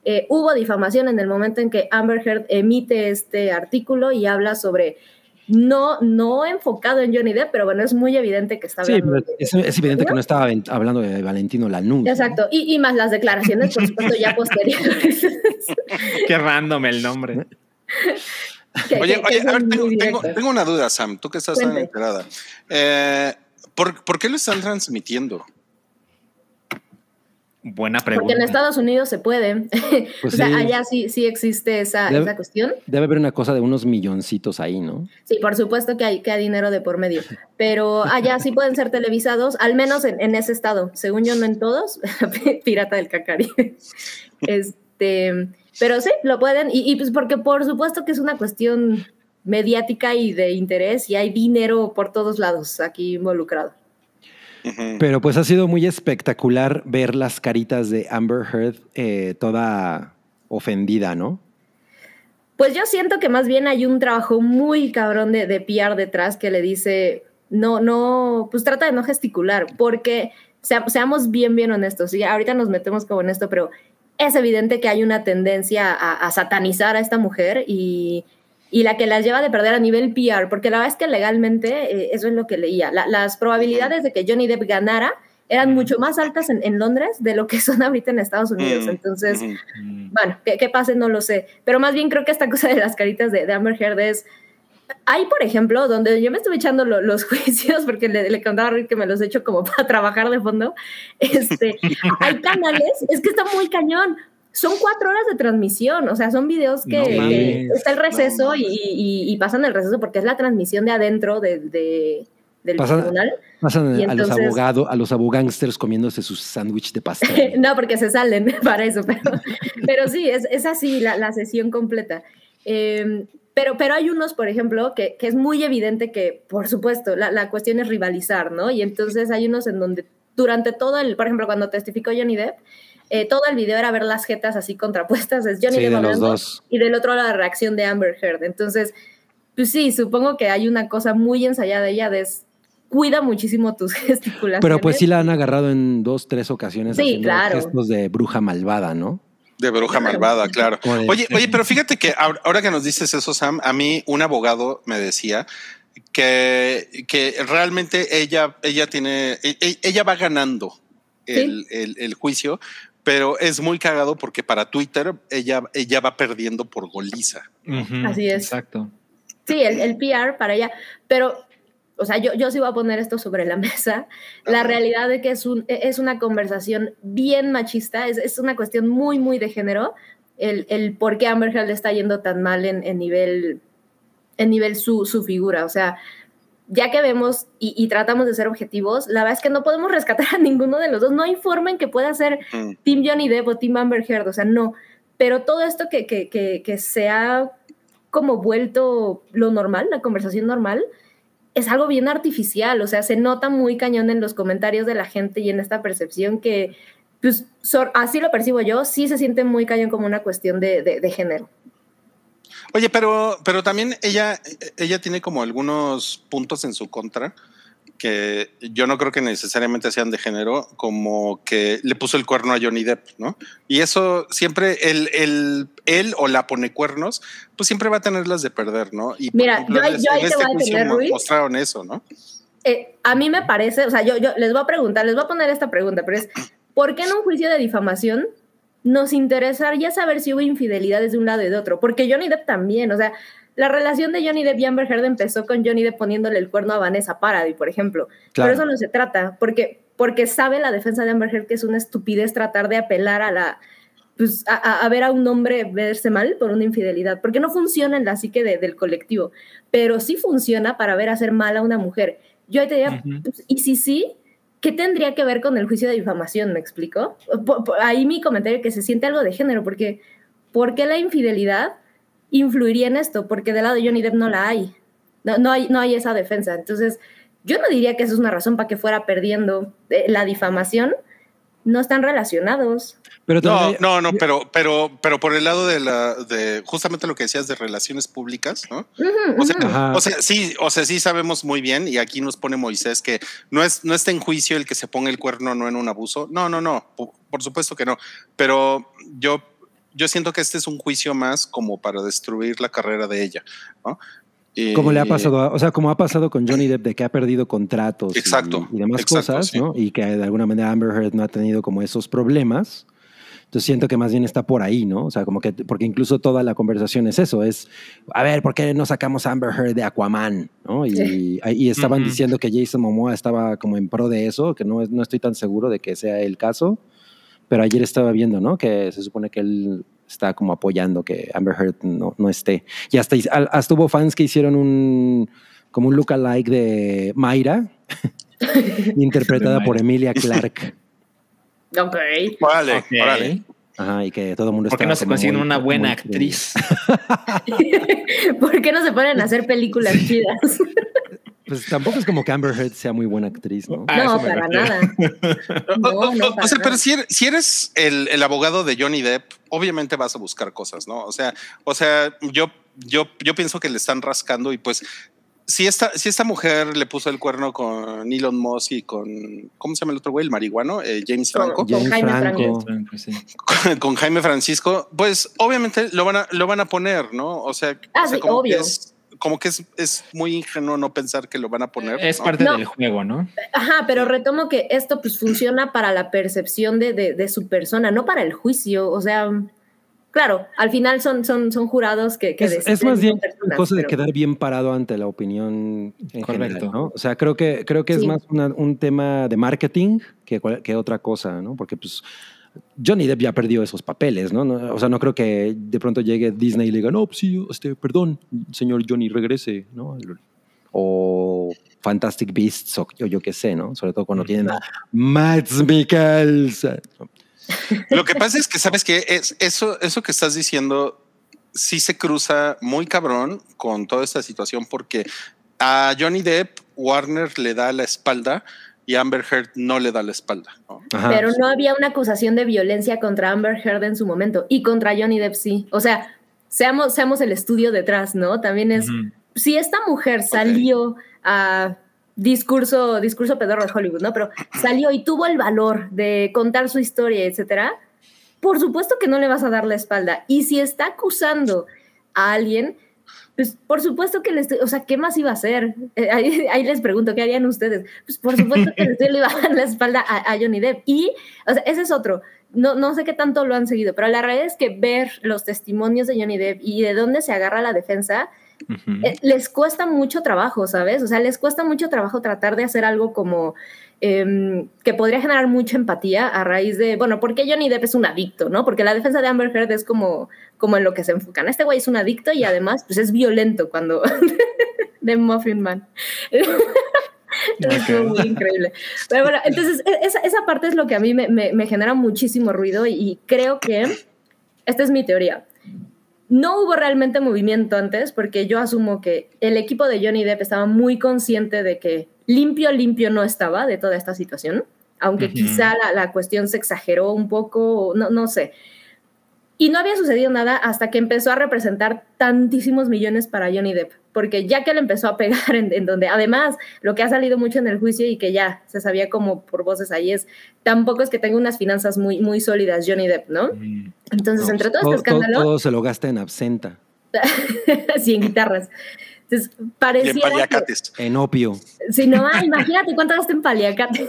eh, hubo difamación en el momento en que Amber Heard emite este artículo y habla sobre, no, no enfocado en Johnny Depp, pero bueno, es muy evidente que está hablando. Sí, de, es, es evidente ¿no? que no estaba hablando de Valentino Lanús. Exacto, ¿no? y, y más las declaraciones, por supuesto, ya posteriores. Qué random el nombre. Que, oye, que, oye que a ver, tengo, tengo, tengo una duda, Sam, tú que estás tan enterada. Eh, ¿por, ¿Por qué lo están transmitiendo? Buena pregunta. Porque en Estados Unidos se puede. Pues o sea, sí. allá sí, sí existe esa, debe, esa cuestión. Debe haber una cosa de unos milloncitos ahí, ¿no? Sí, por supuesto que hay, que hay dinero de por medio. Pero allá sí pueden ser televisados, al menos en, en ese estado. Según yo, no en todos. Pirata del Cacari. Este... Pero sí, lo pueden, y, y pues porque por supuesto que es una cuestión mediática y de interés, y hay dinero por todos lados aquí involucrado. Pero pues ha sido muy espectacular ver las caritas de Amber Heard eh, toda ofendida, ¿no? Pues yo siento que más bien hay un trabajo muy cabrón de, de P R detrás que le dice, no, no, pues trata de no gesticular, porque se, seamos bien, bien honestos, y ahorita nos metemos como en esto, pero... Es evidente que hay una tendencia a, a satanizar a esta mujer y, y la que las lleva de perder a nivel P R, porque la verdad es que legalmente, eh, eso es lo que leía, la, las probabilidades de que Johnny Depp ganara eran mucho más altas en, en Londres de lo que son ahorita en Estados Unidos. Entonces, bueno, ¿qué, qué pase? No lo sé. Pero más bien creo que esta cosa de las caritas de, de Amber Heard es... Hay, por ejemplo, donde yo me estuve echando lo, los juicios, porque le, le contaba a Rick que me los echo como para trabajar de fondo, este, hay canales, es que está muy cañón, son cuatro horas de transmisión, o sea, son videos que, no que está el receso no y, y, y pasan el receso porque es la transmisión de adentro de, de, del pasan, tribunal. Pasan y a, entonces, los abogados, a los abogángsters comiéndose sus sándwiches de pastel. No, porque se salen para eso, pero, pero sí, es, es así la, la sesión completa. Eh, Pero, pero hay unos, por ejemplo, que, que es muy evidente que, por supuesto, la, la cuestión es rivalizar, ¿no? Y entonces hay unos en donde durante todo el... Por ejemplo, cuando testificó Johnny Depp, eh, todo el video era ver las jetas así contrapuestas. Es Johnny sí, Depp de hablando los dos. Y del otro lado la reacción de Amber Heard. Entonces, pues sí, supongo que hay una cosa muy ensayada ella de... Cuida muchísimo tus gesticulaciones. Pero pues sí la han agarrado en dos, tres ocasiones sí, haciendo claro. gestos de bruja malvada, ¿no? De bruja malvada, claro. Oye, oye, pero fíjate que ahora que nos dices eso, Sam, a mí un abogado me decía que, que realmente ella, ella tiene, ella va ganando el, ¿sí? el, el juicio, pero es muy cagado porque para Twitter ella, ella va perdiendo por goliza. Uh-huh, así es. Exacto. Sí, el, el P R para ella, pero... O sea, yo, yo sí voy a poner esto sobre la mesa. La realidad es que es, un, es una conversación bien machista, es, es una cuestión muy, muy de género, el, el por qué Amber Heard le está yendo tan mal en, en nivel, en nivel su, su figura. O sea, ya que vemos y, y tratamos de ser objetivos, la verdad es que no podemos rescatar a ninguno de los dos. No hay forma en que pueda ser Team Johnny Depp o Team Amber Heard, o sea, no. Pero todo esto que, que, que, que se ha como vuelto lo normal, la conversación normal, es algo bien artificial, o sea, se nota muy cañón en los comentarios de la gente y en esta percepción que, pues, así lo percibo yo, sí se siente muy cañón como una cuestión de, de, de género. Oye, pero, pero también ella, ella tiene como algunos puntos en su contra que yo no creo que necesariamente sean de género, como que le puso el cuerno a Johnny Depp, ¿no? Y eso siempre, él, él, él o la pone cuernos, pues siempre va a tenerlas de perder, ¿no? Y mira, por ejemplo, yo, yo ahí te este voy a tener, Ruiz. Mostraron eso, ¿no? eh, a mí me parece, o sea, yo, yo les voy a preguntar, les voy a poner esta pregunta, pero es, ¿por qué en un juicio de difamación nos interesaría saber si hubo infidelidades de un lado y de otro? Porque Johnny Depp también, o sea, la relación de Johnny Depp y Amber Heard empezó con Johnny Depp poniéndole el cuerno a Vanessa Paradis, por ejemplo. Claro. Pero eso no se trata, porque, porque sabe la defensa de Amber Heard que es una estupidez tratar de apelar a la... Pues, a, a ver a un hombre verse mal por una infidelidad, porque no funciona en la psique de, del colectivo, pero sí funciona para ver hacer mal a una mujer. Yo ahí te diría, uh-huh. pues, y si sí, ¿qué tendría que ver con el juicio de difamación? ¿Me explico? Por, por, ahí mi comentario que se siente algo de género, porque ¿por qué la infidelidad influiría en esto? Porque del lado de Johnny Depp no la hay, no, no hay, no hay esa defensa. Entonces, yo no diría que eso es una razón para que fuera perdiendo eh, la difamación. No están relacionados. Pero también... No, no, no, pero, pero, pero por el lado de la, de justamente lo que decías de relaciones públicas, ¿no? Uh-huh, o sea, uh-huh. o sea, sí, o sea, sí sabemos muy bien, y aquí nos pone Moisés que no es, no está en juicio el que se ponga el cuerno, no en un abuso. No, no, no, por, por supuesto que no. Pero yo, yo siento que este es un juicio más como para destruir la carrera de ella, ¿no? Y... Como le ha pasado, a, o sea, como ha pasado con Johnny Depp, de que ha perdido contratos exacto, y, y demás exacto, cosas, sí. ¿no? Y que de alguna manera Amber Heard no ha tenido como esos problemas. Entonces siento que más bien está por ahí, ¿no? O sea, como que, porque incluso toda la conversación es eso, es, a ver, ¿por qué no sacamos a Amber Heard de Aquaman? ¿No? Y, sí. y, y estaban uh-huh. diciendo que Jason Momoa estaba como en pro de eso, que no, no estoy tan seguro de que sea el caso, pero ayer estaba viendo, ¿no? Que se supone que él... está como apoyando que Amber Heard no, no esté. Y hasta, hasta hubo fans que hicieron un como un lookalike de Mayra, interpretada de Mayra. por Emilia Clarke. Ok. Vale, okay. vale. Ajá, y que todo el mundo está... ¿Por qué no se consiguen una buena actriz? ¿Por qué no se ponen a hacer películas chidas? Pues tampoco es como que Amber Heard sea muy buena actriz, ¿no? Ah, no, para nada. no, no, no, para o sea, nada. Pero si eres, si eres el, el abogado de Johnny Depp, obviamente vas a buscar cosas, ¿no? O sea, o sea, yo, yo, yo pienso que le están rascando y pues si esta, si esta mujer le puso el cuerno con Elon Musk y con, ¿cómo se llama el otro güey? El marihuano, eh, James Franco. Con, con Jaime Franco. Franco sí. con, con Jaime Francisco, pues obviamente lo van a, lo van a poner, ¿no? O sea, ah, o sea sí, como obvio. Que es, como que es, es muy ingenuo no pensar que lo van a poner. Es ¿no? parte no. del juego, ¿no? Ajá, pero retomo que esto pues funciona para la percepción de, de, de su persona, no para el juicio. O sea, claro, al final son, son, son jurados que, que es, deciden. Es más bien una cosa pero... de quedar bien parado ante la opinión en correcto, general, ¿no? O sea, creo que, creo que es sí. más una, un tema de marketing que, que otra cosa, ¿no? Porque pues... Johnny Depp ya perdió esos papeles, ¿no? ¿no? O sea, no creo que de pronto llegue Disney y le diga, no, pues sí, este, perdón, señor Johnny, regrese, ¿no? O Fantastic Beasts, o, o yo qué sé, ¿no? Sobre todo cuando tienen a Mads Mikkelsen. Lo que pasa es que, ¿sabes qué? Es, eso, eso que estás diciendo sí se cruza muy cabrón con toda esta situación porque a Johnny Depp Warner le da la espalda y Amber Heard no le da la espalda, ¿no? Pero no había una acusación de violencia contra Amber Heard en su momento y contra Johnny Depp sí. O sea, seamos, seamos el estudio detrás, ¿no? También es, uh-huh. si esta mujer salió okay. a discurso, discurso pedorro de Hollywood, ¿no? Pero salió y tuvo el valor de contar su historia, etcétera. Por supuesto que no le vas a dar la espalda. Y si está acusando a alguien... Pues por supuesto que le estoy, o sea, ¿qué más iba a hacer? Eh, ahí, ahí les pregunto, ¿qué harían ustedes? Pues por supuesto que le, estoy, le iba a dar la espalda a, a Johnny Depp. Y, o sea, ese es otro. No, no sé qué tanto lo han seguido, pero la realidad es que ver los testimonios de Johnny Depp y de dónde se agarra la defensa, uh-huh. eh, les cuesta mucho trabajo, ¿sabes? O sea, les cuesta mucho trabajo tratar de hacer algo como eh, que podría generar mucha empatía a raíz de, bueno, ¿por qué Johnny Depp es un adicto, no? Porque la defensa de Amber Heard es como... como en lo que se enfocan. Este güey es un adicto y además pues es violento cuando... de Muffin Man. Okay. Es muy increíble. Pero bueno, entonces esa, esa parte es lo que a mí me, me, me genera muchísimo ruido y, y creo que... Esta es mi teoría. No hubo realmente movimiento antes porque yo asumo que el equipo de Johnny Depp estaba muy consciente de que limpio, limpio no estaba de toda esta situación, aunque uh-huh. quizá la, la cuestión se exageró un poco, no, no sé... Y no había sucedido nada hasta que empezó a representar tantísimos millones para Johnny Depp, porque ya que le empezó a pegar en, en donde, además, lo que ha salido mucho en el juicio y que ya se sabía como por voces ahí es, tampoco es que tenga unas finanzas muy, muy sólidas Johnny Depp, ¿no? Entonces, no, entre todo, todo este escándalo... Todo, todo se lo gasta en absenta. Sí, en guitarras. Entonces, parecía. En paliacates. Que, en opio. Si no, ah, imagínate cuánto gasto en paliacates.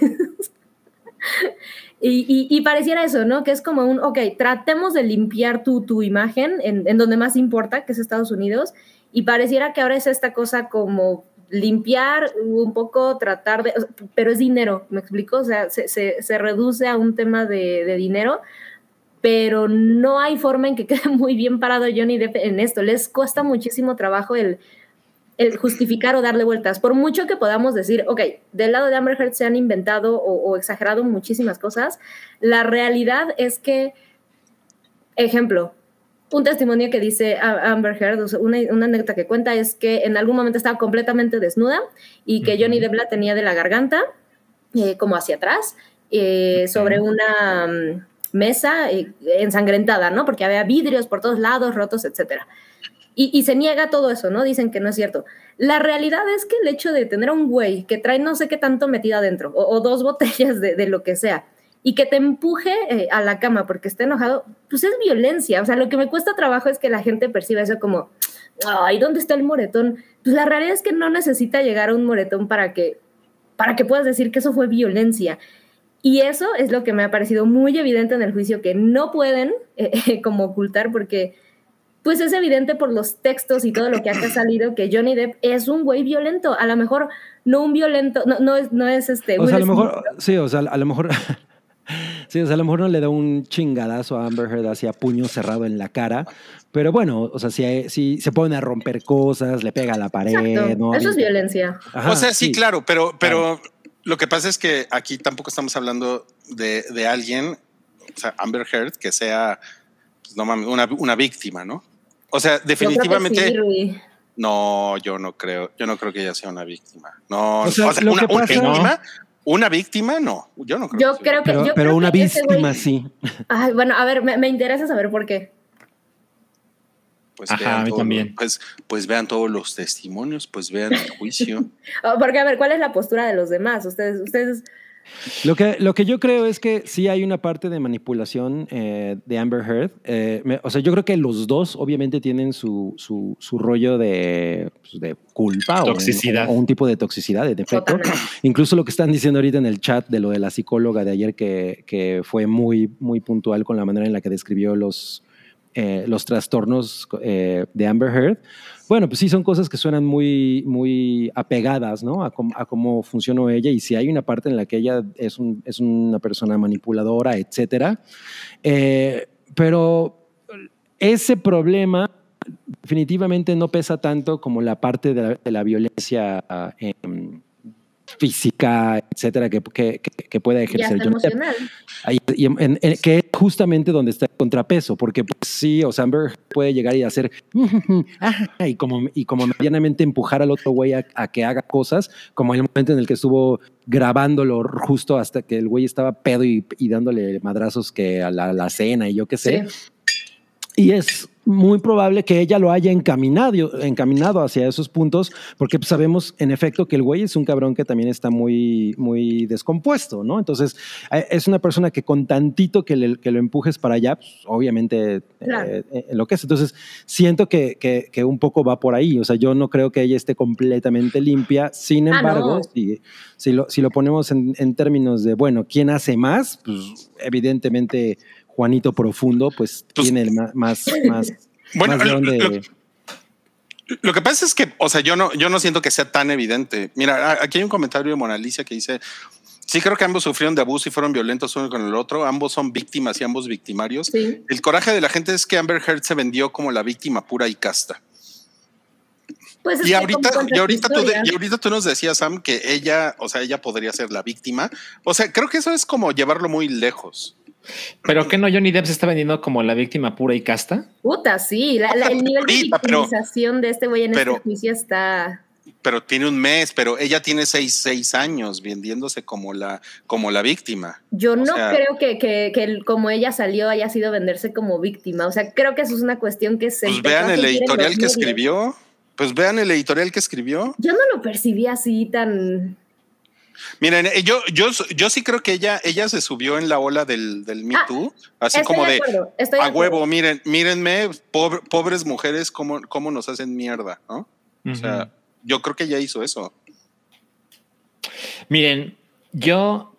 Y, y, y pareciera eso, ¿no? Que es como un, ok, tratemos de limpiar tu, tu imagen en, en donde más importa, que es Estados Unidos, y pareciera que ahora es esta cosa como limpiar un poco, tratar de... O sea, pero es dinero, ¿me explico? O sea, se, se, se reduce a un tema de, de dinero, pero no hay forma en que quede muy bien parado Johnny Depp en esto. Les cuesta muchísimo trabajo el... el justificar o darle vueltas, por mucho que podamos decir, ok, del lado de Amber Heard se han inventado o, o exagerado muchísimas cosas, la realidad es que, ejemplo, un testimonio que dice Amber Heard, o sea, una, una anécdota que cuenta es que en algún momento estaba completamente desnuda y que Johnny Depp la tenía de la garganta, eh, como hacia atrás, eh, sobre una um, mesa eh, ensangrentada, ¿no? Porque había vidrios por todos lados, rotos, etcétera. Y, y se niega todo eso, ¿no? Dicen que no es cierto. La realidad es que el hecho de tener a un güey que trae no sé qué tanto metido adentro, o, o dos botellas de, de lo que sea, y que te empuje eh, a la cama porque está enojado, pues es violencia. O sea, lo que me cuesta trabajo es que la gente perciba eso como, ay, ¿dónde está el moretón? Pues la realidad es que no necesita llegar a un moretón para que, para que puedas decir que eso fue violencia. Y eso es lo que me ha parecido muy evidente en el juicio, que no pueden eh, como ocultar porque... pues es evidente por los textos y todo lo que acá ha salido que Johnny Depp es un güey violento. A lo mejor no un violento, no, no, es, no es este... O sea, a lo mejor, sí, o sea, a lo mejor... sí, o sea, a lo mejor no le da un chingadazo a Amber Heard hacia puño cerrado en la cara, pero bueno, o sea, si, si se ponen a romper cosas, le pega a la pared... Exacto, ¿no? Eso es violencia. Ajá, o sea, sí, sí, claro, pero, pero claro. Lo que pasa es que aquí tampoco estamos hablando de, de alguien, o sea, Amber Heard, que sea, pues, no mames, una, una víctima, ¿no? O sea, definitivamente. Yo sí, no, yo no creo. Yo no creo que ella sea una víctima. No, o sea, o sea una, una, pasa, víctima, no. Una víctima, no. Yo no creo. Yo que creo que, pero, yo pero creo una que víctima, ese güey... sí. Ay, bueno, a ver, me, me interesa saber por qué. Pues ajá, vean a mí todo, también. Pues, pues vean todos los testimonios, pues vean el juicio. Porque, a ver, ¿cuál es la postura de los demás? Ustedes, ustedes. Lo que, lo que yo creo es que sí hay una parte de manipulación eh, de Amber Heard. Eh, me, o sea, yo creo que los dos obviamente tienen su, su, su rollo de, pues, de culpa toxicidad. O, o un tipo de toxicidad, de defecto. Incluso lo que están diciendo ahorita en el chat de lo de la psicóloga de ayer que, que fue muy, muy puntual con la manera en la que describió los, eh, los trastornos eh, de Amber Heard. Bueno, pues sí, son cosas que suenan muy, muy apegadas, ¿no? A, com, a cómo funcionó ella, y si hay una parte en la que ella es, un, es una persona manipuladora, etcétera. Eh, pero ese problema definitivamente no pesa tanto como la parte de la, de la violencia eh, física, etcétera, que, que, que pueda ejercer. Y emocional. Ahí, y en, en, que es justamente donde está el contrapeso, porque pues, sí, o sea, Amber puede llegar y hacer y como, y como medianamente empujar al otro güey a, a que haga cosas, como el momento en el que estuvo grabándolo justo hasta que el güey estaba pedo y, y dándole madrazos que a la, la cena y yo qué sé. Sí. Y es muy probable que ella lo haya encaminado, encaminado hacia esos puntos, porque sabemos en efecto que el güey es un cabrón que también está muy, muy descompuesto, ¿no? Entonces, es una persona que con tantito que, le, que lo empujes para allá, pues, obviamente claro. eh, eh, lo que es. Entonces, siento que, que, que un poco va por ahí. O sea, yo no creo que ella esté completamente limpia. Sin embargo, ah, no. si, si, lo, si lo ponemos en, en términos de, bueno, ¿quién hace más? Pues evidentemente... Juanito Profundo, pues, pues tiene más, más, más. Bueno, más lo, de... lo, lo que pasa es que, o sea, yo no, yo no siento que sea tan evidente. Mira, aquí hay un comentario de Mona Alicia que dice: sí, creo que ambos sufrieron de abuso y fueron violentos uno con el otro. Ambos son víctimas y ambos victimarios. Sí. El coraje de la gente es que Amber Heard se vendió como la víctima pura y casta. Pues y, ahorita, y, ahorita tú de, y ahorita tú nos decías, Sam, que ella, o sea, ella podría ser la víctima. O sea, creo que eso es como llevarlo muy lejos. ¿Pero qué no? ¿Johnny Depp se está vendiendo como la víctima pura y casta? Puta, sí. La, la, el nivel de victimización de este güey en este juicio está... Pero tiene un mes, pero ella tiene seis, seis años vendiéndose como la, como la víctima. Yo o no sea, creo que, que, que el, como ella salió haya sido venderse como víctima. O sea, creo que eso es una cuestión que se... Pues vean el editorial que escribió. Pues vean el editorial que escribió. Yo no lo percibí así tan... Miren, yo, yo, yo sí creo que ella, ella se subió en la ola del, del Me ah, Too, así como de, de acuerdo, a de huevo, miren, mírenme, pobre, pobres mujeres, cómo, cómo nos hacen mierda, ¿no? Uh-huh. O sea, yo creo que ya hizo eso. Miren, yo...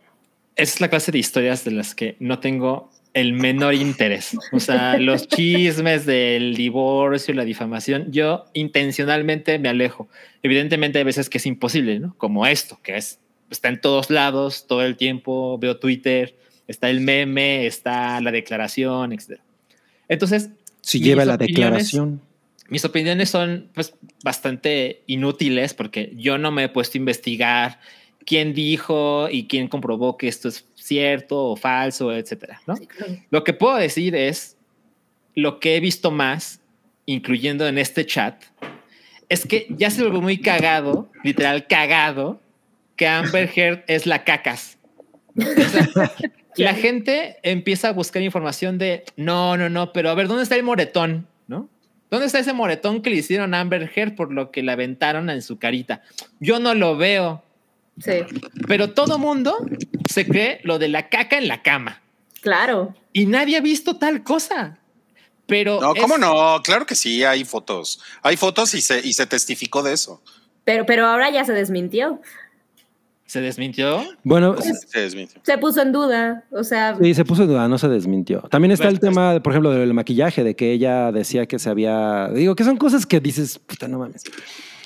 Esa es la clase de historias de las que no tengo el menor interés. O sea, los chismes del divorcio, la difamación, yo intencionalmente me alejo. Evidentemente hay veces que es imposible, ¿no? Como esto, que es, está en todos lados, todo el tiempo, veo Twitter, está el meme, está la declaración, etcétera. Entonces... Si lleva la declaración... Mis opiniones son pues, bastante inútiles porque yo no me he puesto a investigar quién dijo y quién comprobó que esto es cierto o falso, etcétera, ¿no? Sí, claro. Lo que puedo decir es lo que he visto más, incluyendo en este chat, es que ya se volvió muy cagado, literal cagado, que Amber Heard es la cacas. O sea, la gente empieza a buscar información de no, no, no, pero a ver, ¿dónde está el moretón? ¿No? ¿Dónde está ese moretón que le hicieron a Amber Heard por lo que la aventaron en su carita? Yo no lo veo. Sí. Pero todo mundo se cree lo de la caca en la cama. Claro. Y nadie ha visto tal cosa. Pero no, ¿cómo es... no? Claro que sí, hay fotos. Hay fotos y se, y se testificó de eso. Pero, pero ahora ya se desmintió. ¿Se desmintió? Bueno, pues, se desmintió. Se puso en duda. O sea. Sí, se puso en duda, no se desmintió. También está bueno, el tema, pues, por ejemplo, del maquillaje, de que ella decía que se había. Digo, que son cosas que dices, puta, no mames.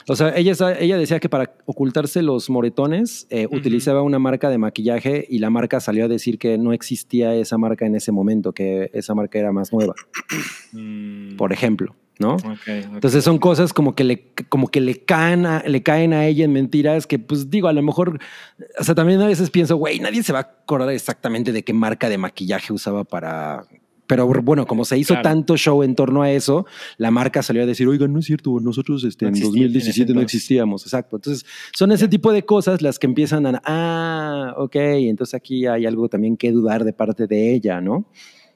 O sea, ella, ella decía que para ocultarse los moretones eh, uh-huh. utilizaba una marca de maquillaje y la marca salió a decir que no existía esa marca en ese momento, que esa marca era más nueva, mm. por ejemplo, ¿no? Okay, okay. Entonces son cosas como que, le, como que le, caen a, le caen a ella en mentiras que, pues digo, a lo mejor, o sea, también a veces pienso, güey, nadie se va a acordar exactamente de qué marca de maquillaje usaba para... Pero bueno, como se hizo claro. tanto show en torno a eso, la marca salió a decir, oigan, no es cierto, nosotros este, no en dos mil diecisiete en no existíamos. Exacto. Entonces, son ese tipo de cosas las que empiezan a, ah, ok, entonces aquí hay algo también que dudar de parte de ella, ¿no?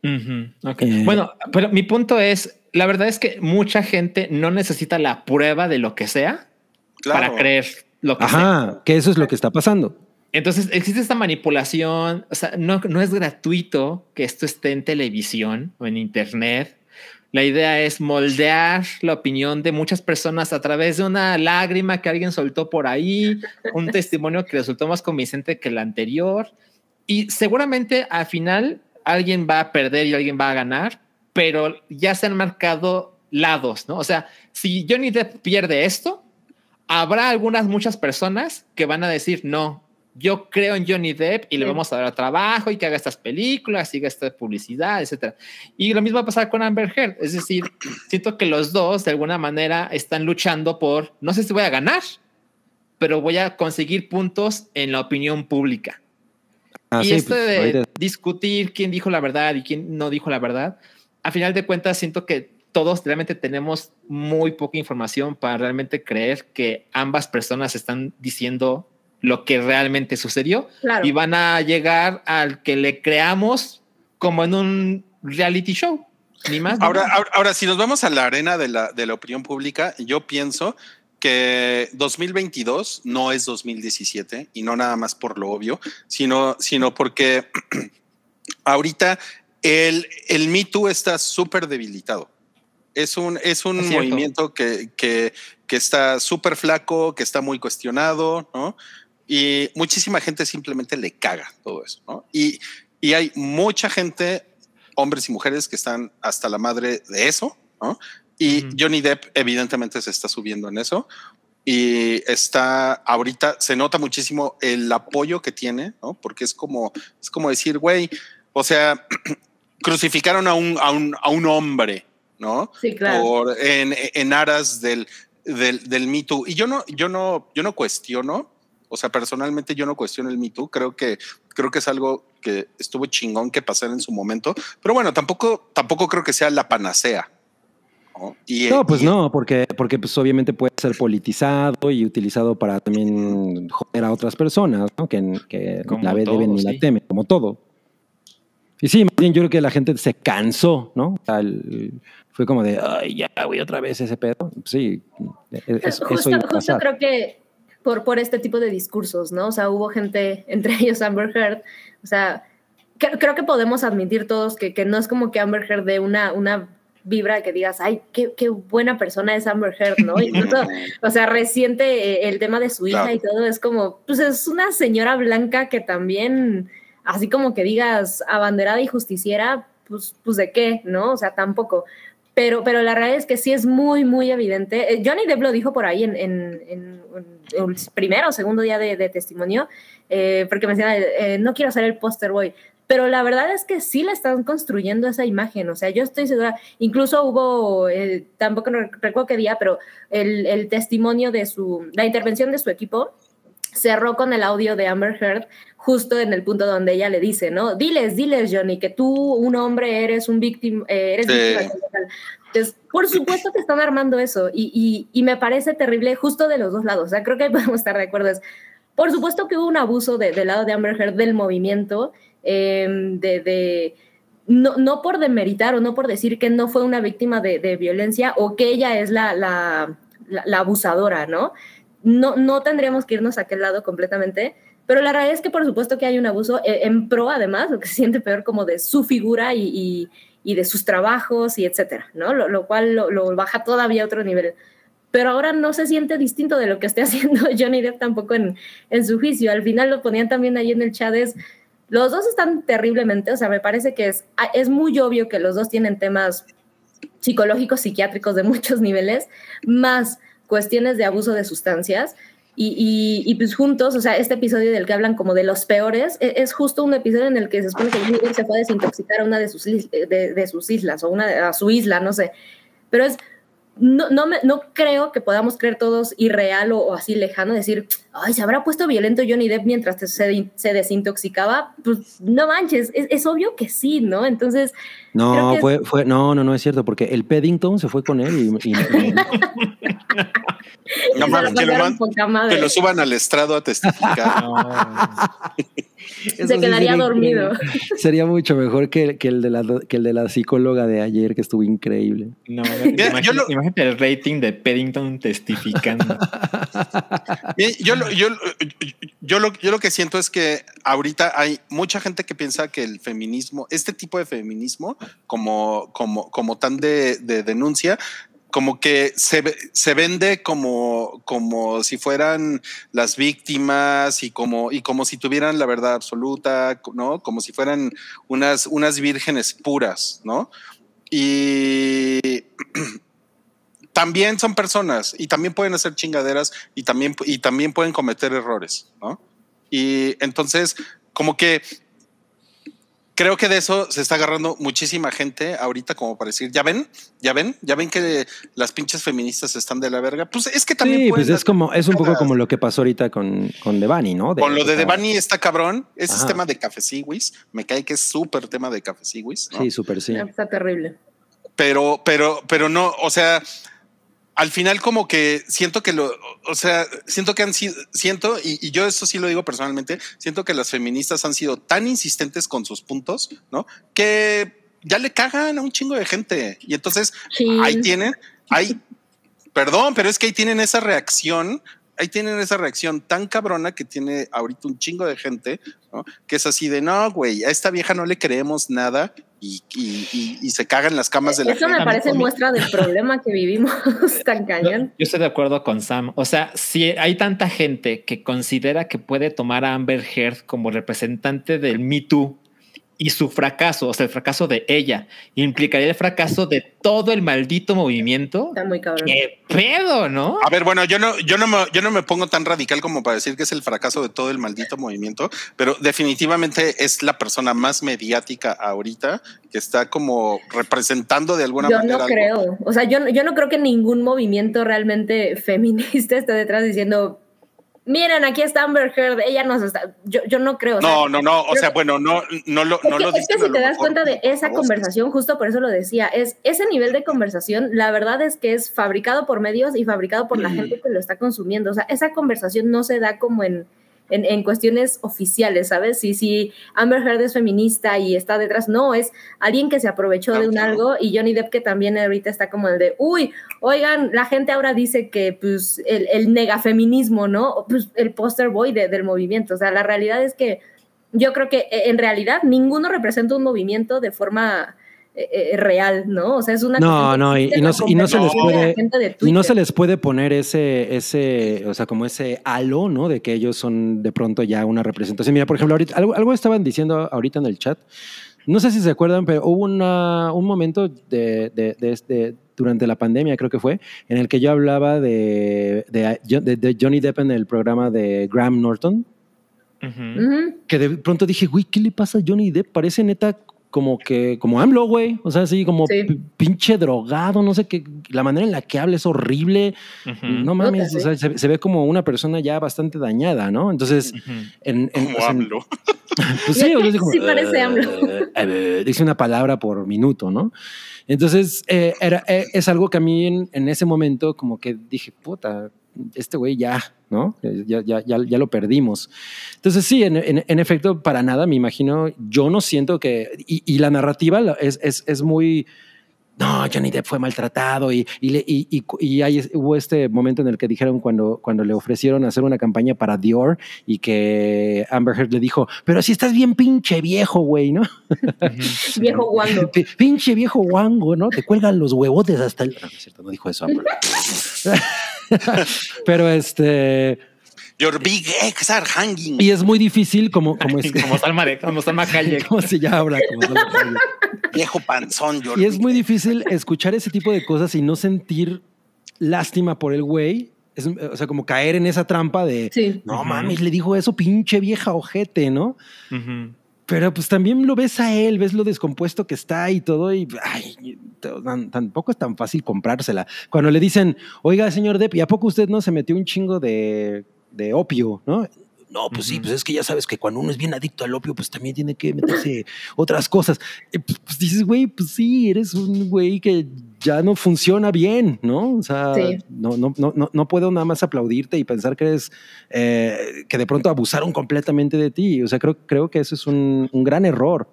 Uh-huh. Okay. Eh, bueno, pero mi punto es, la verdad es que mucha gente no necesita la prueba de lo que sea claro. para creer lo que Ajá, sea. Ajá, que eso es lo que está pasando. Entonces existe esta manipulación, o sea, no, no es gratuito que esto esté en televisión o en internet. La idea es moldear la opinión de muchas personas a través de una lágrima que alguien soltó por ahí, un testimonio que resultó más convincente que el anterior. Y seguramente al final alguien va a perder y alguien va a ganar, pero ya se han marcado lados, ¿no? O sea, si Johnny Depp pierde esto, habrá algunas muchas personas que van a decir no. Yo creo en Johnny Depp y le vamos a dar trabajo y que haga estas películas, siga esta publicidad, etcétera. Y lo mismo va a pasar con Amber Heard. Es decir, siento que los dos de alguna manera están luchando por, no sé si voy a ganar, pero voy a conseguir puntos en la opinión pública. Ah, y sí, esto pues, de ahorita. Discutir quién dijo la verdad y quién no dijo la verdad, a final de cuentas siento que todos realmente tenemos muy poca información para realmente creer que ambas personas están diciendo lo que realmente sucedió claro. y van a llegar al que le creamos como en un reality show, ni más. Ahora, ni más. ahora, ahora si nos vamos a la arena de la, de la opinión pública, yo pienso que dos mil veintidós no es dos mil diecisiete y no nada más por lo obvio, sino, sino porque ahorita el, el Me Too está súper debilitado. Es un, es un es movimiento que, que, que está súper flaco, que está muy cuestionado, ¿no? Y muchísima gente simplemente le caga todo eso, ¿no? Y, y hay mucha gente, hombres y mujeres, que están hasta la madre de eso, ¿no? Y uh-huh. Johnny Depp evidentemente se está subiendo en eso y está ahorita, se nota muchísimo el apoyo que tiene, ¿no? Porque es como, es como decir, güey, o sea, crucificaron a un, a un, a un hombre, ¿no? Sí, claro. Por, en, en aras del, del, del Me Too. Y yo no, yo no, yo no cuestiono, o sea, personalmente yo no cuestiono el Me Too. Creo que, creo que es algo que estuvo chingón que pasar en su momento. Pero bueno, tampoco, tampoco creo que sea la panacea. No, y, no pues y, no, porque, porque pues obviamente puede ser politizado y utilizado para también joder a otras personas, ¿no? Que, que la ve deben ni sí. la temen, como todo. Y sí, más bien yo creo que la gente se cansó, ¿no? Tal, fue como de, ay, ya voy otra vez ese pedo. Sí, es, justo, eso iba a pasar. Justo creo que por, por este tipo de discursos, ¿no? O sea, hubo gente, entre ellos Amber Heard, o sea, que, creo que podemos admitir todos que, que no es como que Amber Heard dé una, una vibra que digas, ay, qué, qué buena persona es Amber Heard, ¿no? Y todo, o sea, reciente el tema de su hija, claro, y todo, es como, pues es una señora blanca que también, así como que digas, abanderada y justiciera, pues, pues de qué, ¿no? O sea, tampoco. Pero, pero la realidad es que sí es muy, muy evidente. Johnny Depp lo dijo por ahí en, en, en, en el primero o segundo día de, de testimonio, eh, porque menciona, eh, no quiero ser el poster boy. Pero la verdad es que sí le están construyendo esa imagen. O sea, yo estoy segura, incluso hubo, eh, tampoco recuerdo qué día, pero el, el testimonio de su, la intervención de su equipo cerró con el audio de Amber Heard, justo en el punto donde ella le dice, ¿no? Diles, diles, Johnny, que tú, un hombre, eres un víctima, eh, eres eh. víctima. Entonces, por supuesto que están armando eso, y, y, y me parece terrible justo de los dos lados. O sea, creo que podemos estar de acuerdo. Es, por supuesto que hubo un abuso de, del lado de Amber Heard, del movimiento, eh, de, de no, no por demeritar o no por decir que no fue una víctima de, de violencia o que ella es la, la, la, la abusadora, ¿no? No, no tendríamos que irnos a aquel lado completamente. Pero la realidad es que por supuesto que hay un abuso en pro, además, lo que se siente peor como de su figura y, y, y de sus trabajos y etcétera, ¿no? Lo, lo cual lo, lo baja todavía a otro nivel. Pero ahora no se siente distinto de lo que esté haciendo Johnny Depp tampoco en, en su juicio. Al final lo ponían también ahí en el chat, es, los dos están terriblemente, o sea, me parece que es, es muy obvio que los dos tienen temas psicológicos, psiquiátricos de muchos niveles, más cuestiones de abuso de sustancias. Y, y, y pues juntos, o sea, este episodio del que hablan como de los peores, es, es justo un episodio en el que se supone que Miguel se fue a desintoxicar a una de sus, de, de sus islas, o una, a su isla, no sé. Pero es, no, no, me, no creo que podamos creer todos irreal o, o así lejano, decir, ay, ¿se habrá puesto violento Johnny Depp mientras se, se desintoxicaba? Pues no manches, es, es obvio que sí, ¿no? Entonces... No, creo que fue, fue, no, no, no es cierto, porque el Paddington se fue con él y... y No, man, que, lo man, que lo suban al estrado a testificar. No. Se quedaría sí dormido. Increíble. Sería mucho mejor que, que, el de la, que el de la psicóloga de ayer, que estuvo increíble. No, imagínate, lo... imagínate el rating de Paddington testificando. yo, lo, yo, yo, lo, yo lo que siento es que ahorita hay mucha gente que piensa que el feminismo, este tipo de feminismo, como, como, como tan de, de denuncia, como que se, se vende como, como si fueran las víctimas y como, y como si tuvieran la verdad absoluta, ¿no? Como si fueran unas, unas vírgenes puras, ¿no? Y también son personas y también pueden hacer chingaderas y también, y también pueden cometer errores, ¿no? Y entonces, como que... Creo que de eso se está agarrando muchísima gente ahorita como para decir, ya ven, ya ven, ya ven que las pinches feministas están de la verga. Pues es que también... Sí, pues es como, es un poco como lo que pasó ahorita con, con Devani, ¿no? De, con lo de Devani está cabrón. Ese es tema de cafecigüis. Me cae que es súper tema de cafecigüis, ¿no? Sí, súper, sí. Está terrible. Pero, pero, pero no, o sea... Al final como que siento que lo, o sea, siento que han sido, siento, y, y yo eso sí lo digo personalmente, siento que las feministas han sido tan insistentes con sus puntos, ¿no? Que ya le cagan a un chingo de gente. Y entonces sí. ahí tienen, ahí, perdón, pero es que ahí tienen esa reacción, ahí tienen esa reacción tan cabrona que tiene ahorita un chingo de gente, ¿no? Que es así de, no, güey, a esta vieja no le creemos nada. Y, y, y se cagan las camas de la gente. Eso me parece muestra del problema que vivimos tan cañón. Yo estoy de acuerdo con Sam. O sea, si hay tanta gente que considera que puede tomar a Amber Heard como representante del Me Too y su fracaso, o sea, el fracaso de ella, implicaría el fracaso de todo el maldito movimiento. Está muy cabrón. ¡Qué pedo!, ¿no? A ver, bueno, yo no, yo no me, yo no me pongo tan radical como para decir que es el fracaso de todo el maldito movimiento, pero definitivamente es la persona más mediática ahorita que está como representando de alguna yo manera. Yo no creo. Algo. O sea, yo, yo no creo que ningún movimiento realmente feminista esté detrás diciendo... Miren, aquí está Amber Heard, ella nos está... Yo, yo no creo. No, o sea, no, no, o sea, bueno, no, no lo... No es, lo que, es que si te das cuenta de esa conversación, justo por eso lo decía, es ese nivel de conversación, la verdad es que es fabricado por medios y fabricado por mm. la gente que lo está consumiendo. O sea, esa conversación no se da como en, en, en cuestiones oficiales, ¿sabes? Si, si Amber Heard es feminista y está detrás, no, es alguien que se aprovechó no, de un no. algo, y Johnny Depp que también ahorita está como el de, uy, oigan, la gente ahora dice que pues el, el negafeminismo, ¿no? Pues el poster boy de, del movimiento. O sea, la realidad es que yo creo que en realidad ninguno representa un movimiento de forma eh, real, ¿no? O sea, es una... No, no, y, y, no, y no se les puede... Y no se les puede poner ese, ese, o sea, como ese halo, ¿no? De que ellos son de pronto ya una representación. Mira, por ejemplo, ahorita, algo, algo estaban diciendo ahorita en el chat. No sé si se acuerdan, pero hubo una, un momento de, de, de, de, durante la pandemia, creo que fue, en el que yo hablaba de, de, de, de Johnny Depp en el programa de Graham Norton. Uh-huh. Uh-huh. Que de pronto dije, güey, ¿qué le pasa a Johnny Depp? Parece neta... como que, como AMLO, güey, o sea, así como sí. p- pinche drogado, no sé qué, la manera en la que habla es horrible, uh-huh. no mames, no, o sea, se, se ve como una persona ya bastante dañada, ¿no? Entonces, uh-huh. en, en, como o sea, AMLO. Pues sí, o sea, como, sí parece AMLO. Uh, uh, dice una palabra por minuto, ¿no? Entonces, eh, era, eh, es algo que a mí en, en ese momento como que dije, puta, este güey ya, ¿no? Ya, ya, ya, ya lo perdimos. Entonces sí, en, en, en efecto, para nada, me imagino, yo no siento que... Y, y la narrativa es, es, es muy... No, Johnny Depp fue maltratado y, y, y, y, y hay, hubo este momento en el que dijeron cuando, cuando le ofrecieron hacer una campaña para Dior y que Amber Heard le dijo, pero si estás bien pinche viejo, güey, ¿no? Viejo guango. Pinche viejo guango, ¿no? Te cuelgan los huevotes hasta el... No, es cierto, no dijo eso Amber. Pero este... Your big eggs are hanging. Y es muy difícil como... Como, es, como Salma de... Como Salma Calle. Como se llama. Como Salma Calle. Viejo panzón. Your y es muy difícil escuchar ese tipo de cosas y no sentir lástima por el güey. Es, o sea, como caer en esa trampa de... Sí. No, uh-huh. mames, le dijo eso, pinche vieja ojete, ¿no? Uh-huh. Pero pues también lo ves a él, ves lo descompuesto que está y todo, y ay, tan, tampoco es tan fácil comprársela. Cuando le dicen, oiga, señor Depp, ¿y a poco usted no se metió un chingo de, de opio, no? No, pues uh-huh. sí, pues es que ya sabes que cuando uno es bien adicto al opio, pues también tiene que meterse otras cosas. Y pues, pues dices, güey, pues sí, eres un güey que ya no funciona bien, ¿no? O sea, sí. no, no, no, no puedo nada más aplaudirte y pensar que eres, eh, que de pronto abusaron completamente de ti. O sea, creo, creo que eso es un, un gran error.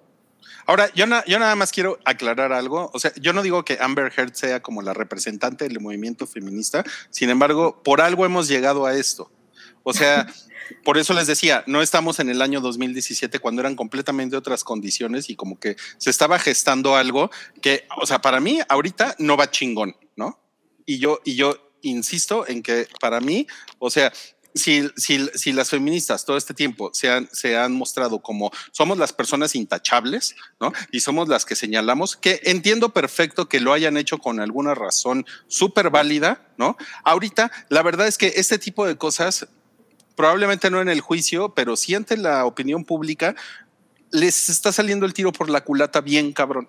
Ahora, yo, na- yo nada más quiero aclarar algo. O sea, yo no digo que Amber Heard sea como la representante del movimiento feminista. Sin embargo, por algo hemos llegado a esto. O sea... Por eso les decía, no estamos en el año dos mil diecisiete cuando eran completamente otras condiciones y como que se estaba gestando algo que, o sea, para mí ahorita no va chingón, ¿no? Y yo, y yo insisto en que para mí, o sea, si, si, si las feministas todo este tiempo se han, se han mostrado como somos las personas intachables, ¿no? Y somos las que señalamos, que entiendo perfecto que lo hayan hecho con alguna razón súper válida, ¿no? Ahorita, la verdad es que este tipo de cosas... probablemente no en el juicio, pero sí ante la opinión pública, les está saliendo el tiro por la culata bien cabrón.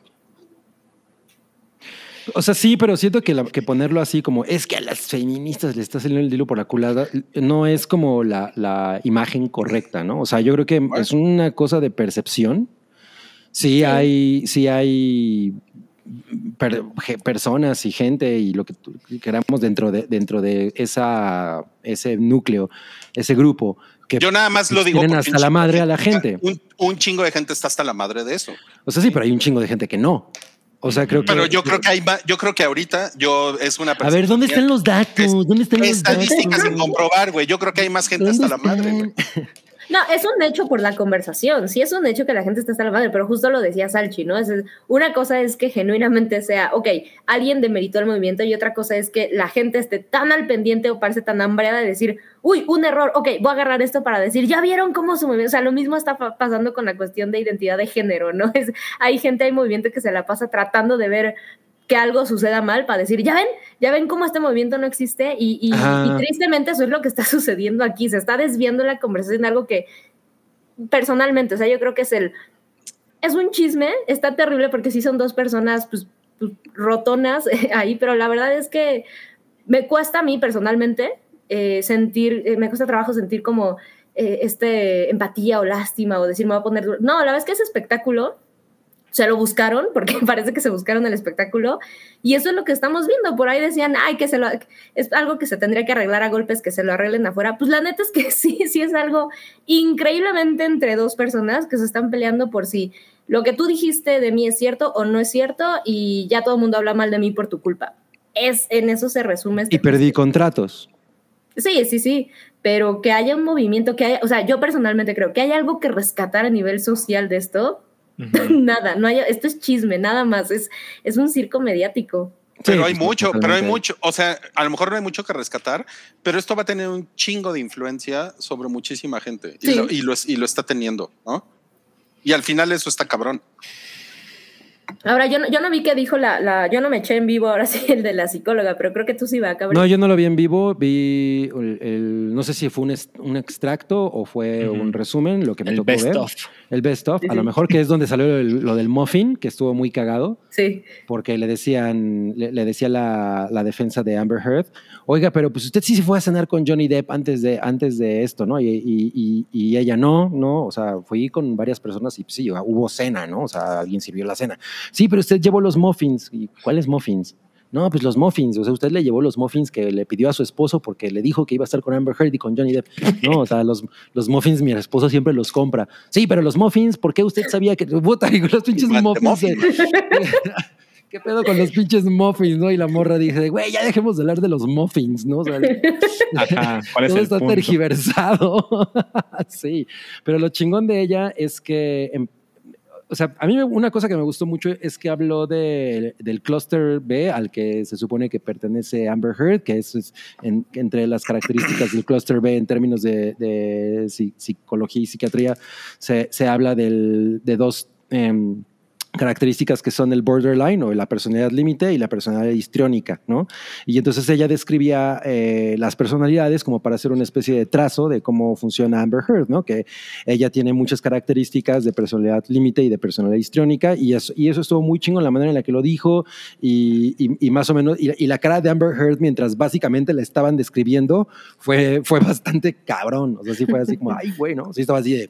O sea, sí, pero siento que, la, que ponerlo así como es que a las feministas les está saliendo el tiro por la culata no es como la, la imagen correcta, ¿no? O sea, yo creo que bueno. es una cosa de percepción. Sí, sí. hay... Sí hay Per, personas y gente y lo que queramos dentro de, dentro de esa, ese núcleo, ese grupo que yo nada más lo digo tienen hasta la madre a la gente. Un, un chingo de gente está hasta la madre de eso. O sea, sí, pero hay un chingo de gente que no. O sea, creo pero que, yo creo que hay, yo creo que ahorita yo es una persona. A ver, ¿dónde están los datos? ¿Dónde están los estadísticas datos? En comprobar, güey. Yo creo que hay más gente hasta están? la madre, güey. No, es un hecho por la conversación, sí es un hecho que la gente está hasta la madre, pero justo lo decía Salchi, ¿no? Es, una cosa es que genuinamente sea, ok, alguien demeritó el movimiento y otra cosa es que la gente esté tan al pendiente o parece tan hambreada de decir, uy, un error, ok, voy a agarrar esto para decir, ya vieron cómo su movimiento, o sea, lo mismo está fa- pasando con la cuestión de identidad de género, ¿no? Es, hay gente, hay movimiento que se la pasa tratando de ver que algo suceda mal para decir, ya ven, ya ven cómo este movimiento no existe y, y, y tristemente eso es lo que está sucediendo aquí, se está desviando la conversación de algo que personalmente, o sea, yo creo que es el, es un chisme, está terrible porque sí son dos personas pues, rotonas ahí, pero la verdad es que me cuesta a mí personalmente eh, sentir, eh, me cuesta trabajo sentir como eh, este empatía o lástima o decir me voy a poner, no, la verdad es que ese espectáculo se lo buscaron, porque parece que se buscaron el espectáculo, y eso es lo que estamos viendo. Por ahí decían, ay, que se lo, es algo que se tendría que arreglar a golpes, que se lo arreglen afuera. Pues la neta es que sí, sí es algo increíblemente entre dos personas que se están peleando por si lo que tú dijiste de mí es cierto o no es cierto, y ya todo el mundo habla mal de mí por tu culpa. Es, en eso se resume. Este y perdí caso. Contratos. Sí, sí, sí, pero que haya un movimiento, que haya, o sea, yo personalmente creo que hay algo que rescatar a nivel social de esto, Uh-huh. Nada, no hay, esto es chisme, nada más, es, es un circo mediático. Pero sí, hay mucho, totalmente. pero hay mucho, o sea, a lo mejor no hay mucho que rescatar, pero esto va a tener un chingo de influencia sobre muchísima gente, sí. y, lo, y, lo, y lo está teniendo, ¿no? Y al final eso está cabrón. Ahora, yo no, yo no vi que dijo la, la... Yo no me eché en vivo ahora sí el de la psicóloga, pero creo que tú sí va, cabrón. No, yo no lo vi en vivo, vi el... el no sé si fue un, un extracto o fue uh-huh. un resumen, lo que me el tocó best ver. Of. El best of. Sí, a sí. lo mejor que es donde salió el, lo del muffin, que estuvo muy cagado. Sí. Porque le decían... Le, le decía la, la defensa de Amber Heard, oiga, pero pues usted sí se fue a cenar con Johnny Depp antes de, antes de esto, ¿no? Y, y, y, y ella no, ¿no? O sea, fui con varias personas y pues, sí, hubo cena, ¿no? O sea, alguien sirvió la cena. Sí, pero usted llevó los muffins. ¿Y cuáles muffins? No, pues los muffins. O sea, usted le llevó los muffins que le pidió a su esposo porque le dijo que iba a estar con Amber Heard y con Johnny Depp. No, o sea, los, los muffins mi esposo siempre los compra. Sí, pero los muffins, ¿por qué usted sabía que... Puta, los pinches muffins... De... ¿Qué pedo con los pinches muffins, no? Y la morra dice, güey, ya dejemos de hablar de los muffins, ¿no? O sea, ajá, ¿cuál es todo el está punto? Tergiversado. Sí, pero lo chingón de ella es que... En, o sea, a mí una cosa que me gustó mucho es que habló de, del clúster B al que se supone que pertenece Amber Heard, que eso es en, entre las características del clúster B en términos de, de psicología y psiquiatría, se, se habla del, de dos... Eh, características que son el borderline o la personalidad límite y la personalidad histriónica, ¿no? Y entonces ella describía eh, las personalidades como para hacer una especie de trazo de cómo funciona Amber Heard, ¿no? Que ella tiene muchas características de personalidad límite y de personalidad histriónica y eso, y eso estuvo muy chingo la manera en la que lo dijo y, y, y más o menos y, y la cara de Amber Heard mientras básicamente la estaban describiendo fue, fue bastante cabrón, o sea, sí fue así como ay, güey, ¿no? Sí estaba así de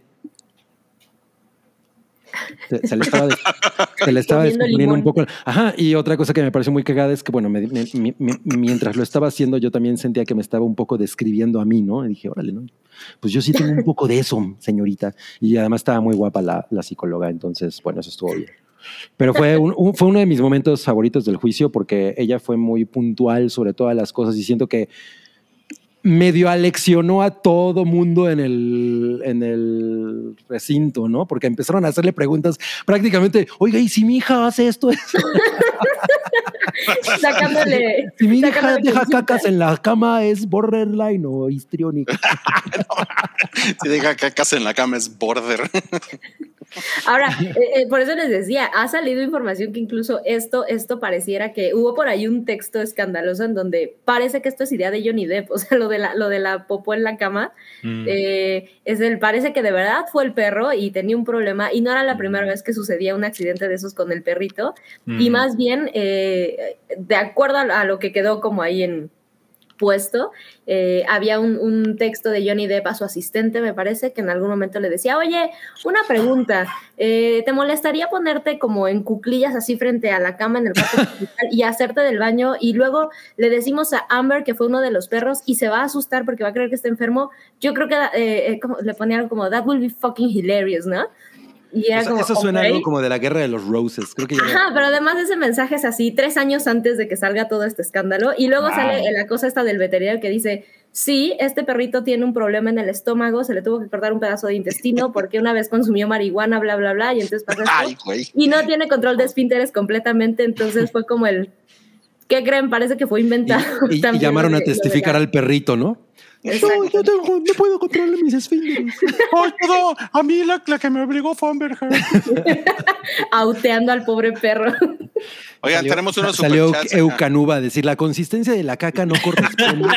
Se, se le estaba, de, se le estaba descomponiendo un poco. Ajá, y otra cosa que me pareció muy cagada es que, bueno, me, me, me, mientras lo estaba haciendo, yo también sentía que me estaba un poco describiendo a mí, ¿no? Y dije, órale, ¿no? Pues yo sí tengo un poco de eso, señorita. Y además estaba muy guapa la, la psicóloga, entonces, bueno, eso estuvo bien. Pero fue, un, un, fue uno de mis momentos favoritos del juicio porque ella fue muy puntual sobre todas las cosas y siento que medio aleccionó a todo mundo en el, en el recinto, ¿no? Porque empezaron a hacerle preguntas prácticamente, oiga, ¿y si mi hija hace esto? Sacándole, si mi hija deja consulta. Cacas en la cama, ¿es borderline o histriónica? Si deja cacas en la cama, es border. Ahora, eh, eh, por eso les decía, ha salido información que incluso esto, esto pareciera que hubo por ahí un texto escandaloso en donde parece que esto es idea de Johnny Depp, o sea, lo de la, lo de la popó en la cama, mm. eh, es el, parece que de verdad fue el perro y tenía un problema y no era la primera vez que sucedía un accidente de esos con el perrito mm. y más bien, eh, de acuerdo a lo que quedó como ahí en... puesto, eh, había un, un texto de Johnny Depp a su asistente, me parece, que en algún momento le decía, oye, una pregunta, eh, ¿te molestaría ponerte como en cuclillas así frente a la cama en el cuarto hospital y hacerte del baño? Y luego le decimos a Amber, que fue uno de los perros, y se va a asustar porque va a creer que está enfermo. Yo creo que eh, como, le ponían como, that will be fucking hilarious, ¿no? Y era o sea, como, eso suena okay. Algo como de la guerra de los Roses. Creo que Ajá, ya... pero además ese mensaje es así, tres años antes de que salga todo este escándalo. Y luego wow. sale la cosa esta del veterinario que dice, sí, este perrito tiene un problema en el estómago, se le tuvo que cortar un pedazo de intestino porque una vez consumió marihuana, bla, bla, bla, y entonces pasa esto. Ay, güey. Y no tiene control de esfínteres completamente, entonces fue como el... ¿Qué creen? Parece que fue inventado. Y, y, y llamaron de, a testificar al perrito, ¿no? No, yo tengo, no puedo controlar mis esfínteres. Oh, no, a mí la, la que me obligó fue Amber Heard. Auteando al pobre perro. Oigan, salió, tenemos unos superchats. Salió Eucanuba a decir, la consistencia de la caca no corresponde.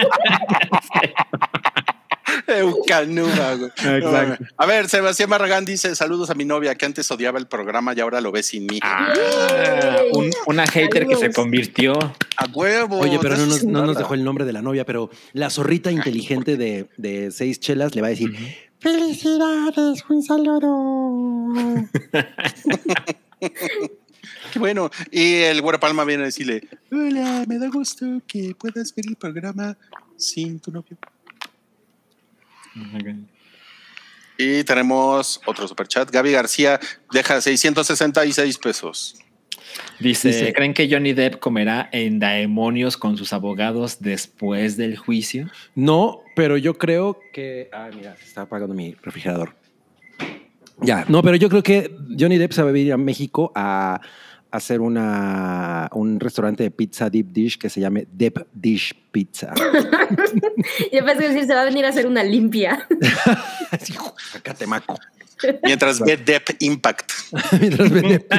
Eucanuba, güey. Exacto. A ver, Sebastián Barragán dice, saludos a mi novia que antes odiaba el programa y ahora lo ve sin mí. Ah, un, una hater saludos. Que se convirtió a huevo. Oye, pero no nos, no nos dejó el nombre de la novia, pero la zorrita inteligente de, de Seis Chelas le va a decir, uh-huh. felicidades, un saludo. Qué bueno. Y el Güero Palma viene a decirle, hola, me da gusto que puedas ver el programa sin tu novio. Okay. Y tenemos otro superchat. Gaby García deja seiscientos sesenta y seis pesos. Dice, Dice, ¿creen que Johnny Depp comerá en Daemonios con sus abogados después del juicio? No, pero yo creo que... Ah, mira, se está apagando mi refrigerador. Ya, no, pero yo creo que Johnny Depp se va a ir a México a hacer una, un restaurante de pizza deep dish que se llame Deep Dish Pizza. Yo pensé que decir, se va a venir a hacer una limpia. Acá te maco. Mientras ve Depp Impact. Mientras ve Depp.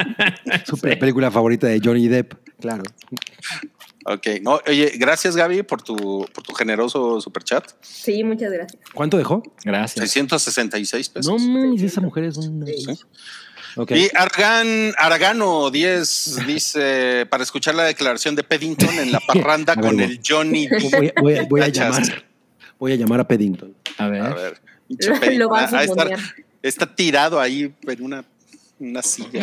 Su sí. película favorita de Johnny Depp, claro. Ok, no, oye, gracias Gaby por tu, por tu generoso superchat. Sí, muchas gracias. ¿Cuánto dejó? Gracias. seiscientos sesenta y seis pesos. No mames, esa mujer es un... Sí. Okay. Y Argan, Argano diez dice, para escuchar la declaración de Peddington en la parranda ver, con voy. el Johnny. Voy, voy, voy, a llamar, voy a llamar a Peddington. A ver. A ver. Lo vas a estar, está tirado ahí en una, una silla.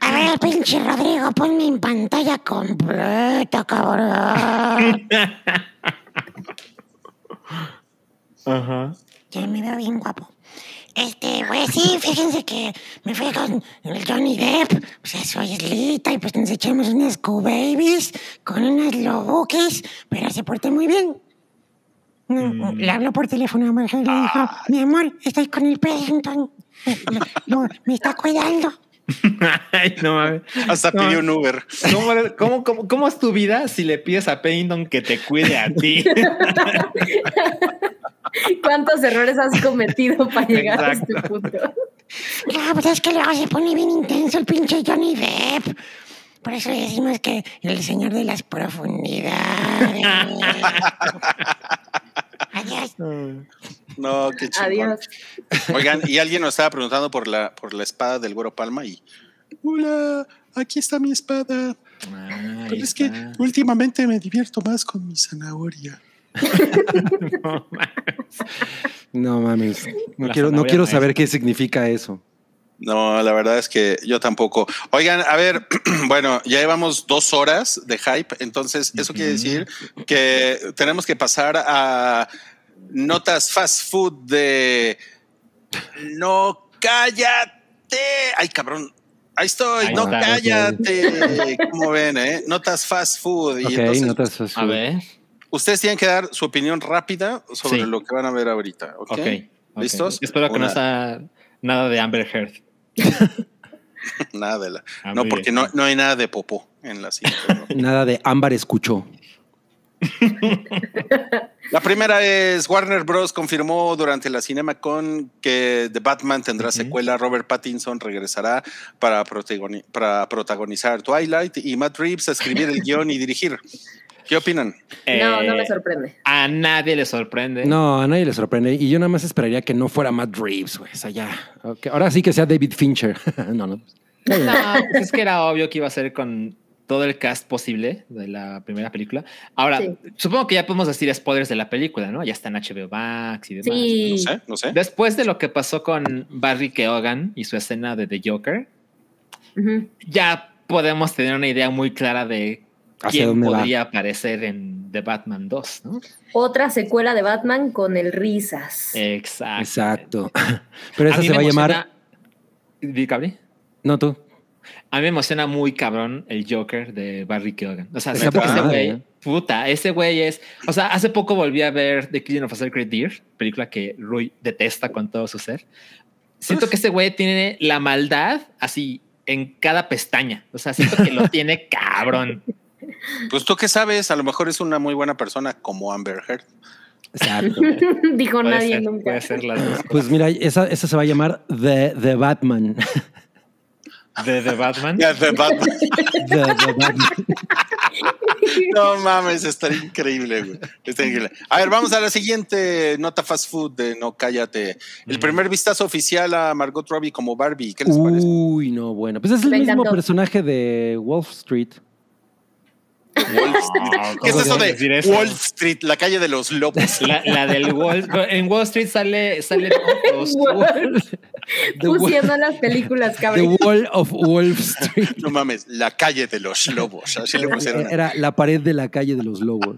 A ver, pinche Rodrigo, ponme en pantalla completa, cabrón. Ajá. Ya me veo bien guapo. Este, pues sí, fíjense que me fui con el Johnny Depp, pues a su islita, y pues nos echamos unas Q-Babies con unas Lobuques, pero se porté muy bien. No, mm. Le habló por teléfono a Marge y le dijo, ah. mi amor, estoy con el Peddington. No, me está cuidando. Ay, no mames. Hasta no. pidió un Uber. ¿Cómo, cómo, cómo, ¿Cómo es tu vida si le pides a Peddington que te cuide a ti? ¿Cuántos errores has cometido para llegar Exacto. a este punto? No, pues es que luego se pone bien intenso el pinche Johnny Depp. Por eso decimos que el señor de las profundidades. Adiós. No, qué chingón. Adiós. Oigan, y alguien nos estaba preguntando por la, por la espada del Güero Palma y... Hola, aquí está mi espada. Ah, Pero es está. que últimamente me divierto más con mi zanahoria. No mames. No mames. No quiero, no quiero saber qué significa eso. No, la verdad es que yo tampoco. Oigan, a ver, bueno, ya llevamos dos horas de hype, entonces eso uh-huh. quiere decir que tenemos que pasar a notas fast food de no cállate. Ay, cabrón. Ahí estoy, Ahí no está, cállate. Okay. Como ven, ¿eh? Notas fast food. Y okay, entonces, notas fast food. A ver. Ustedes tienen que dar su opinión rápida sobre sí. lo que van a ver ahorita. Ok. okay, okay. ¿Listos? Yo espero Una. que no sea nada de Amber Heard. Nada de la. Ah, no, porque no, no hay nada de popó en la cinta. ¿No? Nada de Ámbar escuchó. La primera es Warner Bros. Confirmó durante la CinemaCon que The Batman tendrá uh-huh. secuela. Robert Pattinson regresará para, protagoni- para protagonizar Twilight y Matt Reeves a escribir el guión y dirigir. ¿Qué opinan? Eh, no, no me sorprende. A nadie le sorprende. No, a nadie le sorprende. Y yo nada más esperaría que no fuera Matt Reeves, güey. O sea, ya. Okay. Ahora sí que sea David Fincher. no, no. No, pues es que era obvio que iba a ser con todo el cast posible de la primera película. Ahora, sí. supongo que ya podemos decir spoilers de la película, ¿no? Ya está en H B O Max y demás. Sí. No sé, no sé. Después de lo que pasó con Barry Keoghan y su escena de The Joker, uh-huh. ya podemos tener una idea muy clara de ¿quién podría va? aparecer en The Batman dos? ¿No? Otra secuela de Batman con el risas. Exacto. Exacto. Pero esa se va a llamar... ¿Cabri? No, tú. A mí me emociona muy cabrón el Joker de Barry Keoghan. O sea, ese güey... Puta, ese güey es... O sea, hace poco volví a ver The Killing of a Sacred Deer, película que Rui detesta con todo su ser. Siento Uf. que ese güey tiene la maldad así en cada pestaña. O sea, siento que lo tiene cabrón. Pues tú qué sabes, a lo mejor es una muy buena persona como Amber Heard. Exacto. Dijo puede nadie ser, nunca. Puede ser las dos. Pues mira, esa, esa se va a llamar The, The Batman. ¿The, the Batman? Yeah, the Batman. The, the Batman. No mames, está increíble, güey. Está increíble. A ver, vamos a la siguiente nota fast food de no cállate. El mm. primer vistazo oficial a Margot Robbie como Barbie. ¿Qué les parece? Uy, no, bueno. Pues es el Me mismo encantó. personaje de Wall Street. Wall Street. ¿Qué es eso de eso? Wall Street, la calle de los lobos? La, la del Wall. En Wall Street sale, sale los Pusiendo las películas, cabrón. The Wall of Wall Street. No mames, la calle de los lobos. Así lo pusieron. Era la pared de la calle de los lobos.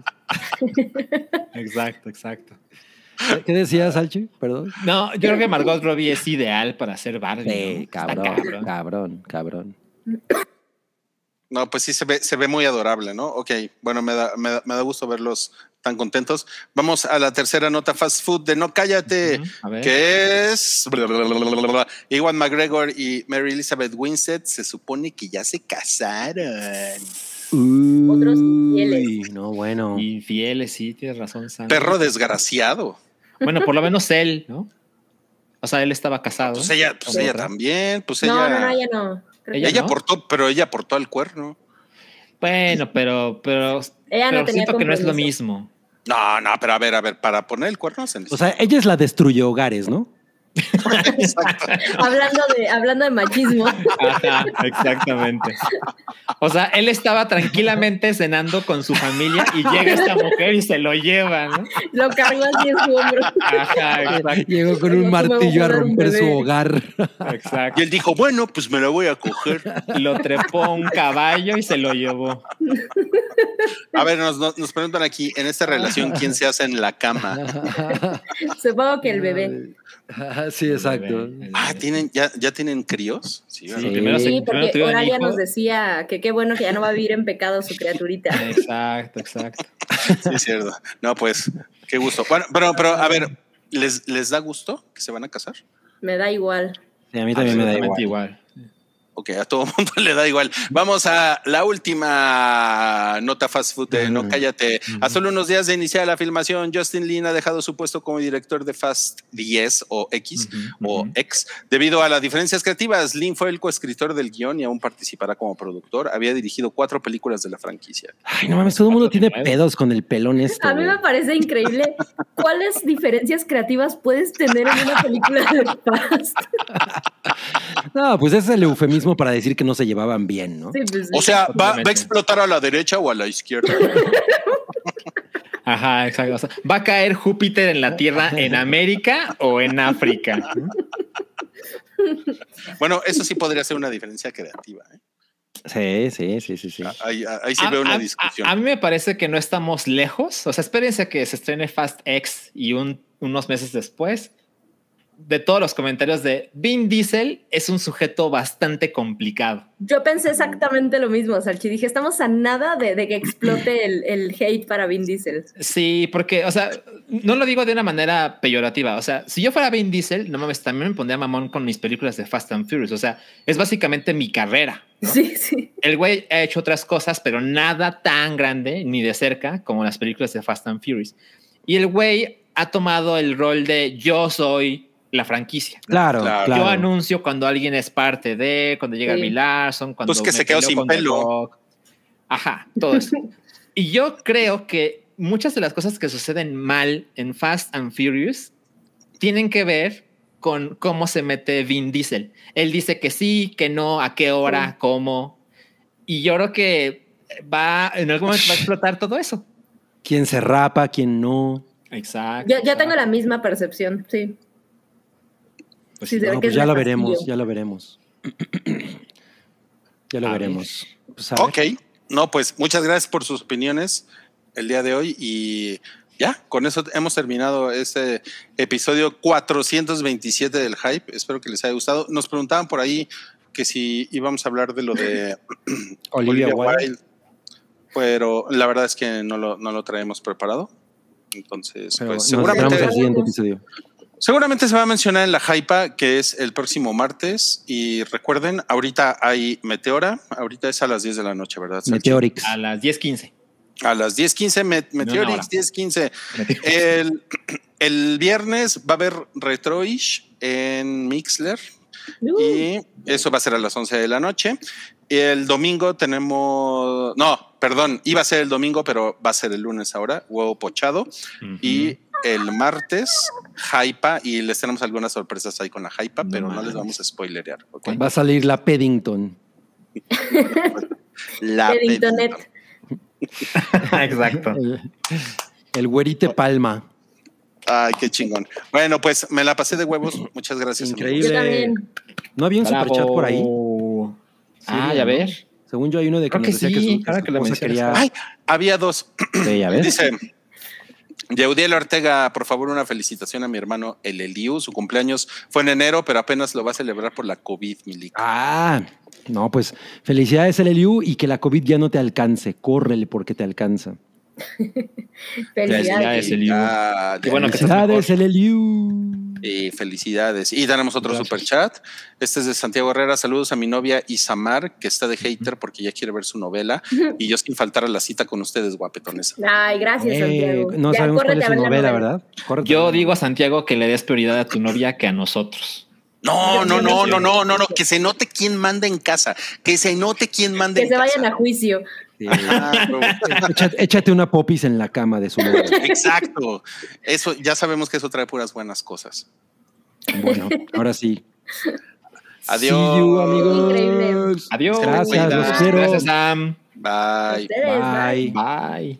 Exacto, exacto. ¿Qué decías, Salchi? Perdón. No, yo creo que Margot Robbie es ideal para ser Barbie. Sí, ¿no? cabrón, cabrón, cabrón. No, pues sí se ve, se ve muy adorable, ¿no? Ok, bueno, me da, me da, me da gusto verlos tan contentos. Vamos a la tercera nota fast food de No Cállate, uh-huh. que es... Ewan McGregor y Mary Elizabeth Winstead se supone que ya se casaron. Uh, Otros infieles. No, bueno. Infieles, sí, tienes razón, Sandra. Perro desgraciado. Bueno, por lo menos él, ¿no? O sea, él estaba casado. Pues ella, pues ella también. Pues no, ella, no, no, ella no. Creo ella ella no. Portó, pero ella aportó al cuerno. Bueno, pero, pero, ella pero no siento que no es lo mismo. No, no, pero a ver, a ver, para poner el cuerno. Se o sea, ella es la destruye hogares, ¿no? Exacto. hablando de hablando de machismo. Ajá, exactamente. O sea, él estaba tranquilamente cenando con su familia y llega esta mujer y se lo lleva, ¿no? Lo cargó así en su hombro. Ajá, exacto. Llegó con un martillo a romper su hogar. Exacto. Y él dijo, bueno, pues me lo voy a coger. Lo trepó a un caballo y se lo llevó. A ver, nos, nos preguntan aquí, en esta relación, ¿quién se hace en la cama? Supongo que el bebé. Sí, exacto. Ah, ¿tienen, ya, ¿ya tienen críos? Sí, sí, sí primero, porque Oralia nos decía que qué bueno que ya no va a vivir en pecado su criaturita. Exacto, exacto. Sí, es cierto. No, pues, qué gusto. Bueno, pero, pero a ver, ¿les, ¿les da gusto que se van a casar? Me da igual. Sí, a mí también me da igual. igual. Ok, a todo mundo le da igual. Vamos a la última nota fast food de No Cállate. A solo unos días de iniciar la filmación, Justin Lin ha dejado su puesto como director de Fast diez o X uh-huh, o uh-huh. X. Debido a las diferencias creativas, Lin fue el coescritor del guión y aún participará como productor. Había dirigido cuatro películas de la franquicia. Ay, no mames, todo el mundo tiene pedos con el pelón este. A mí me parece increíble. ¿Cuáles diferencias creativas puedes tener en una película de Fast? No, pues ese es el eufemismo para decir que no se llevaban bien, ¿no? Sí, pues, o sea, ¿va, ¿va a explotar a la derecha o a la izquierda? Ajá, exacto. O sea, ¿va a caer Júpiter en la Tierra en América o en África? Bueno, eso sí podría ser una diferencia creativa, ¿eh? Sí, sí, sí, sí, sí. Ahí, ahí sí a, veo una a, discusión. A, a mí me parece que no estamos lejos. O sea, espérense que se estrene Fast X y un, unos meses después. De todos los comentarios de Vin Diesel es un sujeto bastante complicado. Yo pensé exactamente lo mismo, Salchi. Dije, estamos a nada de, de que explote el, el hate para Vin Diesel. Sí, porque, o sea, no lo digo de una manera peyorativa. O sea, si yo fuera Vin Diesel, no mames, también me pondría mamón con mis películas de Fast and Furious. O sea, es básicamente mi carrera, ¿no? Sí, sí. El güey ha hecho otras cosas, pero nada tan grande ni de cerca como las películas de Fast and Furious. Y el güey ha tomado el rol de yo soy... la franquicia. Claro, claro. Yo claro. anuncio cuando alguien es parte de, cuando llega sí. Bill Larson, cuando... Pues que se quedó sin pelo. Ajá, todo eso. Y yo creo que muchas de las cosas que suceden mal en Fast and Furious tienen que ver con cómo se mete Vin Diesel. Él dice que sí, que no, a qué hora, uh. cómo. Y yo creo que va, en algún momento va a explotar todo eso. ¿Quién se rapa, quién no? Exacto. Yo, yo tengo la misma percepción, sí. Pues sí, no, pues ya, la veremos, ya la veremos, ya la a veremos. Ya la veremos. Ok, no, pues muchas gracias por sus opiniones el día de hoy y ya, con eso hemos terminado este episodio cuatrocientos veintisiete del Hype. Espero que les haya gustado. Nos preguntaban por ahí que si íbamos a hablar de lo de Olivia, Olivia Wilde, Wilde, pero la verdad es que no lo, no lo traemos preparado. Entonces, pero pues seguramente... el siguiente episodio. Seguramente se va a mencionar en la Hypa, que es el próximo martes. Y recuerden, ahorita hay Meteora. Ahorita es a las diez de la noche, ¿verdad? Meteorix. A las diez quince. A las diez quince, Met- Meteorix, diez quince. El, el viernes va a haber Retroish en Mixler. Uh. Y eso va a ser a las once de la noche. El domingo tenemos... No, perdón, iba a ser el domingo, pero va a ser el lunes ahora. Huevo pochado. Uh-huh. Y... el martes, Hypa, y les tenemos algunas sorpresas ahí con la Hypa, no pero madre. No les vamos a spoilerear. ¿Okay? Va a salir la Peddington. La Peddingtonet. Peddington. Exacto. El, el güerite Palma. Ay, qué chingón. Bueno, pues me la pasé de huevos. Muchas gracias. Increíble. ¿No había un superchat por ahí? Sí, ah, ya ¿no? ver. Según yo hay uno de que creo nos que decía sí. que su, claro que la quería... Ay, había dos. Sí, ya ves. Dice... Yeudiel Ortega, por favor, una felicitación a mi hermano El Eliu. Su cumpleaños fue en enero, pero apenas lo va a celebrar por la COVID, Milico. Ah, no, pues felicidades El Eliu y que la COVID ya no te alcance. Córrele porque te alcanza. Felicidades, Eliú. Qué bueno que estás Eliú. Y felicidades. Y tenemos otro super chat. Este es de Santiago Herrera. Saludos a mi novia Isamar, que está de hater porque ya quiere ver su novela. Y yo sin faltar a la cita con ustedes, guapetones. Ay, gracias, eh, Santiago. No ya, sabemos cuál es su novela, novela, ¿verdad? Córrete. Yo digo a Santiago que le des prioridad a tu novia que a nosotros. No, no, no, no, no, no, no, que se note quién manda en casa, que se note quién manda en casa. Que se vayan a juicio. Sí. Ah, no. échate, échate una popis en la cama de su novia. Exacto. Eso, ya sabemos que eso trae puras buenas cosas. Bueno, ahora sí. Adiós. See you, amigos. Increíble. Adiós. Gracias, los quiero. Gracias, Sam. Bye. Ustedes, bye. Bye. Bye.